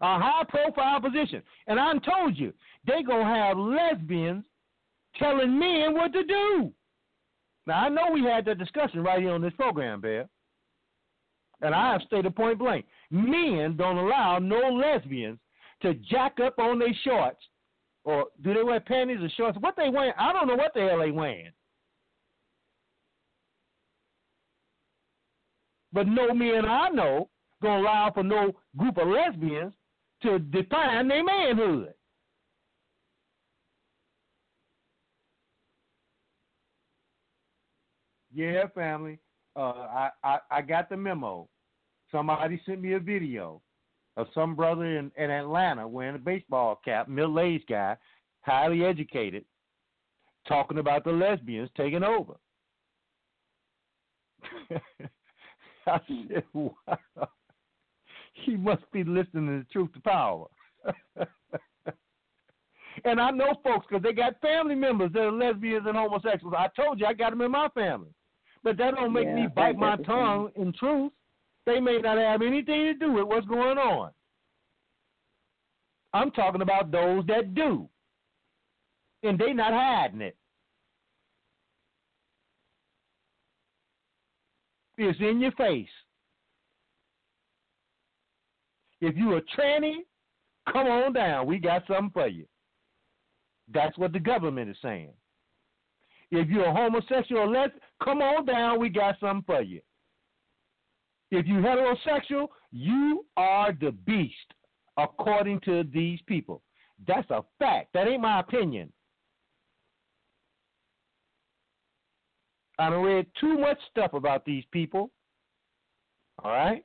high-profile position. And I told you, they going to have lesbians telling men what to do. Now, I know we had that discussion right here on this program, Bear. And I have stated point blank. Men don't allow no lesbians to jack up on their shorts. Or do they wear panties or shorts? What they wearing, I don't know what the hell they wearing. But no men I know gonna allow for no group of lesbians to define their manhood. Yeah, family. I got the memo. Somebody sent me a video of some brother in Atlanta wearing a baseball cap, middle-aged guy, highly educated, talking about the lesbians taking over. I said, wow. He must be listening to the truth to power. And I know folks, because they got family members that are lesbians and homosexuals. I told you I got them in my family. But that don't make me bite my tongue in truth. They may not have anything to do with what's going on. I'm talking about those that do. And they not hiding it. It's in your face. If you a tranny, come on down. We got something for you. That's what the government is saying. If you're a homosexual or lesbian, come on down. We got something for you. If you're heterosexual, you are the beast, according to these people. That's a fact. That ain't my opinion. I done read too much stuff about these people, all right?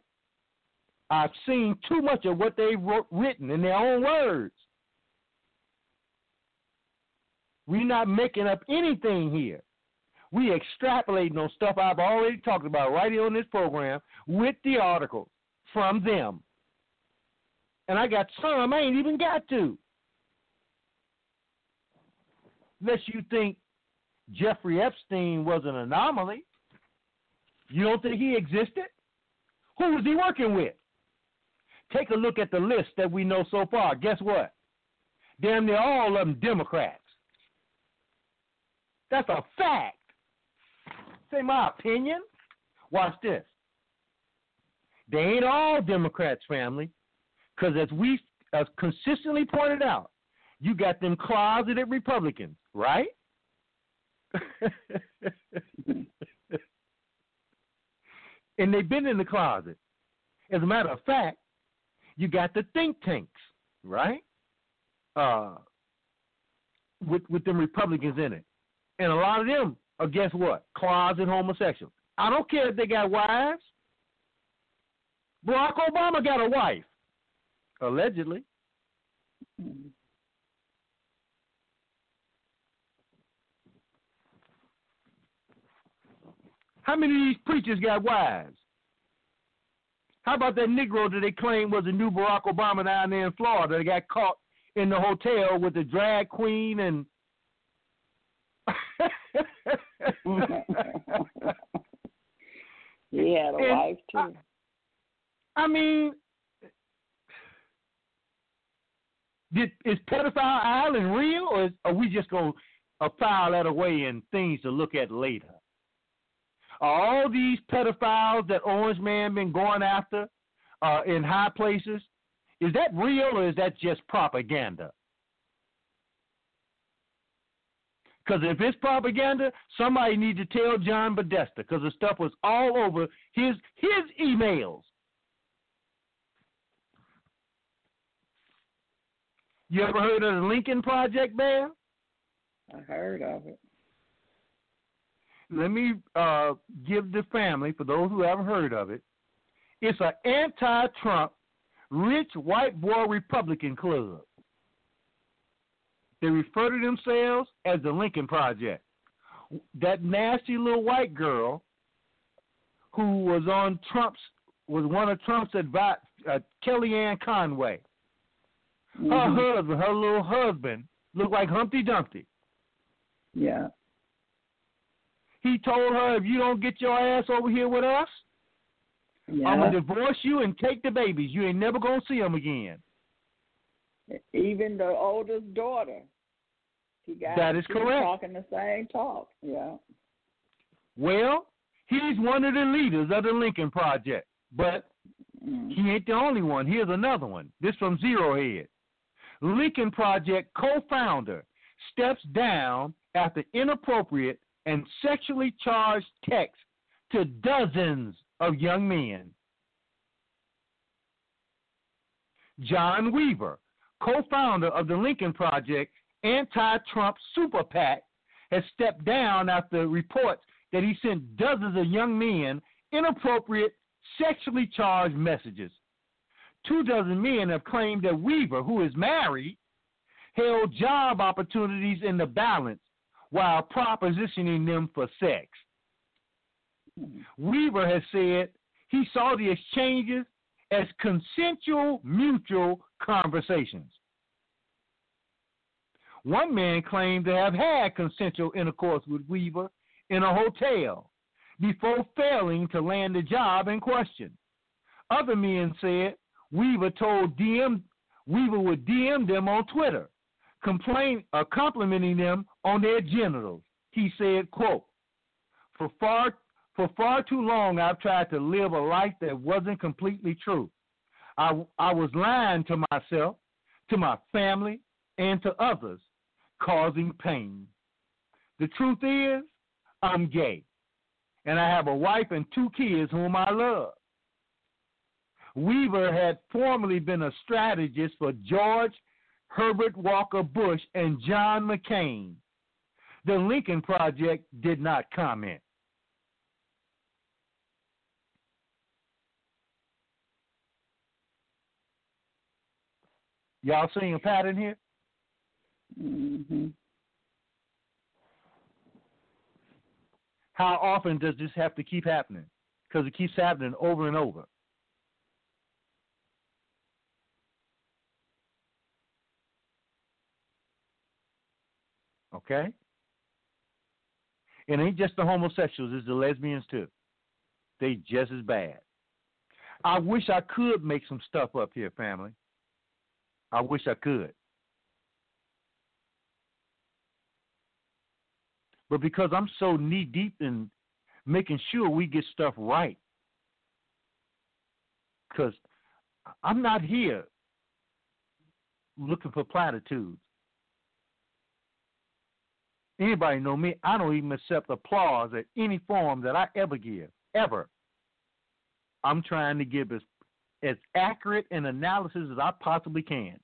I've seen too much of what they've written in their own words. We're not making up anything here. We extrapolating on stuff I've already talked about right here on this program with the articles from them. And I got some I ain't even got to. Unless you think Jeffrey Epstein was an anomaly. You don't think he existed? Who was he working with? Take a look at the list that we know so far. Guess what? Damn near all of them Democrats. That's a fact. This ain't my opinion. Watch this. They ain't all Democrats, family, because as we consistently pointed out, you got them closeted Republicans, right? And they've been in the closet. As a matter of fact, you got the think tanks, right? With them Republicans in it. And a lot of them are, guess what? Closet homosexuals. I don't care if they got wives. Barack Obama got a wife, allegedly. How many of these preachers got wives? How about that Negro that they claim was the new Barack Obama down there in Florida that got caught in the hotel with the drag queen and... He had a wife, too. I mean, is Pedophile Island real, or are we just going to file that away and things to look at later? Are all these pedophiles that Orange Man been going after in high places, is that real or is that just propaganda? Because if it's propaganda, somebody needs to tell John Podesta because the stuff was all over his emails. You ever heard of the Lincoln Project, man? I heard of it. Let me give the family, for those who haven't heard of it, it's an anti-Trump, rich white boy Republican club. They refer to themselves as the Lincoln Project. That nasty little white girl who was one of Trump's advisors, Kellyanne Conway. Mm-hmm. Her little husband, looked like Humpty Dumpty. Yeah. He told her, if you don't get your ass over here with us, yeah, I'm going to divorce you and take the babies. You ain't never going to see them again. Even the oldest daughter. That is correct. Talking the same talk. Yeah. Well, he's one of the leaders of the Lincoln Project, but he ain't the only one. Here's another one. This from Zero Head. Lincoln Project co-founder steps down after inappropriate and sexually charged texts to dozens of young men. John Weaver, co-founder of the Lincoln Project, anti-Trump super PAC, has stepped down after reports that he sent dozens of young men inappropriate, sexually charged messages. 24 men have claimed that Weaver, who is married, held job opportunities in the balance while propositioning them for sex. Weaver has said he saw the exchanges as consensual, mutual conversations. One man claimed to have had consensual intercourse with Weaver in a hotel before failing to land the job in question. Other men said Weaver would DM them on Twitter, complimenting them on their genitals. He said, quote, for far too long I've tried to live a life that wasn't completely true. I was lying to myself, to my family, and to others, causing pain. The truth is, I'm gay, and I have a wife and 2 kids whom I love. Weaver had formerly been a strategist for George Herbert Walker Bush and John McCain. The Lincoln Project did not comment. Y'all seeing a pattern here? Mm-hmm. How often does this have to keep happening? Because it keeps happening over and over. Okay? It ain't just the homosexuals, it's the lesbians too. They just as bad. I wish I could make some stuff up here, family. I wish I could. But because I'm so knee deep in making sure we get stuff right, because I'm not here looking for platitudes. Anybody know me, I don't even accept applause at any form that I ever give, ever. I'm trying to give as accurate an analysis as I possibly can.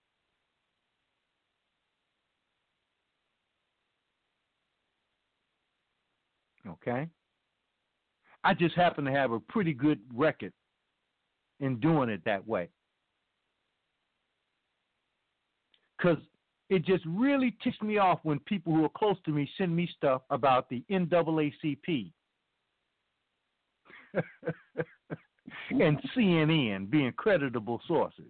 Okay? I just happen to have a pretty good record in doing it that way. Because it just really ticks me off when people who are close to me send me stuff about the NAACP and CNN being creditable sources.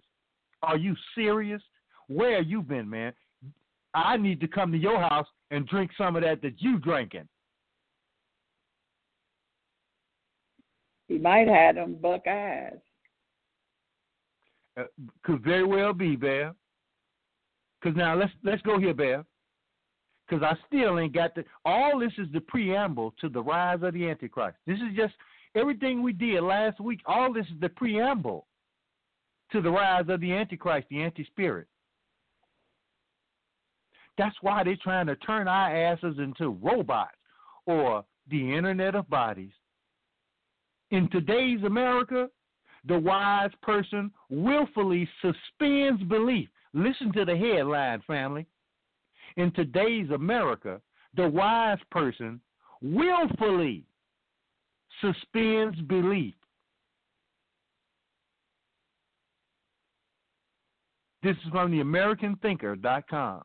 Are you serious? Where have you been, man? I need to come to your house and drink some of that you drinking. He might have them buck eyes. Could very well be, Bear. Because now let's go here, Bear. Because I still ain't got the. All this is the preamble to the rise of the Antichrist. This is just everything we did last week. All this is the preamble to the rise of the Antichrist, the anti-spirit. That's why they're trying to turn our asses into robots or the Internet of Bodies. In today's America, the wise person willfully suspends belief. Listen to the headline, family. In today's America, the wise person willfully suspends belief. This is from theamericanthinker.com.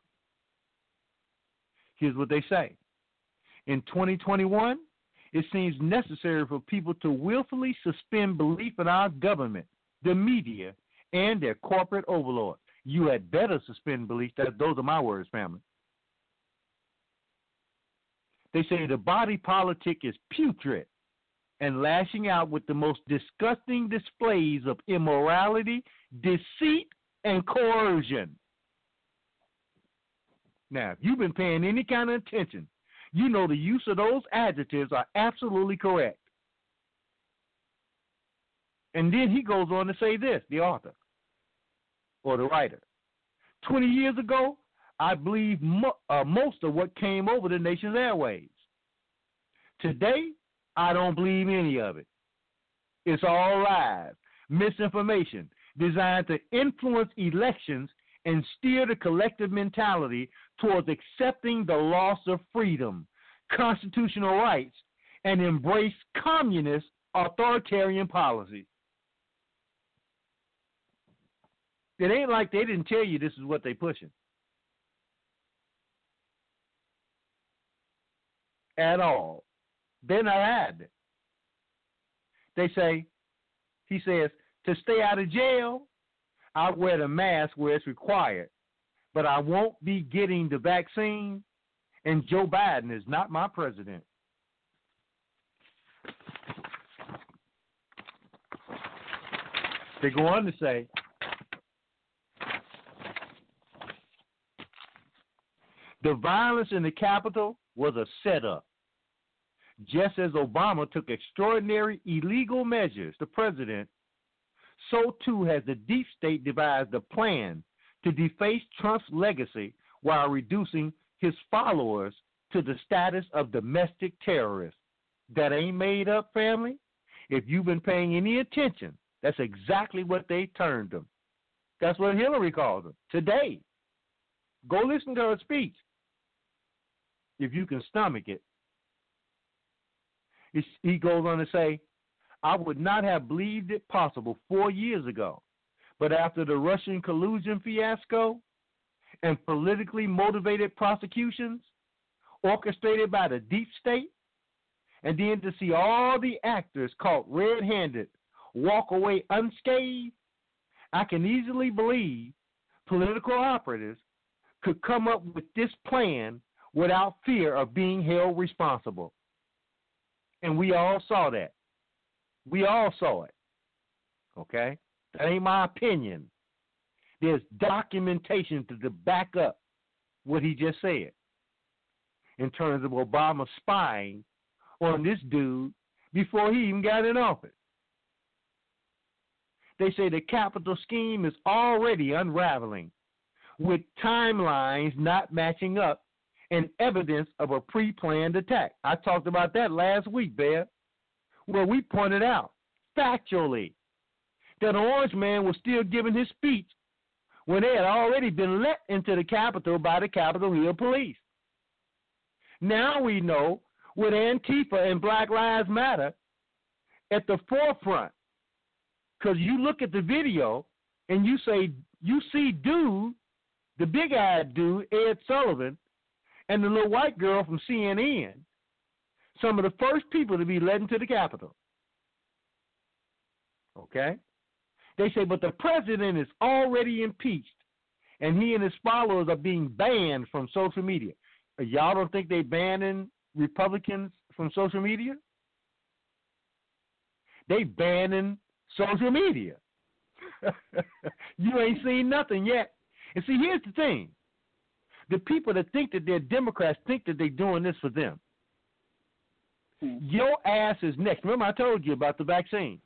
Here's what they say. In 2021, it seems necessary for people to willfully suspend belief in our government, the media, and their corporate overlords. You had better suspend belief. Those are my words, family. They say the body politic is putrid and lashing out with the most disgusting displays of immorality, deceit, and coercion. Now, if you've been paying any kind of attention, you know the use of those adjectives are absolutely correct. And then he goes on to say this, the author or the writer. 20 years ago, I believed most of what came over the nation's airwaves. Today, I don't believe any of it. It's all lies, misinformation designed to influence elections and steer the collective mentality towards accepting the loss of freedom, constitutional rights, and embrace communist authoritarian policies. It ain't like they didn't tell you this is what they pushing. At all. They're not hiding it. They say, he says, to stay out of jail, I wear the mask where it's required, but I won't be getting the vaccine, and Joe Biden is not my president. They go on to say, the violence in the Capitol was a setup. Just as Obama took extraordinary illegal measures, the president, so too has the deep state devised a plan to deface Trump's legacy while reducing his followers to the status of domestic terrorists. That ain't made up, family. If you've been paying any attention, that's exactly what they termed them. That's what Hillary called them today. Go listen to her speech if you can stomach it. He goes on to say, I would not have believed it possible 4 years ago, but after the Russian collusion fiasco and politically motivated prosecutions orchestrated by the deep state, and then to see all the actors caught red-handed walk away unscathed, I can easily believe political operatives could come up with this plan without fear of being held responsible. And we all saw that. We all saw it, okay? That ain't my opinion. There's documentation to back up what he just said in terms of Obama spying on this dude before he even got in office. They say the capital scheme is already unraveling with timelines not matching up and evidence of a pre-planned attack. I talked about that last week, Bear. Well, we pointed out factually that Orange Man was still giving his speech when they had already been let into the Capitol by the Capitol Hill police. Now we know with Antifa and Black Lives Matter at the forefront. Because you look at the video and you say, you see dude, the big-eyed dude, Ed Sullivan, and the little white girl from CNN, some of the first people to be led into the Capitol. Okay? They say, but the president is already impeached, and he and his followers are being banned from social media. Y'all don't think they're banning Republicans from social media? They banning social media. You ain't seen nothing yet. And see, here's the thing. The people that think that they're Democrats think that they're doing this for them. Your ass is next. Remember I told you about the vaccine.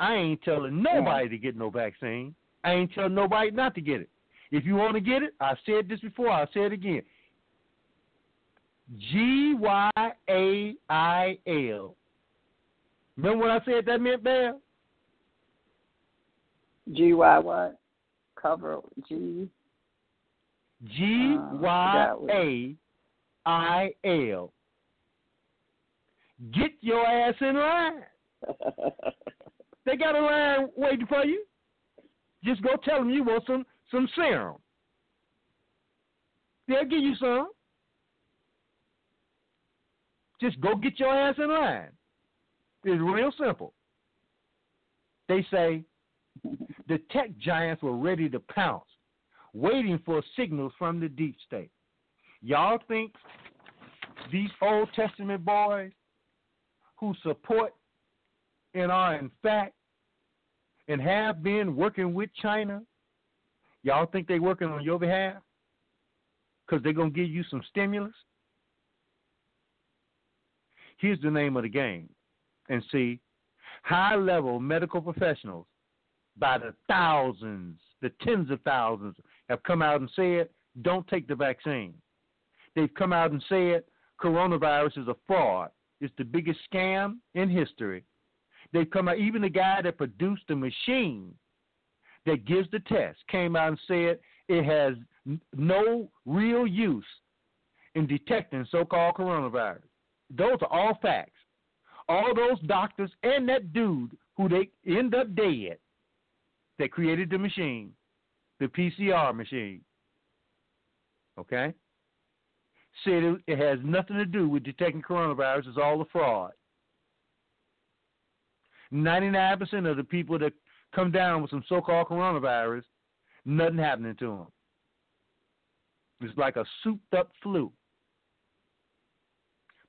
I ain't telling nobody to get no vaccine. I ain't telling nobody not to get it. If you want to get it, I've said this before, I'll say it again. GYAIL. Remember what I said that meant, Bell? GY what? Cover G. GYAIL. Get your ass in line. They got a line waiting for you. Just go tell them you want some serum. They'll give you some. Just go get your ass in line. It's real simple. They say the tech giants were ready to pounce, waiting for signals from the deep state. Y'all think these Old Testament boys who support and are in fact and have been working with China, y'all think they working on your behalf? Because they're going to give you some stimulus? Here's the name of the game. And see, high-level medical professionals by the thousands, the tens of thousands, have come out and said, don't take the vaccine. They've come out and said, coronavirus is a fraud. It's the biggest scam in history. They've come out, even the guy that produced the machine that gives the test came out and said it has no real use in detecting so-called coronavirus. Those are all facts. All those doctors and that dude who they end up dead that created the machine, the PCR machine, okay, said it has nothing to do with detecting coronavirus. It's all a fraud. 99% of the people that come down with some so-called coronavirus, nothing happening to them. It's like a souped-up flu.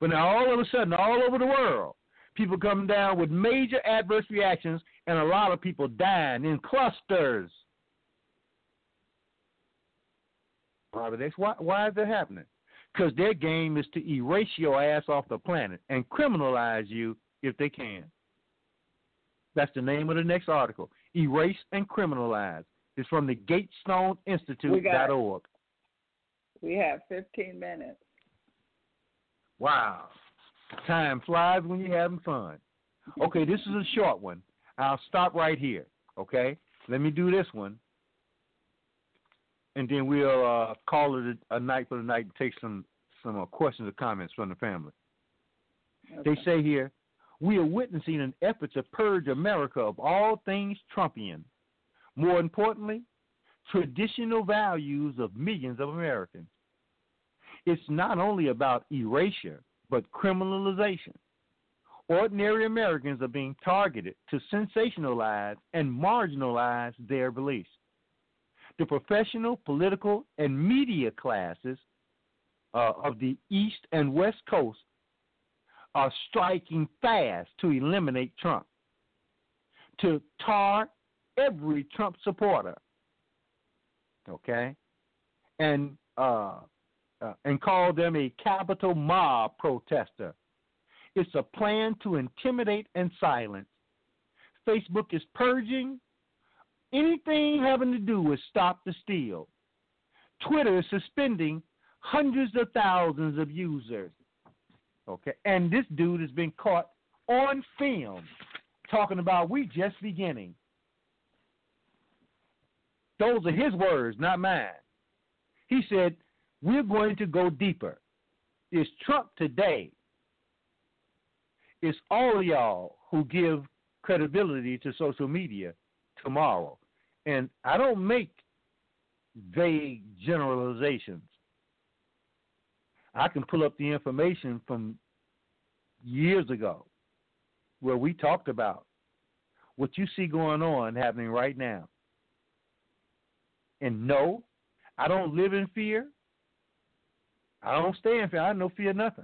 But now all of a sudden, all over the world, people coming down with major adverse reactions and a lot of people dying in clusters. Robert X, why is that happening? Because their game is to erase your ass off the planet and criminalize you if they can. That's the name of the next article. Erase and Criminalize. It's from the GatestoneInstitute.org. We have 15 minutes. Wow. Time flies when you're having fun. Okay, this is a short one. I'll stop right here, okay? Let me do this one, and then we'll call it a night for the night and take some questions or comments from the family. Okay. They say here, we are witnessing an effort to purge America of all things Trumpian. More importantly, traditional values of millions of Americans. It's not only about erasure, but criminalization. Ordinary Americans are being targeted to sensationalize and marginalize their beliefs. The professional, political, and media classes of the East and West Coast are striking fast to eliminate Trump, to tar every Trump supporter, okay, and call them a capital mob protester. It's a plan to intimidate and silence. Facebook is purging anything having to do with Stop the Steal. Twitter is suspending hundreds of thousands of users. Okay, and this dude has been caught on film talking about we just beginning. Those are his words, not mine. He said, we're going to go deeper. Is Trump today It's all y'all who give credibility to social media tomorrow. And I don't make vague generalizations. I can pull up the information from years ago where we talked about what you see going on happening right now. And no, I don't live in fear. I don't stay in fear. I don't fear nothing.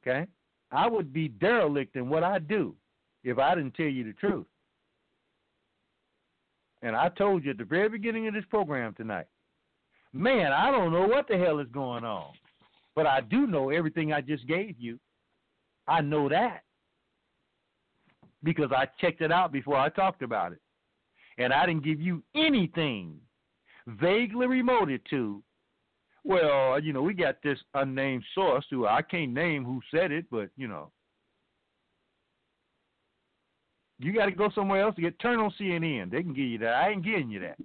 Okay? I would be derelict in what I do if I didn't tell you the truth. And I told you at the very beginning of this program tonight, man, I don't know what the hell is going on, but I do know everything I just gave you. I know that because I checked it out before I talked about it. And I didn't give you anything vaguely remoted to, well, you know, we got this unnamed source who I can't name who said it, but, you know. You got to go somewhere else to get, turn on CNN. They can give you that. I ain't giving you that.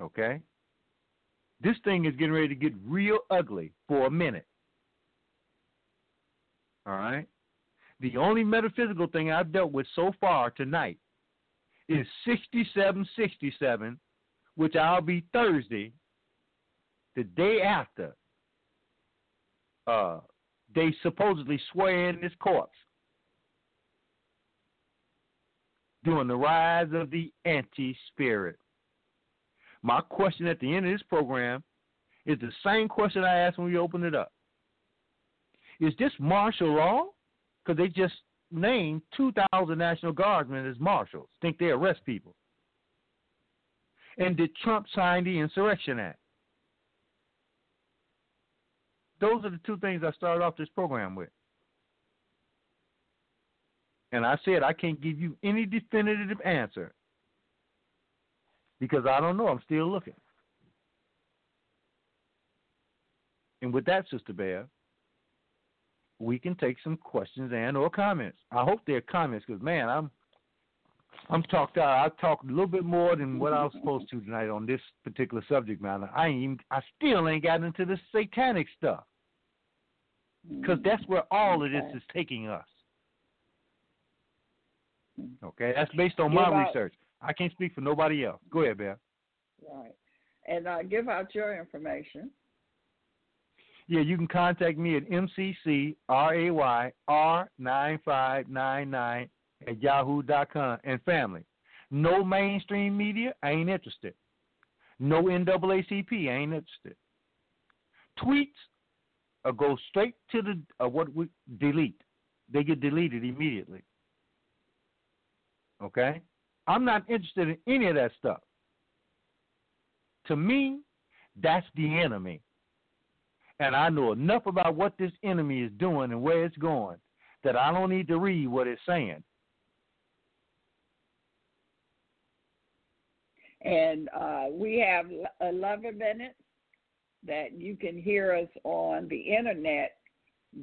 Okay? This thing is getting ready to get real ugly for a minute. All right? The only metaphysical thing I've dealt with so far tonight is 6767, which I'll be Thursday, the day after they supposedly swear in this corpse during the rise of the anti-spirit. My question at the end of this program is the same question I asked when we opened it up. Is this martial law? Because they just named 2,000 National Guardsmen as marshals. Think they arrest people. And did Trump sign the Insurrection Act? Those are the two things I started off this program with. And I said I can't give you any definitive answer because I don't know. I'm still looking. And with that, Sister Bear, we can take some questions and or comments. I hope they're comments because, man, I'm talked out. I talked a little bit more than what I was supposed to tonight on this particular subject matter. I still ain't gotten into the satanic stuff because that's where all of this is taking us. Okay, that's based on my research. I can't speak for nobody else. Go ahead, Bear. Right. And give out your information. Yeah, you can contact me at mccrayr9599@yahoo.com. And family, no mainstream media, I ain't interested. No NAACP, I ain't interested. Tweets go straight to the what we delete. They get deleted immediately. Okay? I'm not interested in any of that stuff. To me, that's the enemy. And I know enough about what this enemy is doing and where it's going that I don't need to read what it's saying. And we have 11 minutes that you can hear us on the internet,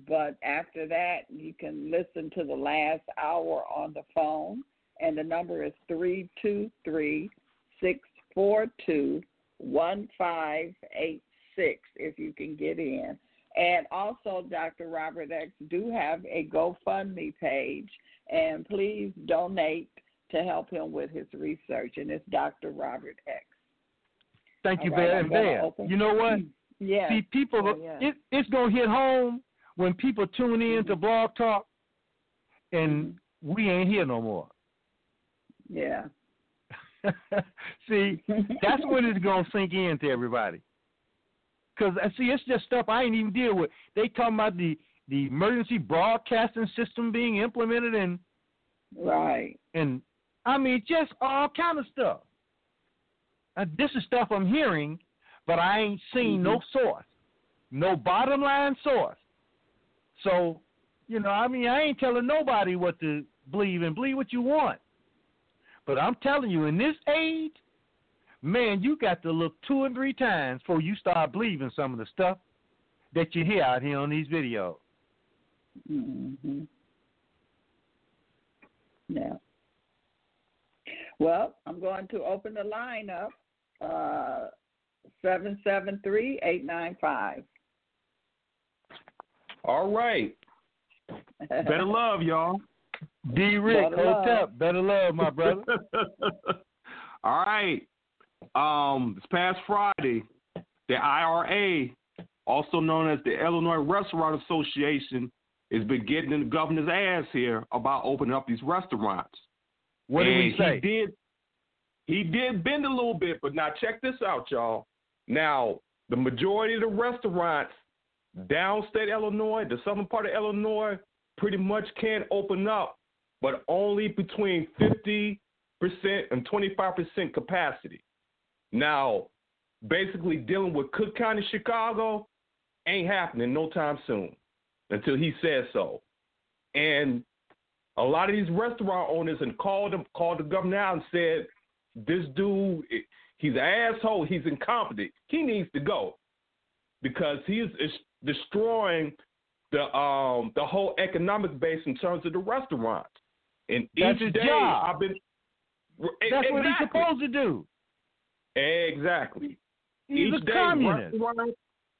but after that you can listen to the last hour on the phone, and the number is 323-642-1586. If you can get in. And also, Dr. Robert X do have a GoFundMe page, and please donate to help him with his research. And it's Dr. Robert X. Thank you, Bear. You know what? Yeah. See, people, it's going to hit home when people tune in to Blog Talk, and we ain't here no more. Yeah. See, that's when it's going to sink in to everybody. Because, see, it's just stuff I ain't even deal with. They talking about the emergency broadcasting system being implemented and, right. And, I mean, just all kind of stuff. This is stuff I'm hearing, but I ain't seen no source, no bottom line source. So, you know, I mean, I ain't telling nobody what to believe and believe what you want. But I'm telling you, in this age, man, you got to look 2 and 3 times before you start believing some of the stuff that you hear out here on these videos. Mm-hmm. Yeah. Well, I'm going to open the line up, 773-895. All right. Better love, y'all. D-Rick, hold up. Better love, my brother. All right. This past Friday, the IRA, also known as the Illinois Restaurant Association, has been getting in the governor's ass here about opening up these restaurants. What did he say? He did bend a little bit, but now check this out, y'all. Now, the majority of the restaurants downstate Illinois, the southern part of Illinois, pretty much can open up, but only between 50% and 25% capacity. Now, basically dealing with Cook County, Chicago, ain't happening no time soon until he says so. And a lot of these restaurant owners and called the governor out and said, this dude, he's an asshole. He's incompetent. He needs to go because he's destroying the whole economic base in terms of the restaurants. And that's each day job. That's exactly what he's supposed to do. Exactly. He's each a day, communist.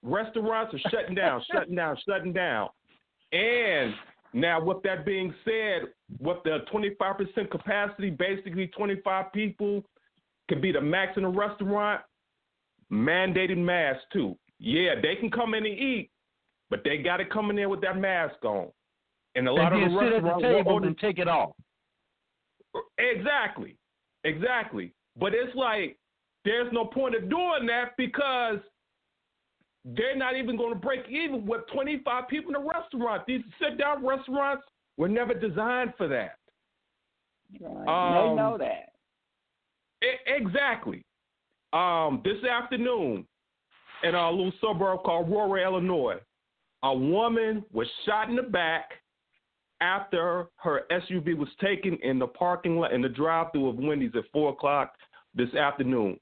Restaurants are shutting down, shutting down, shutting down. And now, with that being said, with the 25% capacity, basically 25 people can be the max in a restaurant, mandated masks too. Yeah, they can come in and eat, but they got to come in there with that mask on. And a lot of the restaurants sit at the table and take it off. Exactly. Exactly. But it's like, there's no point of doing that because they're not even going to break even with 25 people in a restaurant. These sit-down restaurants were never designed for that. Right. They know that. Exactly. This afternoon, in a little suburb called Aurora, Illinois, a woman was shot in the back after her SUV was taken in the parking lot in the drive-thru of Wendy's at 4 o'clock this afternoon.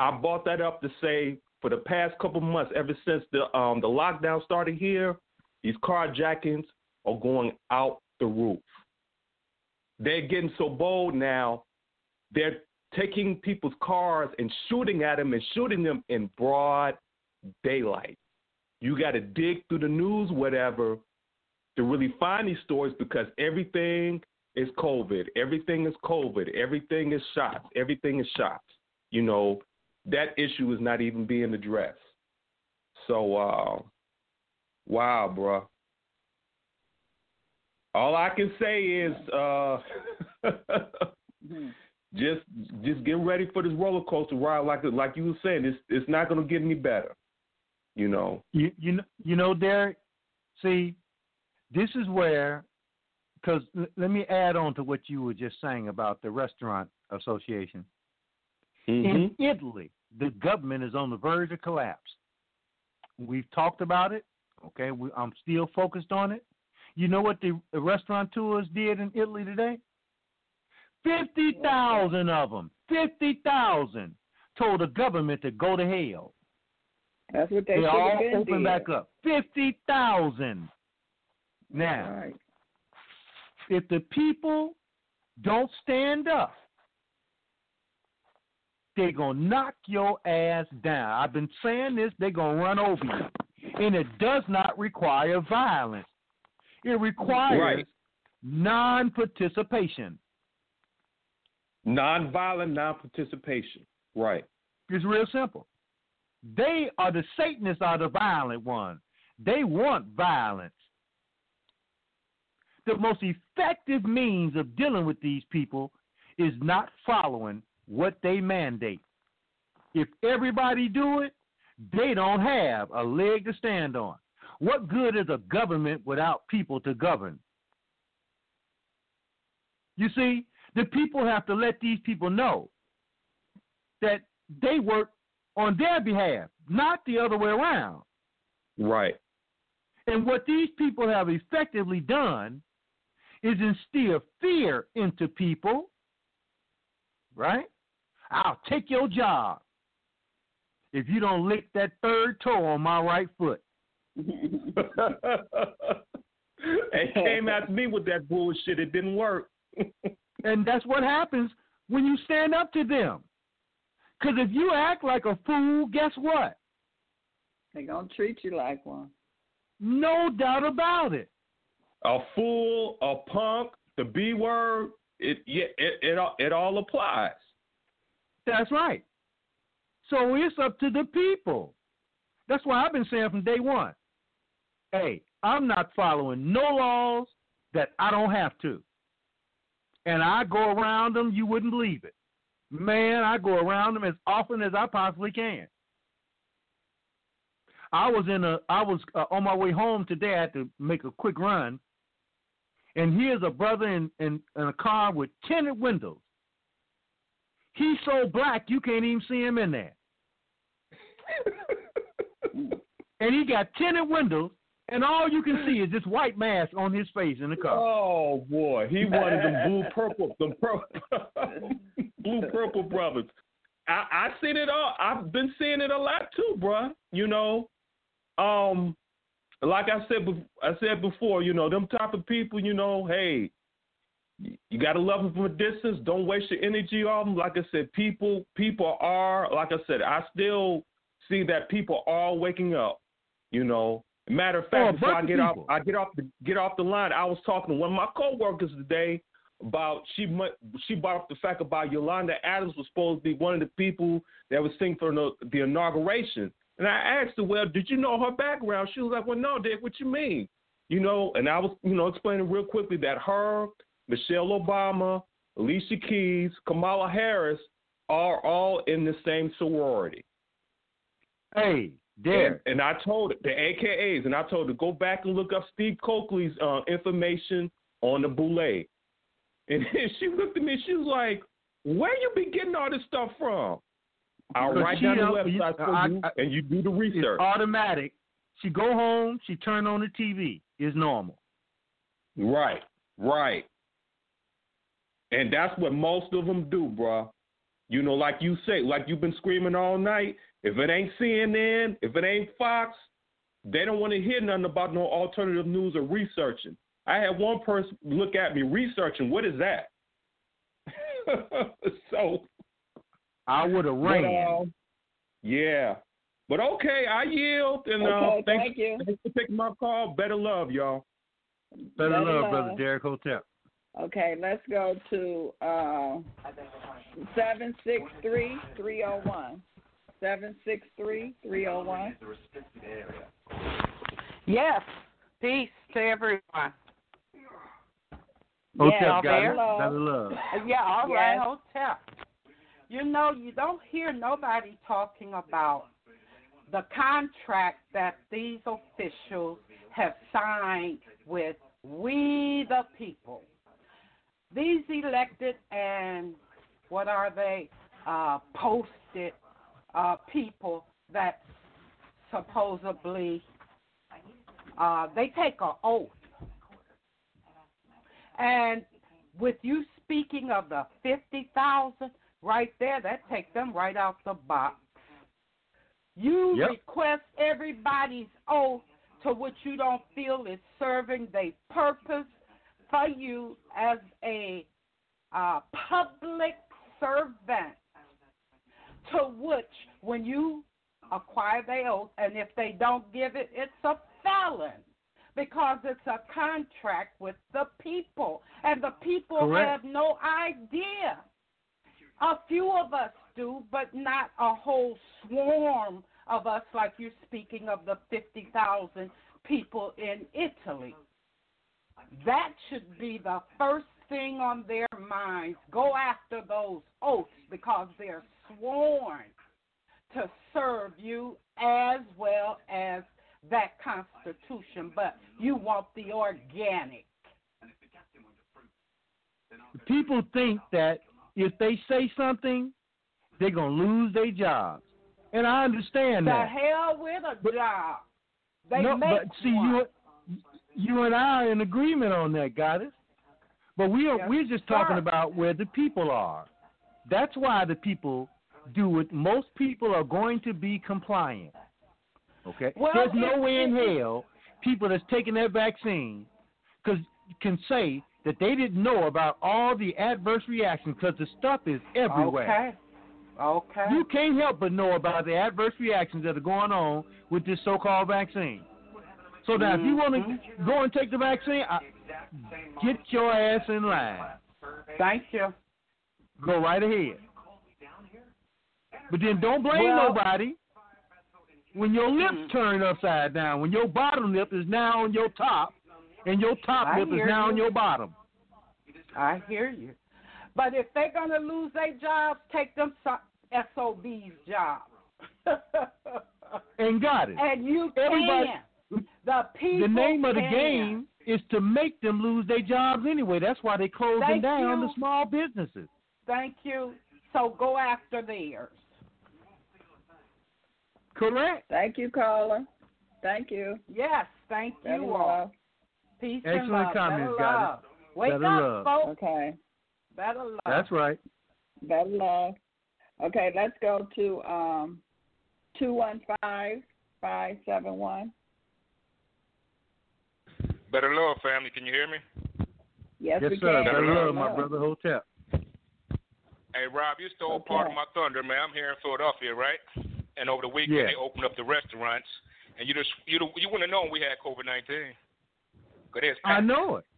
I brought that up to say, for the past couple months, ever since the lockdown started here, these carjackings are going out the roof. They're getting so bold now, they're taking people's cars and shooting at them and shooting them in broad daylight. You got to dig through the news, whatever, to really find these stories because everything is COVID. Everything is COVID. Everything is shots. Everything is shots, you know. That issue is not even being addressed. So, wow, bro. All I can say is just get ready for this roller coaster ride. Like you were saying, it's not going to get any better. You know. You know, Derek. See, this is where, because let me add on to what you were just saying about the Restaurant Association. Mm-hmm. In Italy, the government is on the verge of collapse. We've talked about it. Okay, I'm still focused on it. You know what the restaurateurs did in Italy today? 50,000 of them. 50,000 told the government to go to hell. That's what they all opened back up. 50,000. Now, right. If the people don't stand up, they're going to knock your ass down. I've been saying this. They're going to run over you. And it does not require violence. It requires non-participation. Non-violent non-participation. Right. It's real simple. They are the Satanists are the violent ones. They want violence. The most effective means of dealing with these people is not following what they mandate. If everybody do it, they don't have a leg to stand on. What good is a government without people to govern? You see, the people have to let these people know that they work on their behalf, not the other way around. Right. And what these people have effectively done is instill fear into people, right? I'll take your job if you don't lick that third toe on my right foot. They came after me with that bullshit. It didn't work. And that's what happens when you stand up to them. Because if you act like a fool, guess what? They're going to treat you like one. No doubt about it. A fool, a punk, the B word, it all applies. That's right. So it's up to the people. That's why I've been saying from day one, hey, I'm not following no laws that I don't have to. And I go around them, you wouldn't believe it. Man, I go around them as often as I possibly can. I was on my way home today. I had to make a quick run. And here's a brother in a car with tinted windows. He's so black, you can't even see him in there. And he got tinted windows, and all you can see is this white mask on his face in the car. Oh, boy. He wanted them blue-purple brothers. I've seen it all. I've been seeing it a lot, too, bruh. You know, like I said before, you know, them type of people, you know, hey, you got to love them from a distance. Don't waste your energy on them. Like I said, people are, like I said, I still see that people are waking up, you know. Matter of fact, before I get off the line, I was talking to one of my coworkers today about she brought up the fact about Yolanda Adams was supposed to be one of the people that was singing for the inauguration. And I asked her, well, did you know her background? She was like, well, no, Dick, what you mean? You know, and I was, you know, explaining real quickly that her, Michelle Obama, Alicia Keys, Kamala Harris are all in the same sorority. Hey, there. And I told her, the AKAs, and I told her, go back and look up Steve Coakley's information on the Boule. And then she looked at me, she was like, where you be getting all this stuff from? I'll write down the website for you, and you do the research. It's automatic. She go home, she turn on the TV. It's normal. Right, right. And that's what most of them do, bro. You know, like you say, like you've been screaming all night, if it ain't CNN, if it ain't Fox, they don't want to hear nothing about no alternative news or researching. I had one person look at me researching, what is that? So I would have ran. Yeah. But okay, I yield. And okay, thank you. Thanks for taking my call. Better love, y'all. Better love, Brother Derek Hotep. Okay, let's go to 763-301. 763-301. Yes. Peace to everyone. Hotep, yeah, guys. Better love. Yeah, all right, yes. Hotep. You know, you don't hear nobody talking about the contract that these officials have signed with we the people. These elected and what are they, posted people that supposedly they take an oath. And with you speaking of the 50,000, right there, that takes them right out the box. You request everybody's oath to what you don't feel is serving their purpose for you as a public servant, to which when you acquire their oath, and if they don't give it, it's a felon because it's a contract with the people, and the people have no idea. A few of us do, but not a whole swarm of us like you're speaking of the 50,000 people in Italy. That should be the first thing on their minds. Go after those oaths because they're sworn to serve you as well as that Constitution, but you want the organic. People think that if they say something, they're going to lose their jobs. And I understand that. The hell with a job. You and I are in agreement on that, Goddess. But we're just talking about where the people are. That's why the people do it. Most people are going to be compliant. Okay? Well, there's no way in hell people that's taking that vaccine can say that they didn't know about all the adverse reactions because the stuff is everywhere. Okay. You can't help but know about the adverse reactions that are going on with this so-called vaccine. So now, if you want to go and take the vaccine, get your ass in line. Thank you. Go right ahead. But then don't blame nobody when your lips turn upside down, when your bottom lip is now on your top, and your top lip is now on your bottom. I hear you. But if they're going to lose their jobs, take them SOB's jobs. And got it. And you can. The people The name of the game is to make them lose their jobs anyway. That's why they're closing down the small businesses. Thank you. So go after theirs. Correct. Thank you, caller. Thank you. Yes, thank you all. Peace and love. Excellent comments, guys. Wake up, folks. Okay. Better love. That's right. Better love. Okay, let's go to 215-571. Better love, family. Can you hear me? Yes, we sir. Can. Better love, my brother Hotep. Hey, Rob, you stole part of my thunder, man. I'm here in Philadelphia, right? And over the weekend, they opened up the restaurants. And you wouldn't have known we had COVID-19. I know it.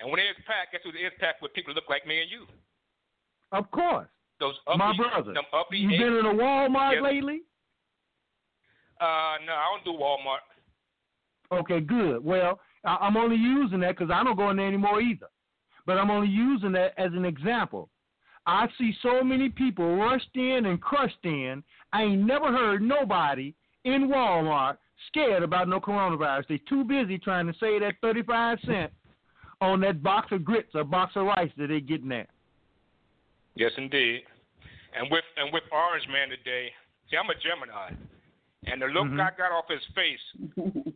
And when it is packed, guess who it is packed with? People look like me and you. Of course. Those my brother. You been in a Walmart lately? No, I don't do Walmart. Okay, good. Well, I'm only using that because I don't go in there anymore either. But I'm only using that as an example. I see so many people rushed in and crushed in. I ain't never heard nobody in Walmart scared about no coronavirus. They too busy trying to save that 35 cents. On that box of grits or box of rice that they're getting at. Yes, indeed. And with Orange Man today, see, I'm a Gemini, and the look I got off his face,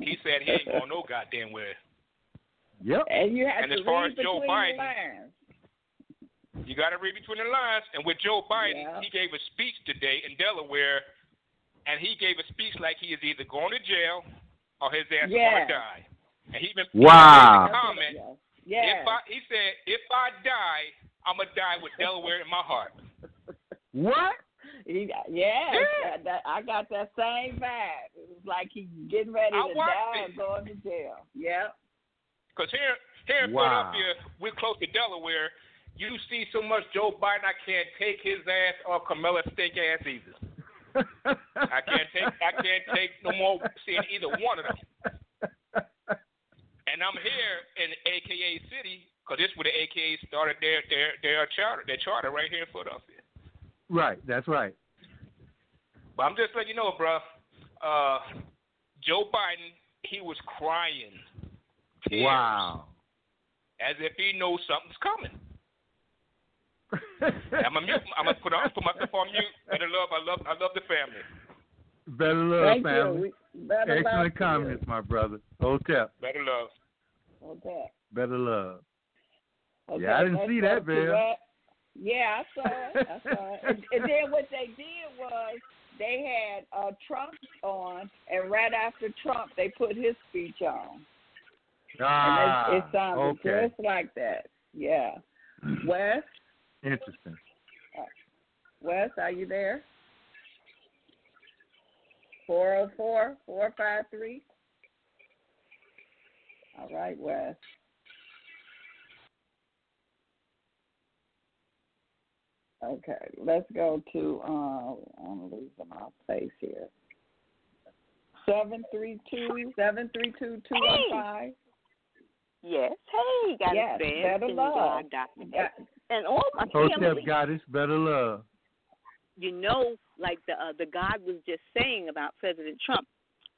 he said he ain't going no goddamn where. Yep. And you have to as far as Joe Biden, you got to read between the lines. And with Joe Biden, he gave a speech today in Delaware, and he gave a speech like he is either going to jail or his ass is going to die. And he been comment. Yeah. He said, if I die, I'm going to die with Delaware in my heart. What? I got that same vibe. It was like he getting ready to die and going to jail. Yeah. Because here in Philadelphia, we're close to Delaware. You see so much Joe Biden, I can't take his ass or Carmela's stink ass either. I can't take no more seeing either one of them. And I'm here in AKA City because this is where the AKA started their charter right here in Philadelphia. Right, that's right. But I'm just letting you know, bro. Joe Biden, he was crying. Tears, as if he knows something's coming. I'm gonna put myself on mute. Better love. I love the family. Better love, thank family. You. Better excellent love comments, you. My brother. Hotep. Better love. Okay. Better love. Okay, yeah, I didn't see that, man. Yeah, I saw it. And then what they did was they had Trump on, and right after Trump, they put his speech on. Ah, and it sounded just like that. Yeah. Wes? Interesting. Wes, are you there? 404-453. All right, Wes. Okay, let's go to, I'm losing my place here. 732-732-215. Yes, hey, got it, better love. And all my family. Hotep got it, better love. You know, like the God was just saying about President Trump.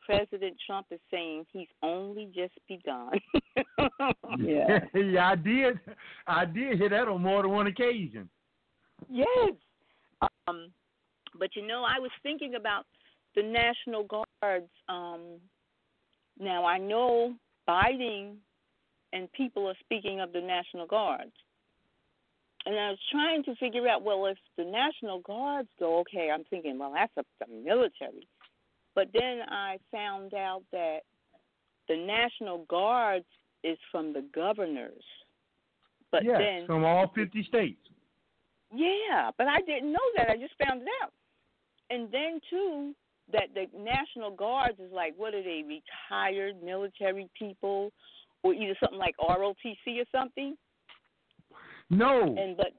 President Trump is saying he's only just begun. I did hear that on more than one occasion. Yes. But, you know, I was thinking about the National Guards. Now, I know Biden and people are speaking of the National Guards. And I was trying to figure out, well, if the National Guards go, okay, I'm thinking, well, that's up to the military. But then I found out that the National Guards is from the governors. But then from all 50 states. Yeah, but I didn't know that. I just found it out. And then, too, that the National Guards is like, what are they, retired military people, or either something like ROTC or something? No, and, but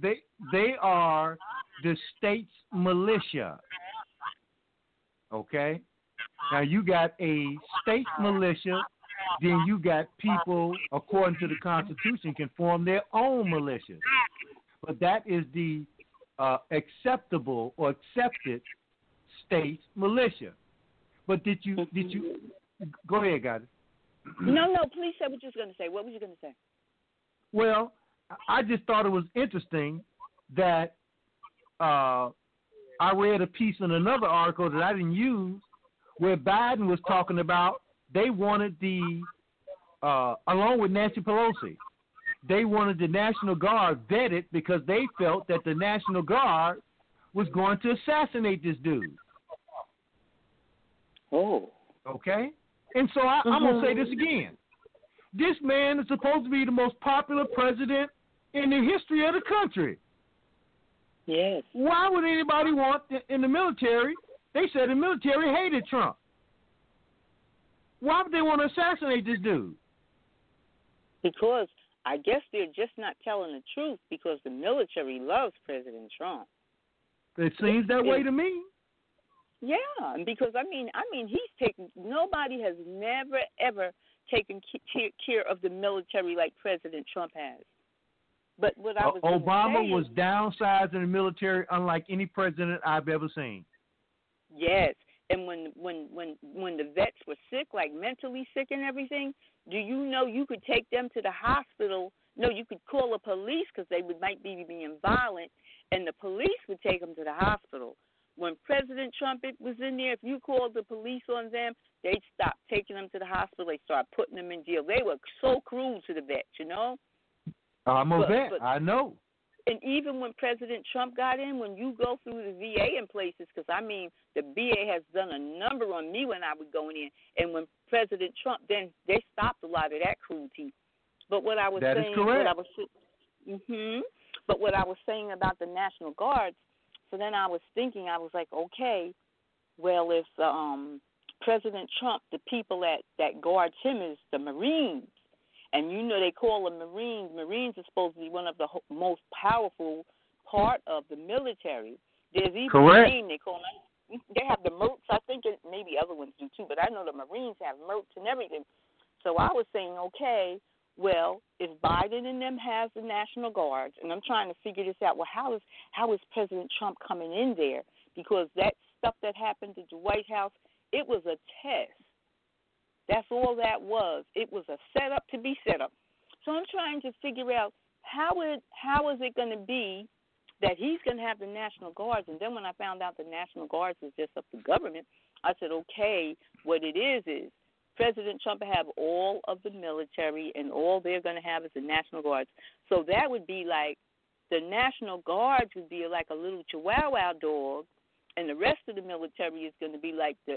they are the state's militia. Okay, now you got a state militia, then you got people, according to the Constitution, can form their own militia, but that is the acceptable or accepted state militia. But did you go ahead, got it? No, please say what you was going to say. What was you going to say? Well, I just thought it was interesting that I read a piece in another article that I didn't use where Biden was talking about they wanted the, along with Nancy Pelosi, they wanted the National Guard vetted because they felt that the National Guard was going to assassinate this dude. Oh. Okay? And so I'm going to say this again. This man is supposed to be the most popular president in the history of the country. Yes. Why would anybody want in the military? They said the military hated Trump. Why would they want to assassinate this dude? Because I guess they're just not telling the truth because the military loves President Trump. It seems that way to me. Yeah, because I mean, he's taken. Nobody has never ever taken care of the military like President Trump has. But what I was Obama was downsizing the military unlike any president I've ever seen. Yes, and when the vets were sick, like mentally sick and everything, do you know you could take them to the hospital? No, you could call the police because they might be being violent, and the police would take them to the hospital. When President Trump was in there, if you called the police on them, they'd stop taking them to the hospital. They started putting them in jail. They were so cruel to the vets, you know? I'm a vet. I know. And even when President Trump got in, when you go through the VA in places, because, the VA has done a number on me when I was going in. And when President Trump, then they stopped a lot of that cruelty. But what I was saying... That is correct. But what I was saying about the National Guards, so then I was thinking, I was like, okay, well, if President Trump, the people that guards him is the Marines, and you know they call them Marines. Marines are supposed to be one of the most powerful part of the military. There's even a name they call them. They have the mercs. I think maybe other ones do too, but I know the Marines have mercs and everything. So I was saying, okay, well, if Biden and them has the National Guards, and I'm trying to figure this out, well, how is President Trump coming in there? Because that stuff that happened at the White House, it was a test. That's all that was. It was a setup to be set up. So I'm trying to figure out how is it going to be that he's going to have the National Guards? And then when I found out the National Guards is just up to government, I said, okay, what it is President Trump will have all of the military, and all they're going to have is the National Guards. So that would be like the National Guards would be like a little Chihuahua dog, and the rest of the military is going to be like the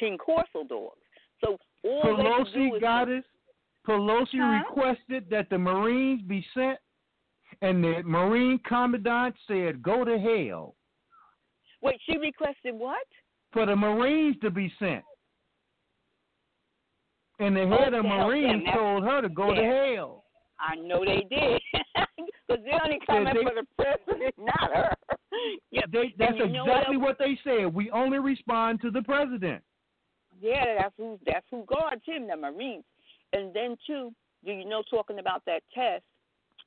King Corso dogs. So all Pelosi requested that the Marines be sent, and the Marine Commandant said, "Go to hell." Wait, she requested what? For the Marines to be sent. And the head of Marines told her to go to hell. I know they did. Because they only come up for the president, not her. Yeah, that's exactly what they said. We only respond to the president. Yeah, that's who guards him, the Marines. And then, too, you know, talking about that test,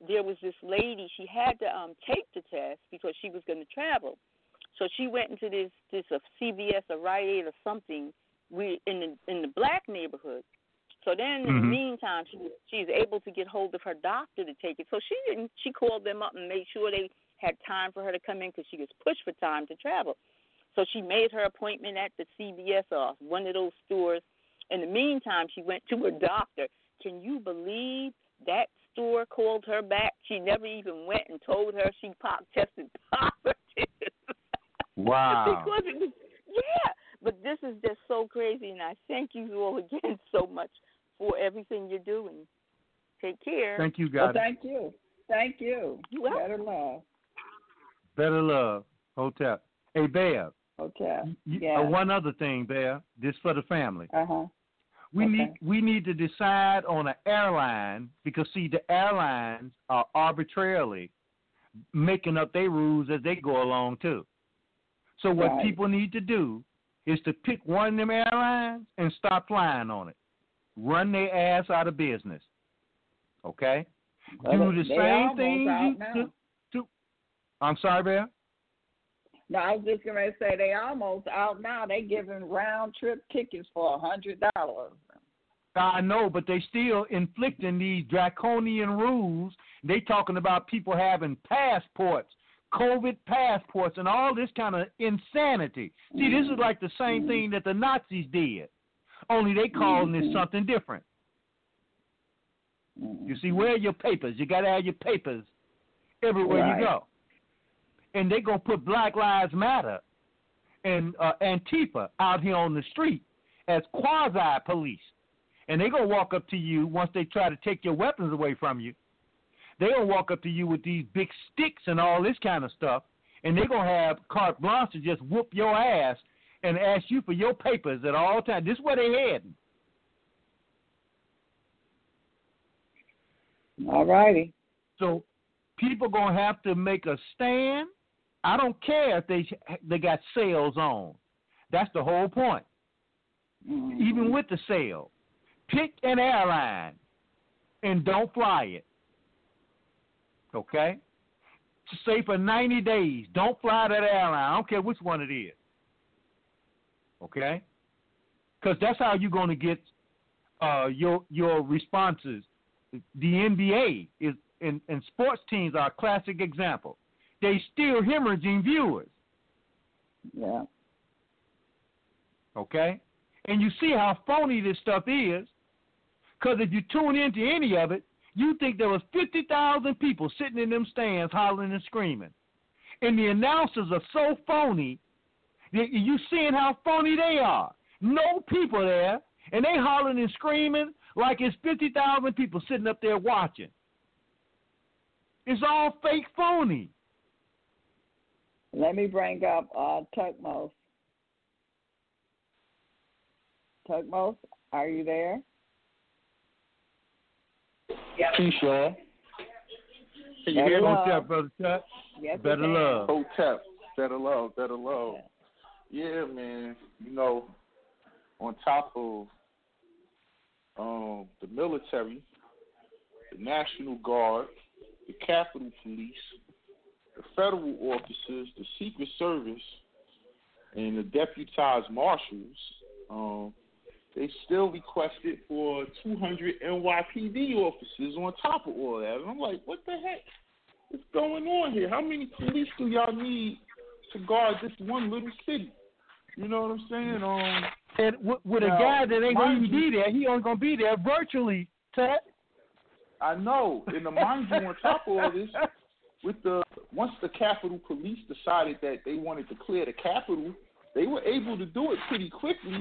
there was this lady. She had to take the test because she was going to travel. So she went into this CVS or Rite Aid or something in the black neighborhood. So then, in the meantime, she's able to get hold of her doctor to take it. So she didn't. She called them up and made sure they had time for her to come in because she was pushed for time to travel. So she made her appointment at the CVS or one of those stores. In the meantime, she went to her doctor. Can you believe that store called her back? She never even went and told her she tested positive. Wow. Because it was, yeah. But this is just so crazy, and I thank you all again so much for everything you're doing. Take care. Thank you, guys. Well, thank you. Better love. Better love. Hotel. Hey, Bev. Okay. Yeah. One other thing there, this for the family. Uh-huh. We need to decide on an airline because, see, the airlines are arbitrarily making up their rules as they go along, too. So what people need to do is to pick one of them airlines and start flying on it. Run their ass out of business. Okay? Well, do the same thing to I'm sorry, Bear? No, I was just going to say they almost out now. They giving round-trip tickets for $100. I know, but they still inflicting these draconian rules. They talking about people having passports, COVID passports, and all this kind of insanity. See, this is like the same thing that the Nazis did, only they calling it something different. You see, where are your papers? You got to have your papers everywhere you go. And they're going to put Black Lives Matter and Antifa out here on the street as quasi-police. And they're going to walk up to you once they try to take your weapons away from you. They're going to walk up to you with these big sticks and all this kind of stuff. And they're going to have carte blanche to just whoop your ass and ask you for your papers at all times. This is where they're heading. All righty. So people going to have to make a stand. I don't care if they got sales on. That's the whole point. Even with the sale, pick an airline and don't fly it. Okay? Say for 90 days, don't fly that airline. I don't care which one it is. Okay? Because that's how you're going to get your responses. The NBA is, and sports teams are a classic example. They still hemorrhaging viewers. Yeah. Okay? And you see how phony this stuff is, because if you tune into any of it, you think there was 50,000 people sitting in them stands hollering and screaming. And the announcers are so phony that you seeing how phony they are. No people there, and they hollering and screaming like it's 50,000 people sitting up there watching. It's all fake phony. Let me bring up Tuckmos. Tuckmos, are you there? Yeah. Keisha. Can you hear me? Up, brother Tuck? Yes, better love. Hotep. Better love. Better love. Yeah, man. You know, on top of the military, the National Guard, the Capitol Police, the federal officers, the Secret Service, and the deputized marshals, they still requested for 200 NYPD officers on top of all that. And I'm like, what the heck is going on here? How many police do y'all need to guard this one little city? You know what I'm saying? And with a guy that ain't going to be there, he only going to be there virtually, Ted. I know, and mind you, on top of all this, once the Capitol Police decided that they wanted to clear the Capitol, they were able to do it pretty quickly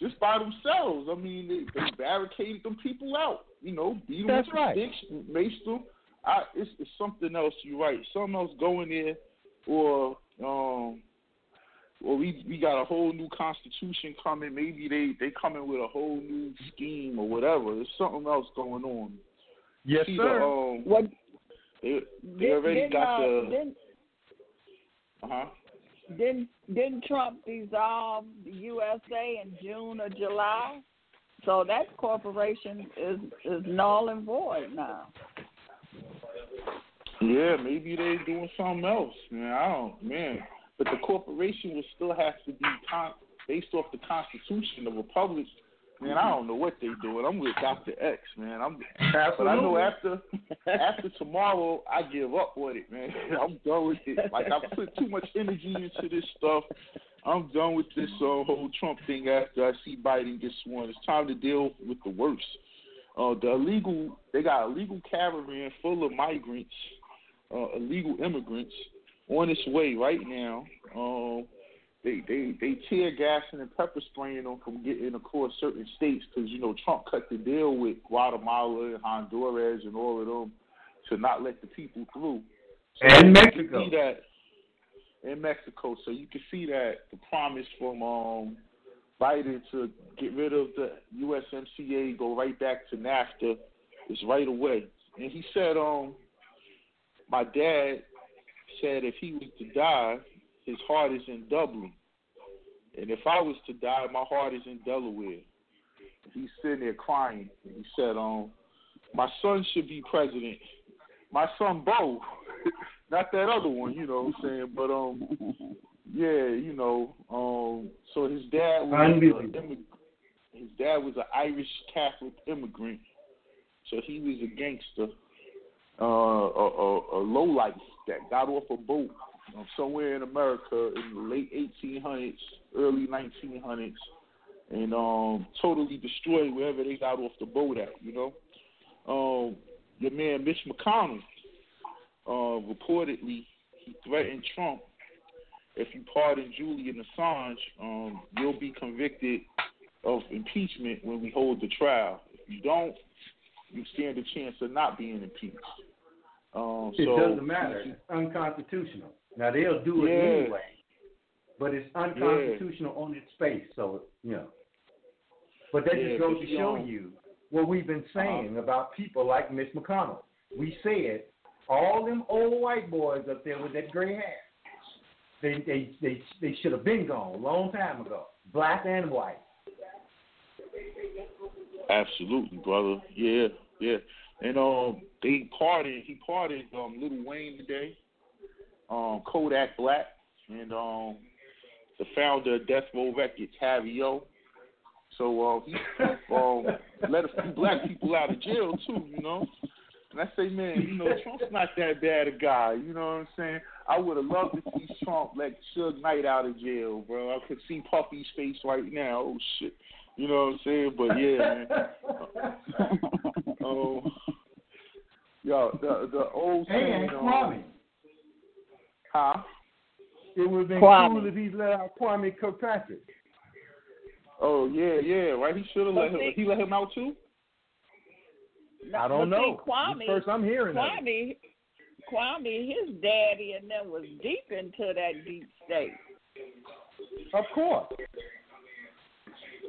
just by themselves. I mean, they barricaded them people out, you know, beat them with sticks, maced them. It's something else. You're right. Something else going there, or we got a whole new constitution coming. Maybe they coming with a whole new scheme or whatever. There's something else going on. Yes, sir. What? They already got the. Didn't Trump dissolve the USA in June or July? So that corporation is null and void now. Yeah, maybe they doing something else. Man, but the corporation will still have to be based off the Constitution, the Republic. Man, I don't know what they doing. I'm with Dr. X, man. But I know after tomorrow, I give up with it, man. I'm done with it. Like, I put too much energy into this stuff. I'm done with this whole Trump thing after I see Biden get sworn. It's time to deal with the worst. They got a legal caravan full of migrants, illegal immigrants on its way right now. They tear gassing and pepper spraying them from getting across certain states because, you know, Trump cut the deal with Guatemala and Honduras and all of them to not let the people through. So and Mexico. You can see that. So you can see that the promise from Biden to get rid of the USMCA, go right back to NAFTA, is right away. And he said, my dad said if he was to die, his heart is in Dublin. And if I was to die, my heart is in Delaware. And he's sitting there crying. And he said, my son should be president. My son, Bo. Not that other one, you know what I'm saying? But, yeah, you know. So his dad was an Irish Catholic immigrant. So he was a gangster, a lowlife that got off a boat somewhere in America in the late 1800s, early 1900s, and totally destroyed wherever they got off the boat at, you know. Your man Mitch McConnell, reportedly, he threatened Trump, if you pardon Julian Assange, you'll be convicted of impeachment when we hold the trial. If you don't, you stand a chance of not being impeached. It doesn't matter. It's unconstitutional. Now, they'll do it anyway, but it's unconstitutional on its face. So, you know. But that just goes to show you what we've been saying about people like Mitch McConnell. We said all them old white boys up there with that gray hair, they should have been gone a long time ago, black and white. Absolutely, brother. Yeah, yeah. And he partied Lil Wayne today, Kodak Black, and the founder of Death Row Records, Harry O. So he let a few black people out of jail too, you know. And I say, man, you know, Trump's not that bad a guy, you know what I'm saying? I would have loved to see Trump let Suge Knight out of jail, bro. I could see Puffy's face right now. Oh shit. You know what I'm saying? But yeah, man. Yo, the old and Kwame. Huh? It would have been cool if he let out Kwame Kirkpatrick. Oh yeah, right. He should have let him out too. I don't know. Kwame, first I'm hearing Kwame, that. Kwame, his daddy and them was deep into that deep state. Of course.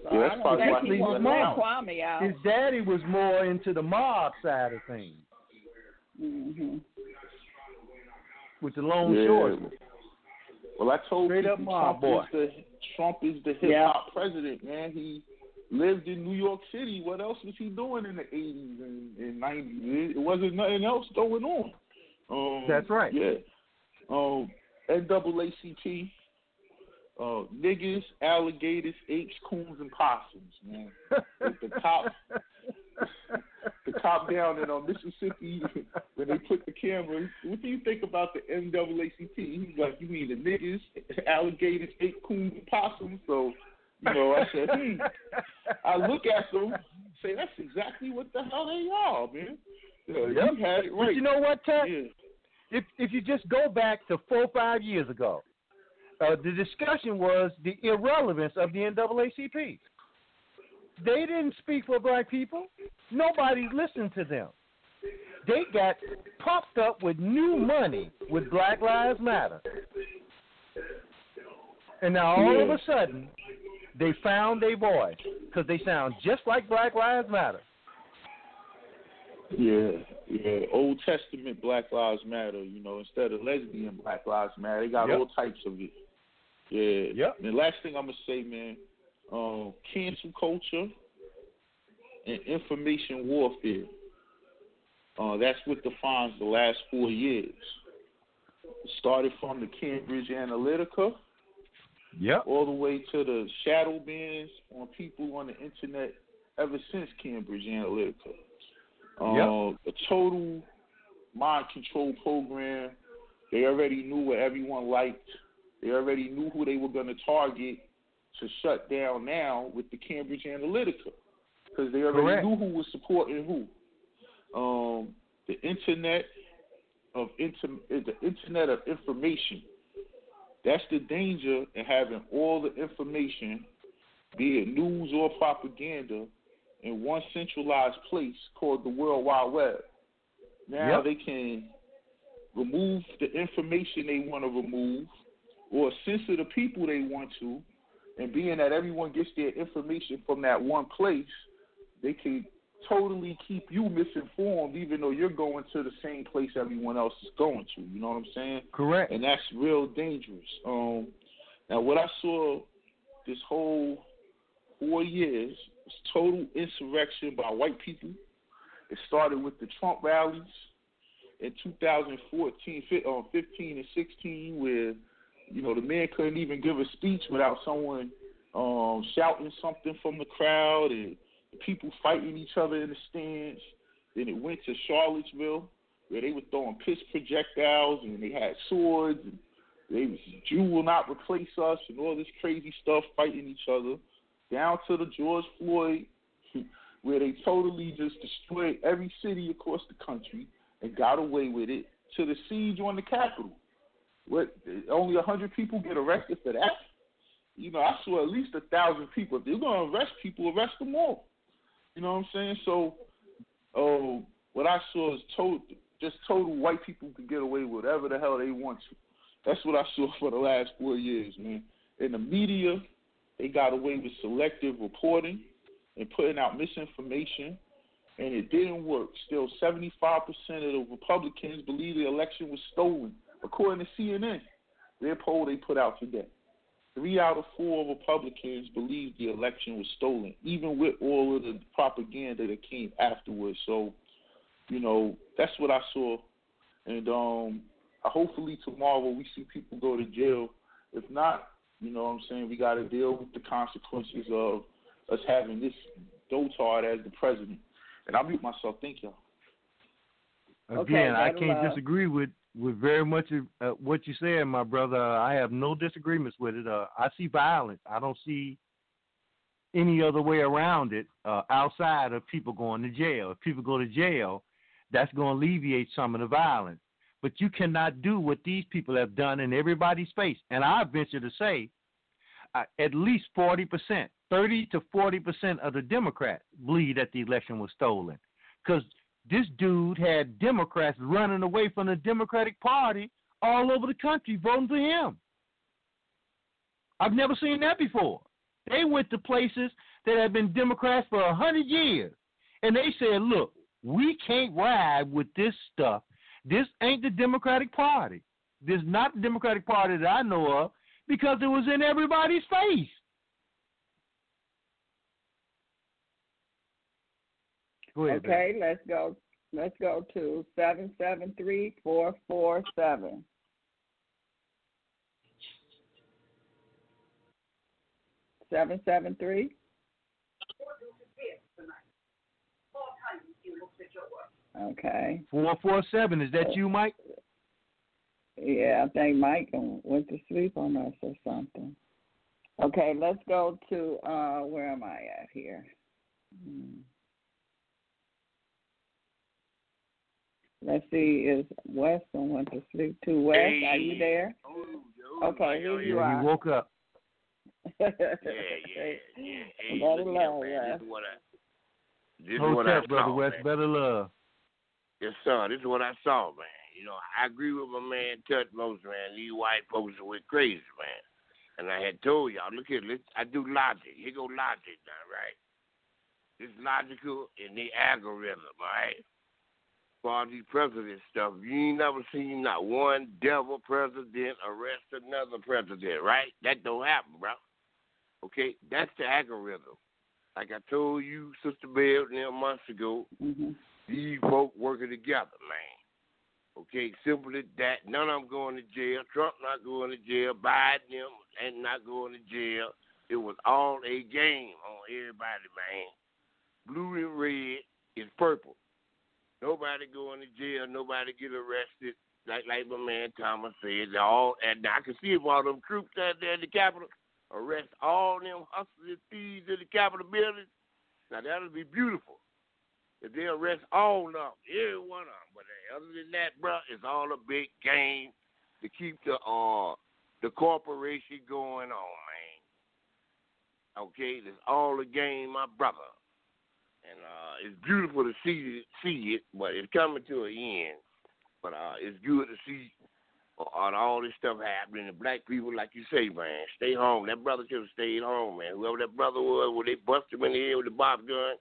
So yeah, that's probably why he let Kwame out. His daddy was more into the mob side of things. Mm-hmm. With the long shorts. Well, I told you, Trump is the hip-hop president, man. He lived in New York City. What else was he doing in the 80s and 90s? It wasn't nothing else going on. That's right. Yeah. NAACP, niggas, alligators, apes, coons, and possums, man. The cop down in Mississippi, when they put the camera, what do you think about the NAACP? He's like, you mean the niggas, alligators, ape, coons, and possums? So, you know, I said, I look at them, say, that's exactly what the hell they are, man. You had it right. But you know what, Ted? Yeah. If you just go back to 4 or 5 years ago, the discussion was the irrelevance of the NAACP. They didn't speak for black people. Nobody listened to them. They got pumped up with new money with Black Lives Matter. And now all of a sudden, they found their voice because they sound just like Black Lives Matter. Yeah. Old Testament Black Lives Matter, you know, instead of lesbian Black Lives Matter, they got all types of it. Yeah. Yep. And the last thing I'm going to say, man, cancel culture and information warfare. That's what defines the last 4 years. It started from the Cambridge Analytica, all the way to the shadow bans on people on the internet ever since Cambridge Analytica. A total mind control program. They already knew what everyone liked. They already knew who they were going to target to shut down now with the Cambridge Analytica, because they already knew who was supporting who. The internet of information. That's the danger in having all the information, be it news or propaganda, in one centralized place called the World Wide Web. Now they can remove the information they want to remove, or censor the people they want to, and being that everyone gets their information from that one place, they can totally keep you misinformed even though you're going to the same place everyone else is going to. You know what I'm saying? Correct. And that's real dangerous. Now, what I saw this whole 4 years was total insurrection by white people. It started with the Trump rallies in 2014, 15 and 16, where, you know, the man couldn't even give a speech without someone shouting something from the crowd, and people fighting each other in the stands. Then it went to Charlottesville, where they were throwing piss projectiles, and they had swords, and they was, Jew will not replace us, and all this crazy stuff, fighting each other, down to the George Floyd, where they totally just destroyed every city across the country and got away with it, to the siege on the Capitol. What, only 100 people get arrested for that? You know, I saw at least 1,000 people. If they're going to arrest people, arrest them all. You know what I'm saying? So what I saw is total white people can get away with whatever the hell they want to. That's what I saw for the last 4 years, man. In the media, they got away with selective reporting and putting out misinformation, and it didn't work. Still, 75% of the Republicans believe the election was stolen, according to CNN, their poll they put out today. 3 out of 4 Republicans believe the election was stolen, even with all of the propaganda that came afterwards. So, you know, that's what I saw. And hopefully tomorrow we see people go to jail. If not, you know what I'm saying, we got to deal with the consequences of us having this dotard as the president. And I'll mute myself. Thank y'all. Again, okay, I can't disagree with very much of what you said, my brother. I have no disagreements with it. I see violence. I don't see any other way around it outside of people going to jail. If people go to jail, that's going to alleviate some of the violence. But you cannot do what these people have done in everybody's face. And I venture to say at least 40%, 30 to 40% of the Democrats believe that the election was stolen, because this dude had Democrats running away from the Democratic Party all over the country voting for him. I've never seen that before. They went to places that had been Democrats for 100 years, and they said, look, we can't ride with this stuff. This ain't the Democratic Party. This is not the Democratic Party that I know of, because it was in everybody's face. Okay, let's go. Let's go to 773-447. Okay. 447. Is that you, Mike? Yeah, I think Mike went to sleep on us or something. Okay, let's go to where am I at here? Let's see, is Weston went to sleep too? West, hey. Are you there? Oh, okay, here you are. You woke up. Yeah. Hey, better love, West. Hold up, brother West, better love. Yes, sir, this is what I saw, man. You know, I agree with my man Tut most, man. These white folks went crazy, man. And I had told y'all, look here, I do logic. Here go logic now, right? It's logical in the algorithm, all right? All these president stuff, you ain't never seen not one devil president arrest another president, right? That don't happen, bro. Okay, that's the algorithm. Like I told you, Sister Bell, there months ago, these folk working together, man. Okay, simply that. None of them going to jail. Trump not going to jail. Biden them ain't not going to jail. It was all a game on everybody, man. Blue and red is purple. Nobody going to jail. Nobody get arrested. Like my man Thomas said, and I can see if all them troops out there in the Capitol arrest all them hustlers and thieves in the Capitol building. Now, that'll be beautiful. If they arrest all of them, every one of them. But other than that, bro, it's all a big game to keep the corporation going on, man. Okay? It's all a game, my brother. And it's beautiful to see it, but it's coming to an end. But it's good to see on all this stuff happening, and black people, like you say, man, stay home. That brother should have stayed home, man. Whoever that brother was, when they bust him in the head with the bob gun,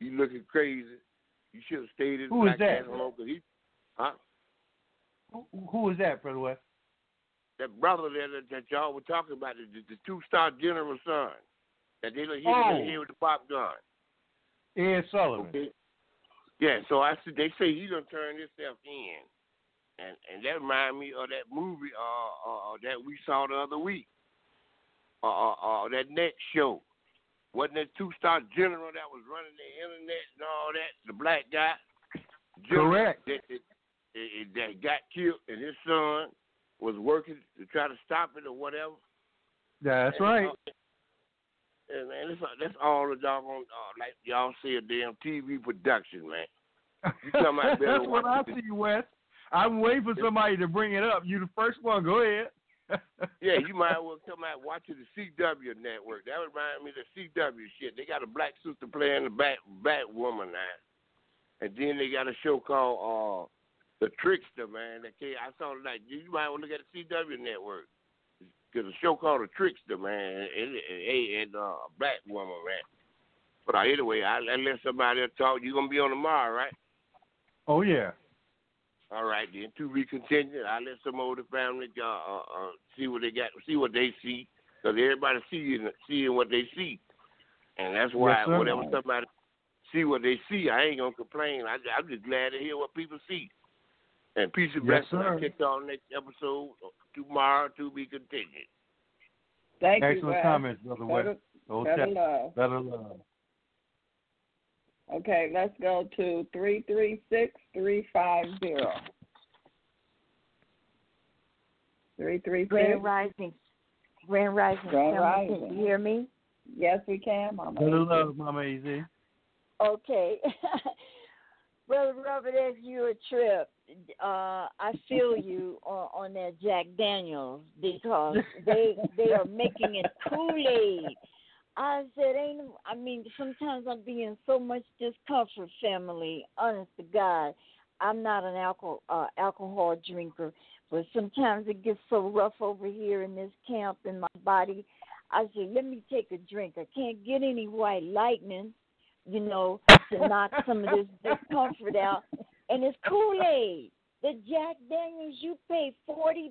he looking crazy. You should have stayed his black ass home. Cause he, Who was that, Brother West? That brother there that y'all were talking about, the two-star general's son, that they hit in the head with the bob gun. Ed Sullivan. Okay. Yeah, so they say he done turned himself in. And that reminds me of that movie that we saw the other week. That next show. Wasn't that two-star general that was running the internet and all that, the black guy? Correct. That got killed, and his son was working to try to stop it or whatever. That's right. And man, that's all the doggone, like y'all see a damn TV production, man. You come out better. That's what I see, Wes. I'm waiting for somebody to bring it up. You the first one. Go ahead. Yeah, you might as well come out watching the CW network. That reminds me of the CW shit. They got a black sister playing the Bat Woman now. And then they got a show called The Trickster, man. I saw it like, you might want to look at the CW network. There's a show called The Trickster, man, and Black Woman, man. But anyway, unless somebody else talk, you're going to be on tomorrow, right? Oh, yeah. All right, then. To be continued, I'll let some older family see what they got, see what they see, because everybody's seeing what they see. And that's why whenever somebody see what they see, I ain't going to complain. I'm just glad to hear what people see. And peace and blessings. I'll catch y'all next episode tomorrow. To be continued. Thank you. Excellent comments, Brother West. Better love. Okay, let's go to 336350. 336. Grand Rising. Can you hear me? Yes, we can, Mama. Better love, Mama Easy. Okay. Brother Robert X, you're a trip. I feel you on that Jack Daniels because they are making it Kool-Aid. I said, sometimes I'm being so much discomfort, family. Honest to God, I'm not an alcohol drinker, but sometimes it gets so rough over here in this camp in my body. I said, let me take a drink. I can't get any white lightning, to knock some of this discomfort out. And it's Kool-Aid. The Jack Daniels, you pay $40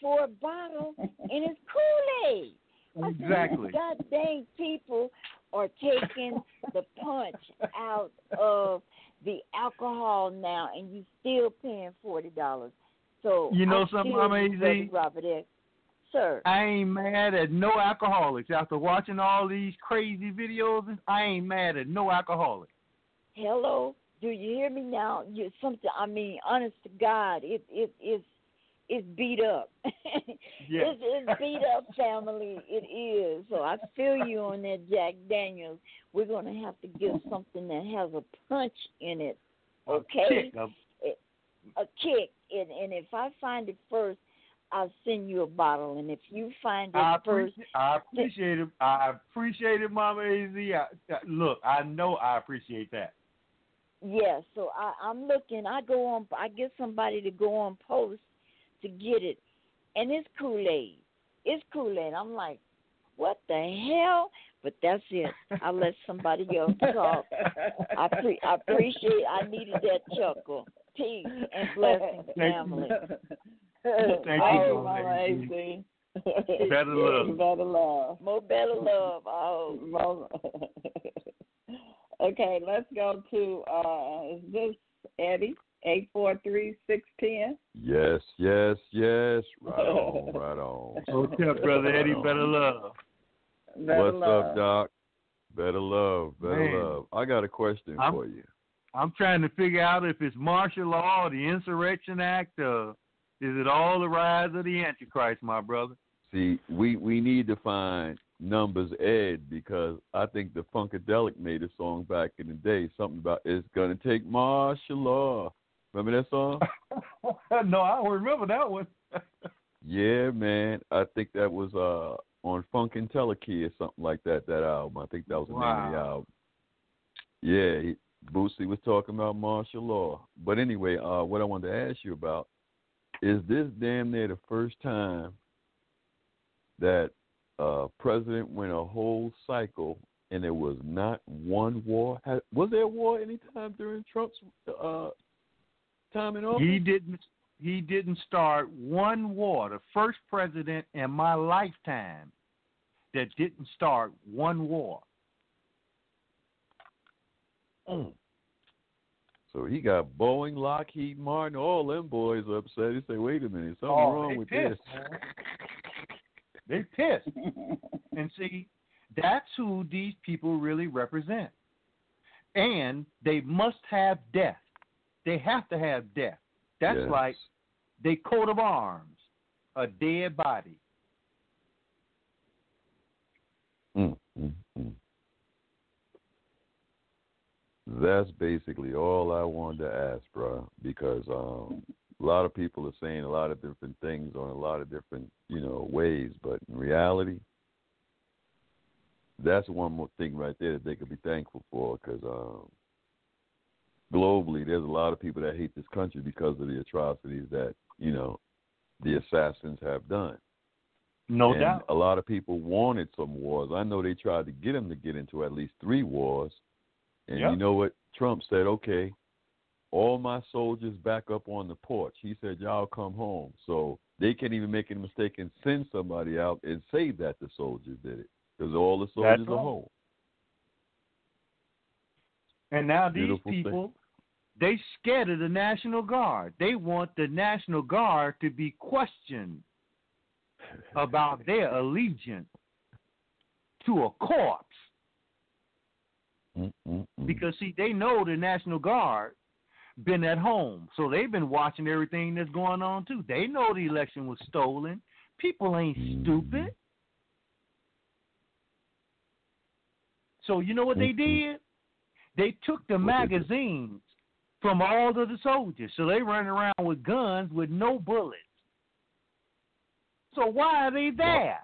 for a bottle, and it's Kool-Aid. Exactly. God dang, people are taking the punch out of the alcohol now, and you still paying $40. So you know something, Mama Easy? Robert X. Sir. I ain't mad at no alcoholics. After watching all these crazy videos, I ain't mad at no alcoholics. Hello. Do you hear me now? Honest to God, it's beat up. Yeah. It's beat up, family. It is. So I feel you on that Jack Daniels. We're going to have to get something that has a punch in it, okay? A kick. And if I find it first, I'll send you a bottle. And if you find it first. I appreciate it. I appreciate it, Mama AZ. Look, I know I appreciate that. Yeah, so I'm looking. I get somebody to go on post to get it, and it's Kool-Aid. It's Kool-Aid. I'm like, what the hell? But that's it. I'll let somebody else talk. I appreciate. I needed that chuckle. Peace and blessings, family. Thank you, Mama AC. Better love. Better love. More better love. Oh, okay, let's go to is this Eddie 843-610? Yes. Right on. What's up, Brother Eddie? Right, better love. What's up, Doc? Better love. I got a question for you. I'm trying to figure out if it's martial law, or the Insurrection Act, or is it all the rise of the Antichrist, my brother? See, we need to find Numbers Ed, because I think the Funkadelic made a song back in the day, something about it's gonna take martial law. Remember that song? No, I don't remember that one. Yeah, man, I think that was on Funkadelic or something like that. That album, I think that was the name of the album. Yeah, Boosie was talking about martial law. But anyway, what I wanted to ask you about Is this damn near the first time that a president went a whole cycle and there was not one war? Was there a war any time during Trump's time in office? He didn't start one war. The first president in my lifetime that didn't start one war. Mm. So he got Boeing, Lockheed Martin, all them boys upset. He said, wait a minute, something wrong with pissed, this. They pissed. And see, that's who these people really represent. And they must have death. They have to have death. That's like their coat of arms, a dead body. That's basically all I wanted to ask, bro, because a lot of people are saying a lot of different things on a lot of different, ways, but in reality, that's one more thing right there that they could be thankful for, because globally, there's a lot of people that hate this country because of the atrocities that, the assassins have done. No doubt. A lot of people wanted some wars. I know they tried to get them to get into at least 3 wars. And you know what? Trump said, okay, all my soldiers back up on the porch. He said, y'all come home. So they can't even make any mistake and send somebody out and say that the soldiers did it, because all the soldiers are home. And now these people, they scared of the National Guard. They want the National Guard to be questioned about their allegiance to a corpse. Because, see, they know the National Guard been at home, so they've been watching everything that's going on, too. They know the election was stolen. People ain't stupid. So you know what they did? They took the magazines from all of the soldiers, so they run around with guns with no bullets. So why are they there?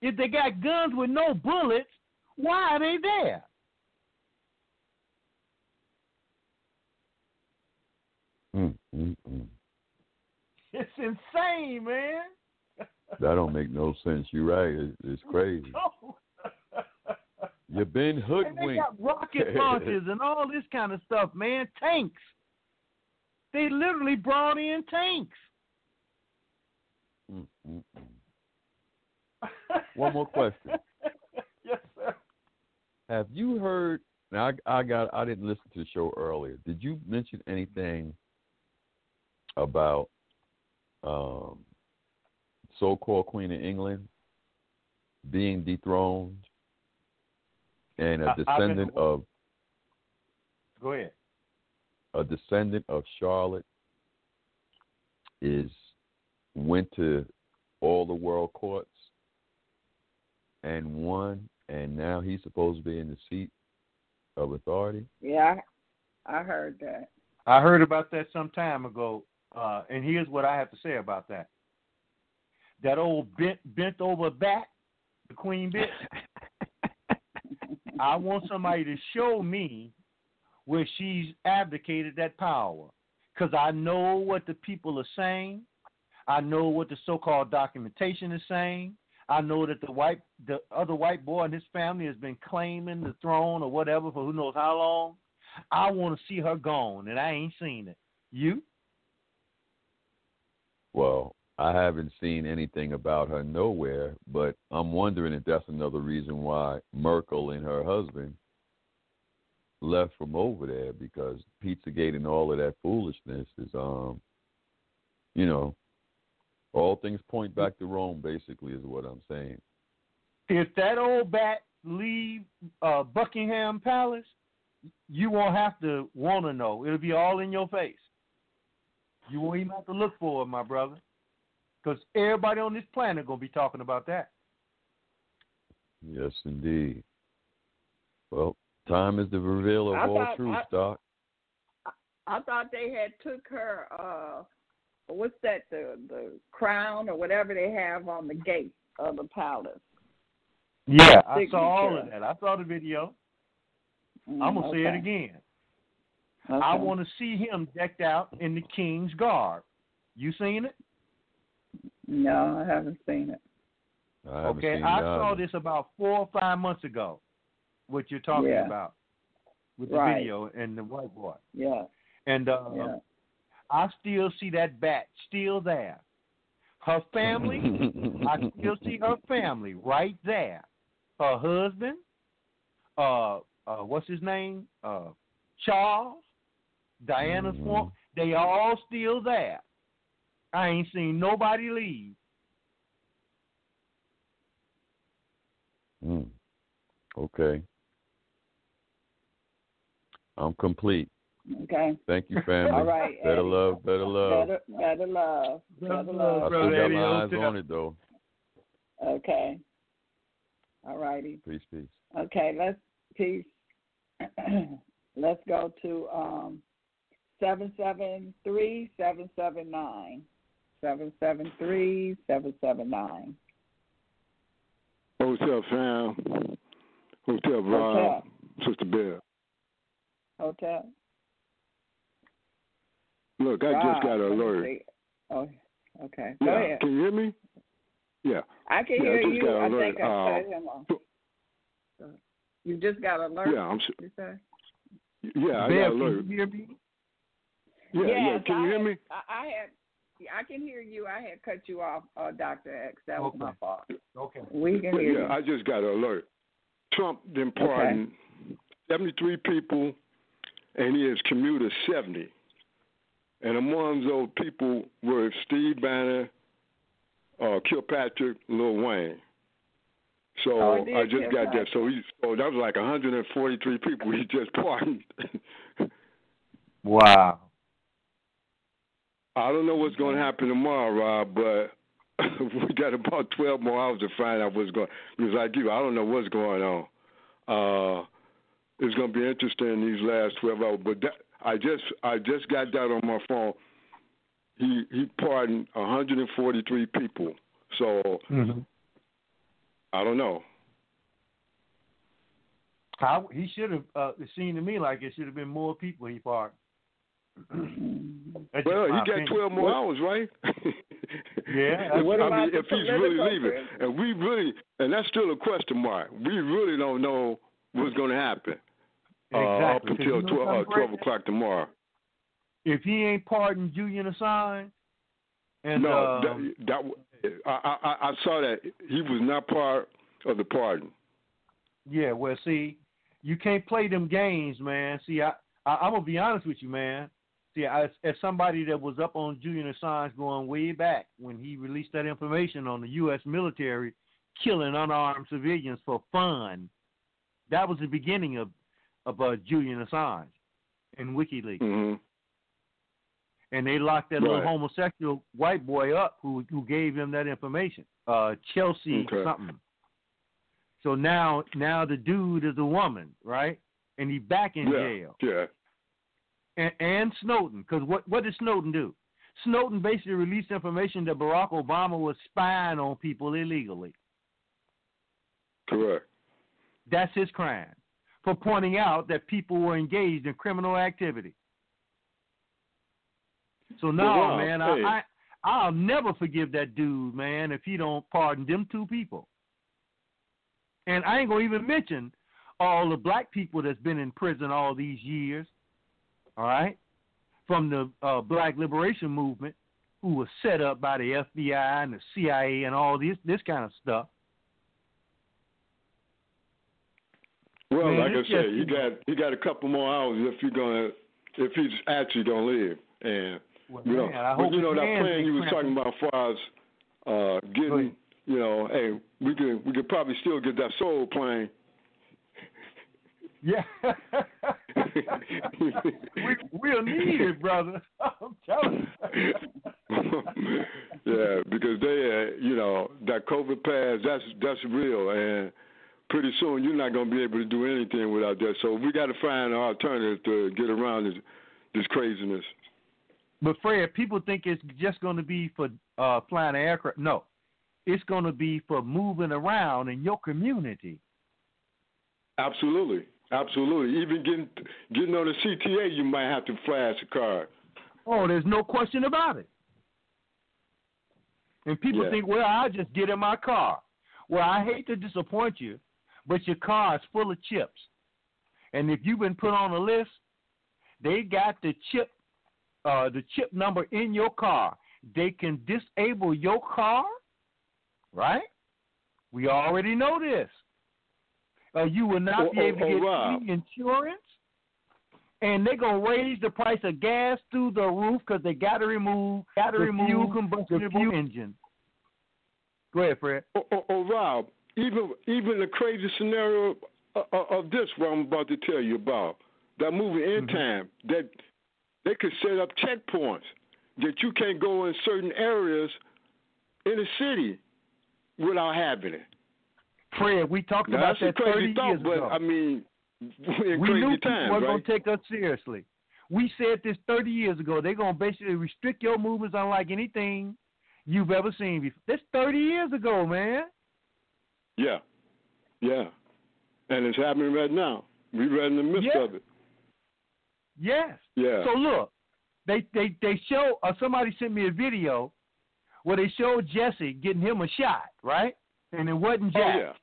If they got guns with no bullets, why are they there? It's insane, man. That don't make no sense. You're right. It's crazy. You've been hoodwinked. And they got rocket launchers and all this kind of stuff, man. Tanks. They literally brought in tanks. One more question. Yes, sir. Have you heard? Now, I didn't listen to the show earlier. Did you mention anything about so-called Queen of England being dethroned and Go ahead. A descendant of Charlotte went to all the world courts and won. And now he's supposed to be in the seat of authority? Yeah, I heard that. I heard about that some time ago, and here's what I have to say about that. That old bent over back, the queen bitch. I want somebody to show me where she's abdicated that power, because I know what the people are saying. I know what the so-called documentation is saying. I know that the other white boy and his family has been claiming the throne or whatever for who knows how long. I want to see her gone, and I ain't seen it. You? Well, I haven't seen anything about her nowhere, but I'm wondering if that's another reason why Merkel and her husband left from over there, because Pizzagate and all of that foolishness is, all things point back to Rome, basically, is what I'm saying. If that old bat leave Buckingham Palace, you won't have to want to know. It'll be all in your face. You won't even have to look for it, my brother, because everybody on this planet going to be talking about that. Yes, indeed. Well, time is the revealer of all truth, Doc. I thought they had took her... what's that, the crown or whatever they have on the gate of the palace? Yeah, I saw all of that. I saw the video. I'm going to say it again. Okay. I want to see him decked out in the king's garb. You seen it? No, I haven't seen it. I saw this about 4 or 5 months ago, what you're talking about with the video and the white boy. Yeah. And I still see that bat still there. Her family, I still see her family right there. Her husband, what's his name? Charles, Diana Swamp, they are all still there. I ain't seen nobody leave. Mm. Okay. I'm complete. Okay. Thank you, family. All right. Better Eddie. Love, better love. Better love. I still got my eyes on it, though. Okay. All righty. Peace. Okay, let's go to 773-779. 773-779. What's up, fam? What's up, Rob? Sister Bear. Hotel. Look, I just got an alert. Oh, okay. Go ahead. Can you hear me? Yeah. I can hear you. I think I cut him off. You just got an alert? Yeah, I'm sure. Yeah, I got an alert. Can you hear me? Yeah. Can you hear me? I can hear you. I had cut you off, Dr. X. That was my fault. Okay. We can hear you. I just got an alert. Trump then pardoned 73 people, and he is commuted 70. And among those people were Steve Bannon, Kilpatrick, Lil Wayne. So I just got that. So that was like 143 people he just pardoned. Wow. I don't know what's going to happen tomorrow, Rob, but we got about 12 more hours to find out what's going on. Because like you, I don't know what's going on. It's going to be interesting these last 12 hours. But that, I just got that on my phone. He pardoned 143 people. So I don't know. How he should have seemed to me like it should have been more people he pardoned. Well, he got 12 more hours, right? Yeah. If he's really leaving, and that's still a question mark. We really don't know what's going to happen. Exactly. Up until 12 o'clock tomorrow. If he ain't pardoned Julian Assange, I saw that he was not part of the pardon. Yeah, well, see, you can't play them games, man. See, I'm gonna be honest with you, man. See, as somebody that was up on Julian Assange going way back when he released that information on the U.S. military killing unarmed civilians for fun, that was the beginning of Julian Assange and WikiLeaks. Mm-hmm. And they locked that little homosexual white boy up who gave him that information, Chelsea something. So now the dude is a woman, right? And he's back in jail. Yeah. And Snowden, because what did Snowden do? Snowden basically released information that Barack Obama was spying on people illegally. Correct. That's his crime, for pointing out that people were engaged in criminal activity. So man, hey. I'll never forgive that dude, man, if he don't pardon them two people. And I ain't gonna even mention all the black people that's been in prison all these years. All right, from the Black Liberation Movement, who was set up by the FBI and the CIA and all this kind of stuff. Well, man, like I said, he got a couple more hours if he's actually gonna live. And that plan you was talking about, as far as getting, hey, we could probably still get that soul plane. Yeah. We'll need it, brother. I'm telling you. Yeah, because they, that COVID pass, that's real. And pretty soon you're not going to be able to do anything without that. So we got to find an alternative to get around this craziness. But, Fred, people think it's just going to be for flying an aircraft. No, it's going to be for moving around in your community. Absolutely. Even getting on the CTA, you might have to flash a card. Oh, there's no question about it. And people think, well, I'll just get in my car. Well, I hate to disappoint you, but your car is full of chips. And if you've been put on a list, they got the chip number in your car. They can disable your car, right? We already know this. You will not be able to get free insurance. And they're going to raise the price of gas through the roof because they got to remove fuel combustible engine. Go ahead, Fred. Rob, even the crazy scenario of this, what I'm about to tell you about, that movie End Time, that they could set up checkpoints that you can't go in certain areas in the city without having it. Fred, we talked about that 30 years ago. I mean, we knew people were going to take us seriously. We said this 30 years ago. They're going to basically restrict your movements unlike anything you've ever seen before. That's 30 years ago, man. Yeah. Yeah. And it's happening right now. We're right in the midst of it. Yes. Yeah. So, look, they show somebody sent me a video where they showed Jesse getting him a shot, right? And it wasn't Jack.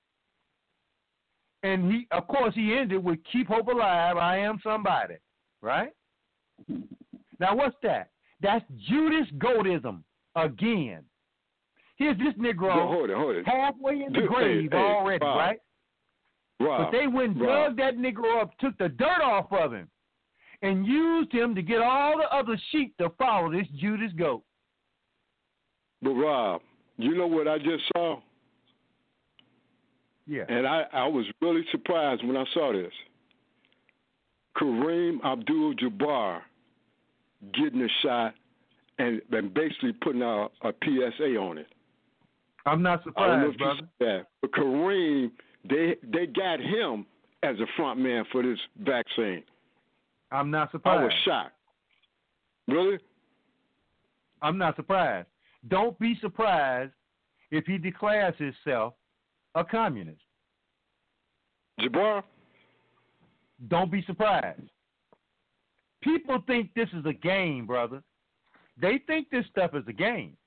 And he, of course, he ended with "Keep hope alive. I am somebody," right? Now, what's that? That's Judas Goatism again. Here's this Negro hold it. Halfway in the grave already, Rob. Right? Rob. But they went and dug that Negro up, took the dirt off of him, and used him to get all the other sheep to follow this Judas goat. But Rob, you know what I just saw? Yeah. And I was really surprised when I saw this. Kareem Abdul-Jabbar getting a shot and basically putting out a PSA on it. I'm not surprised, brother. That. But Kareem, they got him as a front man for this vaccine. I'm not surprised. I was shocked. Really? I'm not surprised. Don't be surprised if he declares himself a communist. Jabbar? Don't be surprised. People think this is a game, brother. They think this stuff is a game.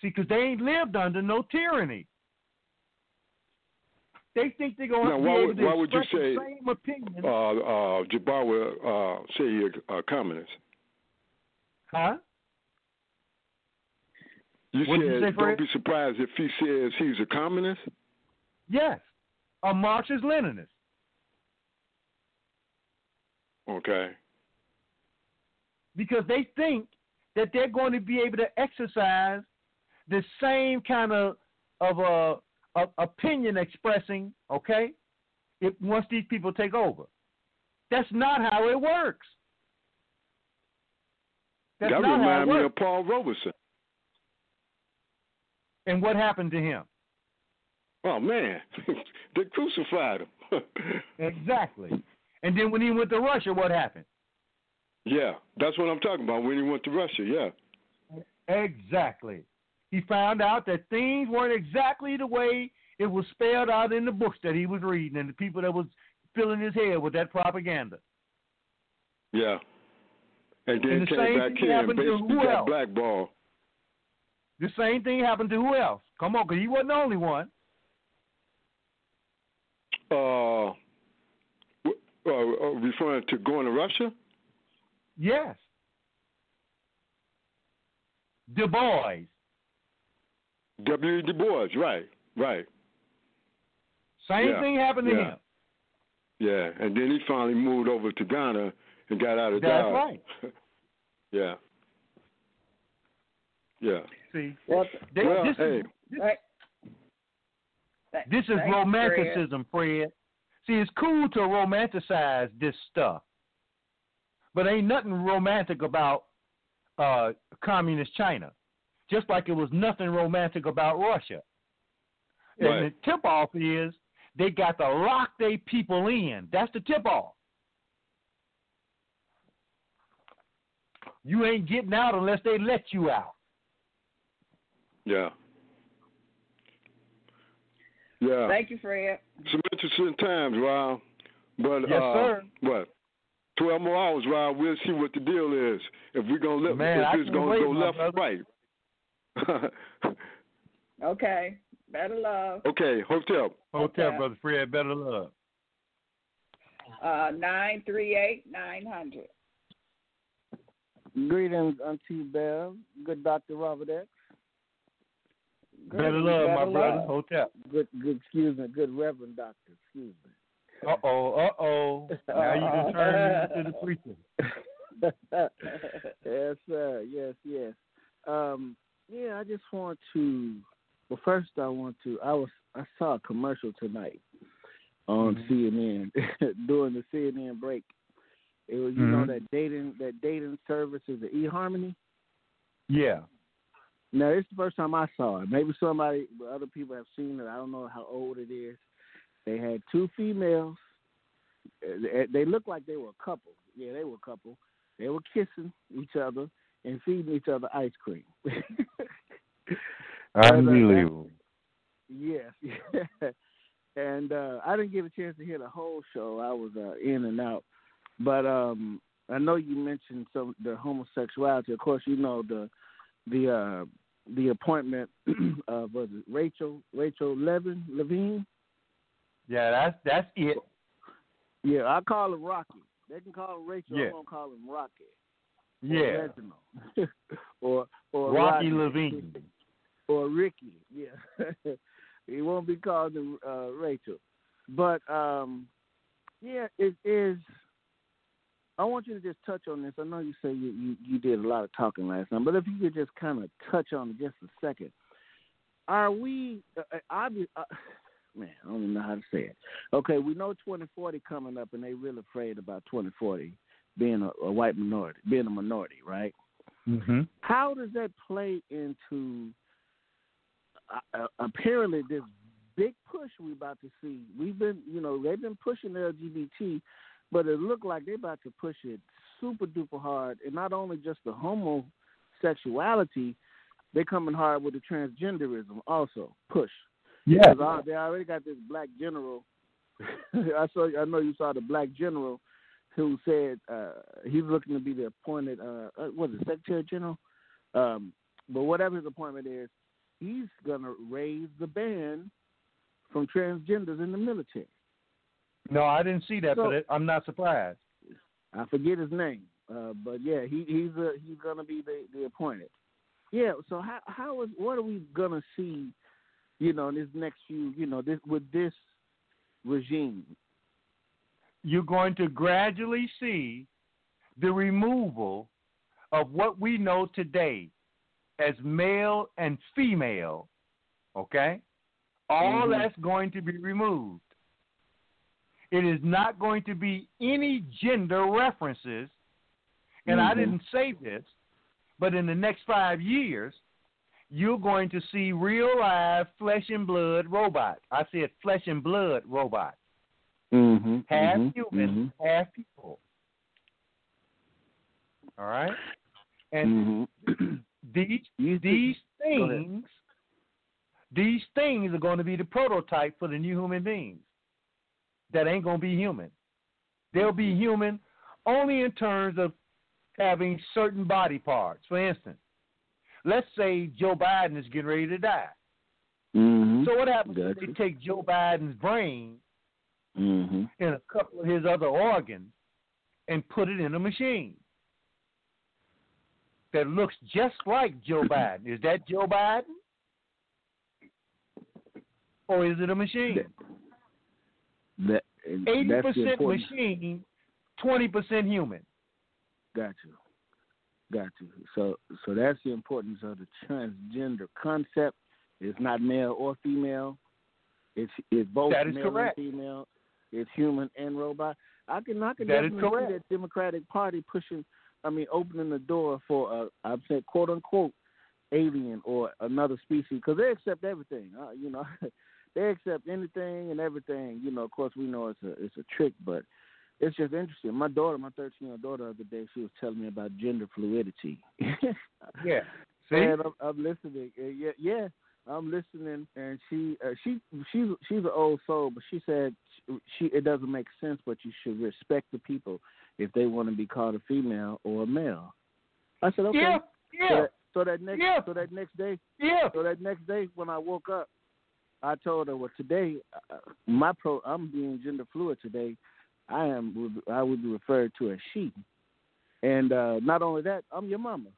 See, because they ain't lived under no tyranny. They think they're going to be able to express the same opinion. Jabbar will say you're a communist. Huh? You said don't be surprised if he says he's a communist? Yes, a Marxist-Leninist. Okay. Because they think that they're going to be able to exercise the same kind of opinion expressing, okay, once these people take over. That's not how it works. That reminds me of Paul Robeson. And what happened to him? Oh, man. They crucified him. Exactly. And then when he went to Russia, what happened? Yeah, that's what I'm talking about, when he went to Russia, yeah. Exactly. He found out that things weren't exactly the way it was spelled out in the books that he was reading and the people that was filling his head with that propaganda. Yeah. And then came back here and basically got blackballed. The same thing happened to who else? Come on, because he wasn't the only one. Referring to going to Russia? Yes. Du Bois. W. Du Bois, right. Same thing happened to him. Yeah, and then he finally moved over to Ghana and got out of jail. That's right. Yeah. Yeah. See, this is romanticism, Fred. See, it's cool to romanticize this stuff, but ain't nothing romantic about communist China, just like it was nothing romantic about Russia. Right. And the tip-off is they got to lock their people in. That's the tip-off. You ain't getting out unless they let you out. Yeah. Yeah. Thank you, Fred. Some interesting times, Rob. But, yes, sir. What? 12 more hours, Rob. We'll see what the deal is. If we're going to let, if it's going to go left or right. Okay. Better love. Okay. Hotel, Brother Fred. Better love. 938-900. Greetings unto you, Bev. Good Dr. Robert X. Good, better love, better my love. Brother. Hotel. Good. Excuse me. Good Reverend Doctor. Excuse me. Uh oh. Now you can turn me into the preacher. Yes, sir. Yes. Yeah, I just want to. Well, first I saw a commercial tonight on CNN during the CNN break. It was, you know, that dating service is the eHarmony. Yeah. Now, it's the first time I saw it. Maybe other people have seen it. I don't know how old it is. They had two females. They looked like they were a couple. Yeah, they were a couple. They were kissing each other and feeding each other ice cream. Unbelievable. Yes. And I didn't get a chance to hear the whole show. I was in and out. But I know you mentioned the homosexuality. Of course, you know the appointment of was it Rachel Levine. Yeah, that's it. Yeah, I call him Rocky. They can call him Rachel. Yeah. I'm gonna call him Rocky. Yeah. Or or Rocky Levine. Or Ricky. Yeah. He won't be called Rachel. But yeah, it is. I want you to just touch on this. I know you say you did a lot of talking last time, but if you could just kind of touch on it just a second. Are we man, I don't even know how to say it. Okay, we know 2040 coming up, and they really afraid about 2040 being a white minority, being a minority, right? Mm-hmm. How does that play into apparently this big push we're about to see? We've been, they've been pushing LGBT. But it looked like they're about to push it super duper hard, and not only just the homosexuality, they're coming hard with the transgenderism also. Push. Yeah. They already got this black general. I know you saw the black general who said he's looking to be the appointed, Secretary General? But whatever his appointment is, he's going to raise the ban from transgenders in the military. No, I didn't see that, but I'm not surprised. I forget his name, but yeah, he's gonna be the appointed. Yeah, so what are we gonna see, in this next few, with this regime? You're going to gradually see the removal of what we know today as male and female. Okay, all that's going to be removed. It is not going to be any gender references, and I didn't say this, but in the next 5 years, you're going to see real live flesh and blood robots. I said flesh and blood robots. Mm-hmm. Half human, half people. All right? And these things are going to be the prototype for the new human beings. That ain't going to be human. They'll be human only in terms of having certain body parts. For instance, let's say Joe Biden is getting ready to die. Mm-hmm. So what happens if they take Joe Biden's brain and a couple of his other organs and put it in a machine that looks just like Joe Biden? Is that Joe Biden? Or is it a machine? 80% machine, 20% human. Got you. So that's the importance of the transgender concept. It's not male or female. It's both male correct. And female. It's human and robot. I can definitely see that Democratic Party opening the door for I've said quote unquote alien or another species, because they accept everything. They accept anything and everything. Of course, we know it's a trick, but it's just interesting. My daughter, my 13-year-old daughter, the other day, she was telling me about gender fluidity. Yeah. See? And I'm listening. Yeah, I'm listening. And she's an old soul, but she said it doesn't make sense, but you should respect the people if they want to be called a female or a male. I said, okay. Yeah. So that next day when I woke up, I told her, well, today I'm being gender fluid today. I would be referred to as she. And not only that, I'm your mama.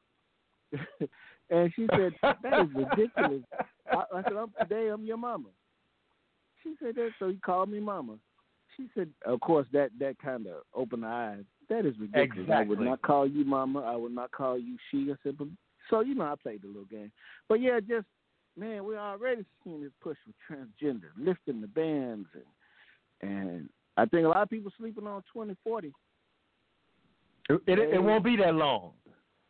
And she said, that is ridiculous. I said, today I'm your mama. She said that, so you called me mama. She said, of course, that kind of opened the eyes. That is ridiculous. Exactly. I would not call you mama. I would not call you she. I said, so, I played the little game. But, yeah, just, man, we're already seeing this push with transgender, lifting the bans. And I think a lot of people sleeping on 2040. It won't be that long.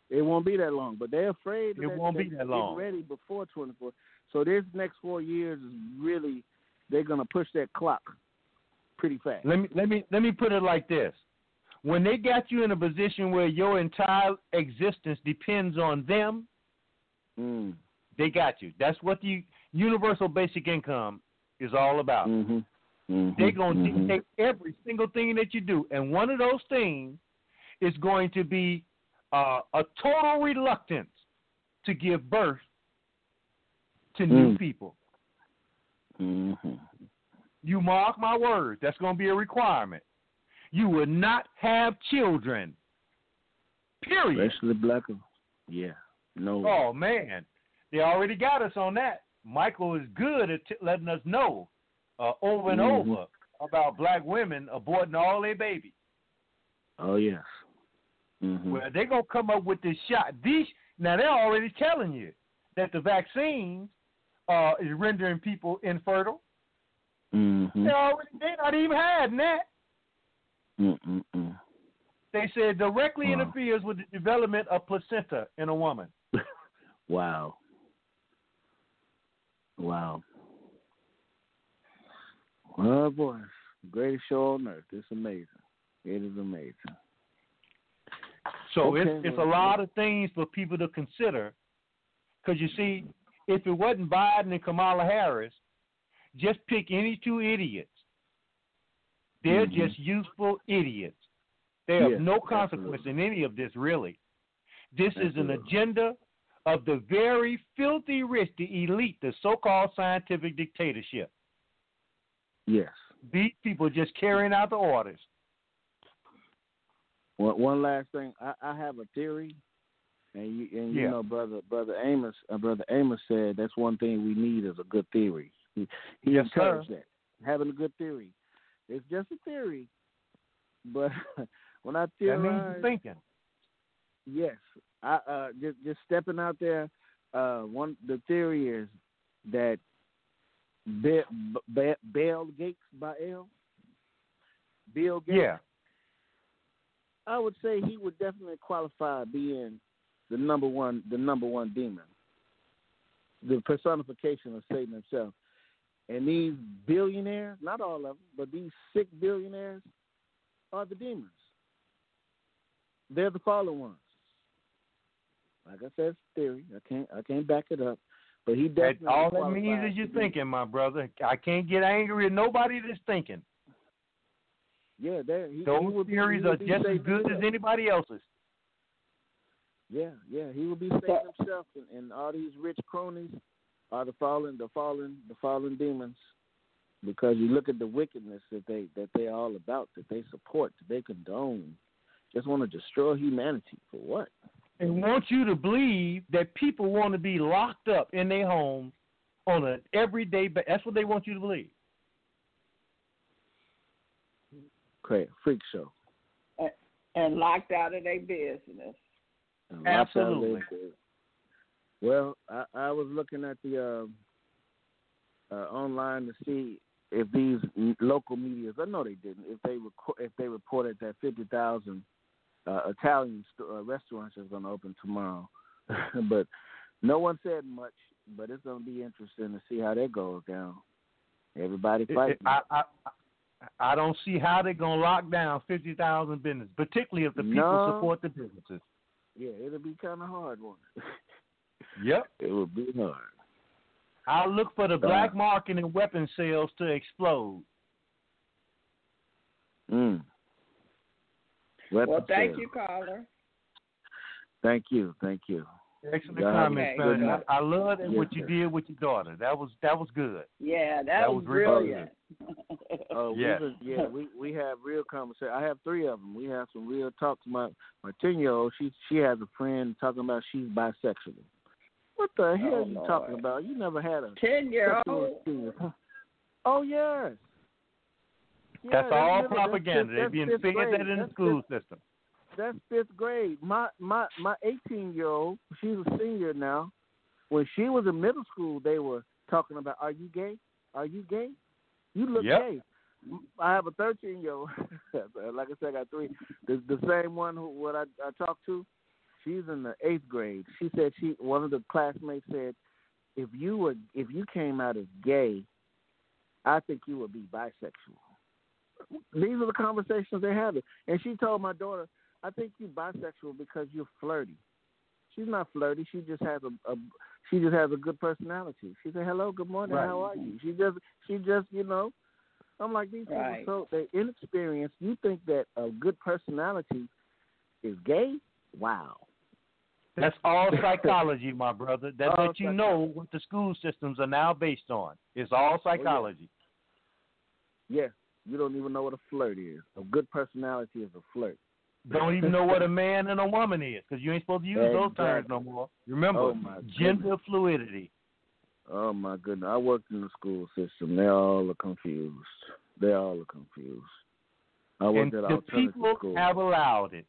It won't be that long, but they're afraid that they won't be that long. Ready before 2040. So this next 4 years is really, they're going to push that clock pretty fast. Let me put it like this. When they got you in a position where your entire existence depends on them, they got you. That's what the universal basic income is all about. Mm-hmm. Mm-hmm. They're going to dictate every single thing that you do. And one of those things is going to be a total reluctance to give birth to new people. Mm-hmm. You mark my words, that's going to be a requirement. You will not have children. Period. Especially black. Yeah. No. Oh, man. They already got us on that. Michael is good at letting us know over and over about black women aborting all their babies. Oh, yes. Mm-hmm. Well, they're going to come up with this shot. Now, they're already telling you that the vaccine is rendering people infertile. Mm-hmm. They're not even having that. Mm-mm-mm. They said directly interferes with the development of placenta in a woman. Wow. Oh, boy. Greatest show on earth. It's amazing. It is amazing. So it's a lot of things for people to consider, because you see, if it wasn't Biden and Kamala Harris, just pick any two idiots. They're just useful idiots. They have no consequence in any of this, really. This is an agenda of the very filthy rich, the elite, the so-called scientific dictatorship. Yes. These people just carrying out the orders. One last thing. I have a theory, and you know, Brother Amos said that's one thing we need is a good theory. He encouraged that, having a good theory. It's just a theory, but when I theorize, that means thinking. Yes, I just stepping out there. The theory is that Bill Gates. Yeah. I would say he would definitely qualify being the number one demon, the personification of Satan himself. And these billionaires, not all of them, but these sick billionaires are the demons. They're the fallen ones. Like I said, it's theory. I can't back it up. But he definitely. All that means is you're thinking, my brother. I can't get angry at nobody that's thinking. Yeah, those theories are just as good as anybody else's. Yeah, he will be saving himself, and all these rich cronies are the fallen demons, because you look at the wickedness that they're all about, that they support, that they condone, just want to destroy humanity for what? They want you to believe that people want to be locked up in their homes on an everyday basis. That's what they want you to believe. Great. Freak show. And locked out of their business. Absolutely. Well, I was looking at the online to see if these local medias, I know they didn't, if they reported that 50,000 Italian restaurants is going to open tomorrow. But no one said much, but it's going to be interesting to see how that goes down. Everybody fighting. I don't see how they're going to lock down 50,000 businesses, particularly if the people support the businesses. Yeah, it'll be kind of hard, won't it? Yep. It will be hard. I look for the black market and weapon sales to explode. Well, thank you, caller. Thank you. Excellent comments, man. I love what you did with your daughter. That was good. Yeah, that was brilliant. We have real conversation. I have three of them. We have some real talks. My 10-year-old, she has a friend talking about she's bisexual. What the hell are you talking about? You never had a 10-year-old. Oh yes. Yeah, that's all propaganda. They've been figuring that in the school system. That's fifth grade. My 18-year-old, she's a senior now. When she was in middle school, they were talking about, are you gay? Are you gay? You look gay. I have a 13-year-old. Like I said, I got three. The same one who I talked to, she's in the eighth grade. She said one of the classmates said, if you came out as gay, I think you would be bisexual. These are the conversations they're having. And she told my daughter, I think you're bisexual because you're flirty. She's not flirty. She just has a good personality. She said, "Hello, good morning. Right. How are you?" She just, you know. I'm like, these people, so they're inexperienced. You think that a good personality is gay? Wow. That's all psychology, my brother. That lets you know what the school systems are now based on. It's all psychology. Yeah, you don't even know what a flirt is. A good personality is a flirt. Don't even know what a man and a woman is, because you ain't supposed to use those terms no more. Remember, gender fluidity. Oh, my goodness. I worked in the school system. They all are confused. I worked at alternative schools. The people have allowed it.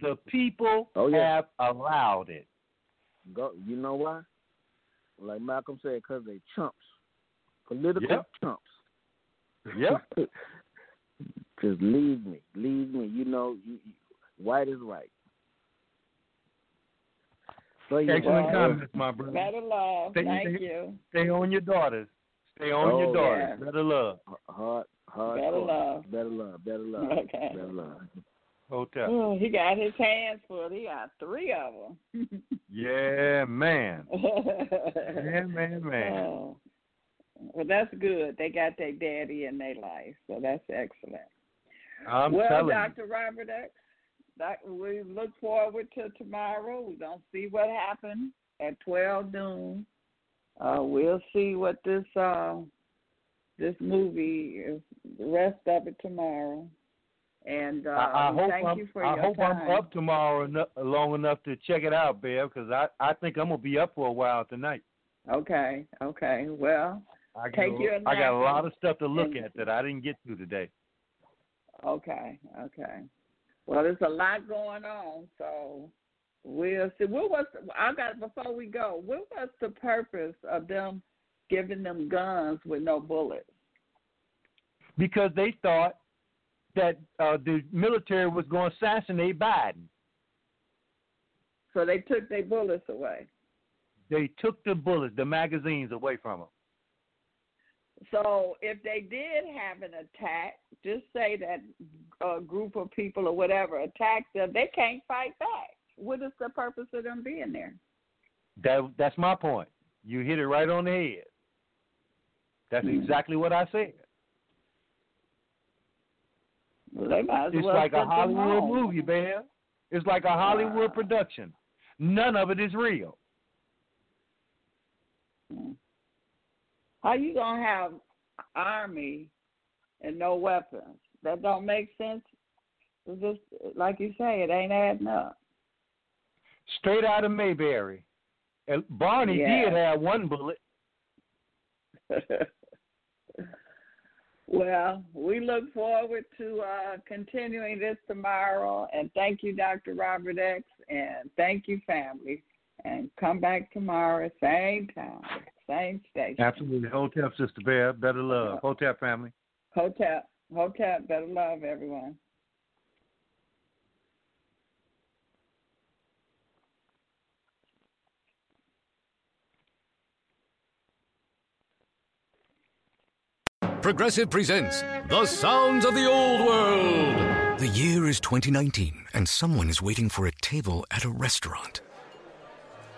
The people have allowed it. You know why? Like Malcolm said, because they chumps. Political chumps. Yep. Just leave me. You know, white is right. So excellent comments, my brother. Better love. Thank you. Stay on your daughters. Yeah. Better love. Hard. Better love. Okay. Better love. Hotel. Ooh, he got his hands full. He got three of them. Yeah, man. Man. Oh. Well, that's good. They got their daddy in their life, so that's excellent. Dr. Robert X, we look forward to tomorrow. We're going to see what happens at 12 noon. We'll see what this movie is, the rest of it tomorrow. And I hope I'm up tomorrow long enough to check it out, Bev, because I think I'm going to be up for a while tonight. Okay. Well, I got a lot of stuff to look at that I didn't get to today. Okay. Well, there's a lot going on, so we'll see. Before we go, what was the purpose of them giving them guns with no bullets? Because they thought that the military was going to assassinate Biden. So they took their bullets away. They took the bullets, the magazines away from them. So if they did have an attack, just say that a group of people or whatever attacked them, they can't fight back. What is the purpose of them being there? That's my point. You hit it right on the head. That's exactly what I said. Well, they might as well like a Hollywood movie, man. It's like a Hollywood production. None of it is real. How you gonna have army and no weapons? That don't make sense. It's just like you say, it ain't adding up. Straight out of Mayberry, and Barney did have one bullet. Well, we look forward to continuing this tomorrow, and thank you, Dr. Robert X, and thank you, family. And come back tomorrow, same time, same station. Absolutely. Hotep, Sister Bear. Better love. Hotep, family. Hotep. Better love, everyone. Progressive presents The Sounds of the Old World. The year is 2019, and someone is waiting for a table at a restaurant.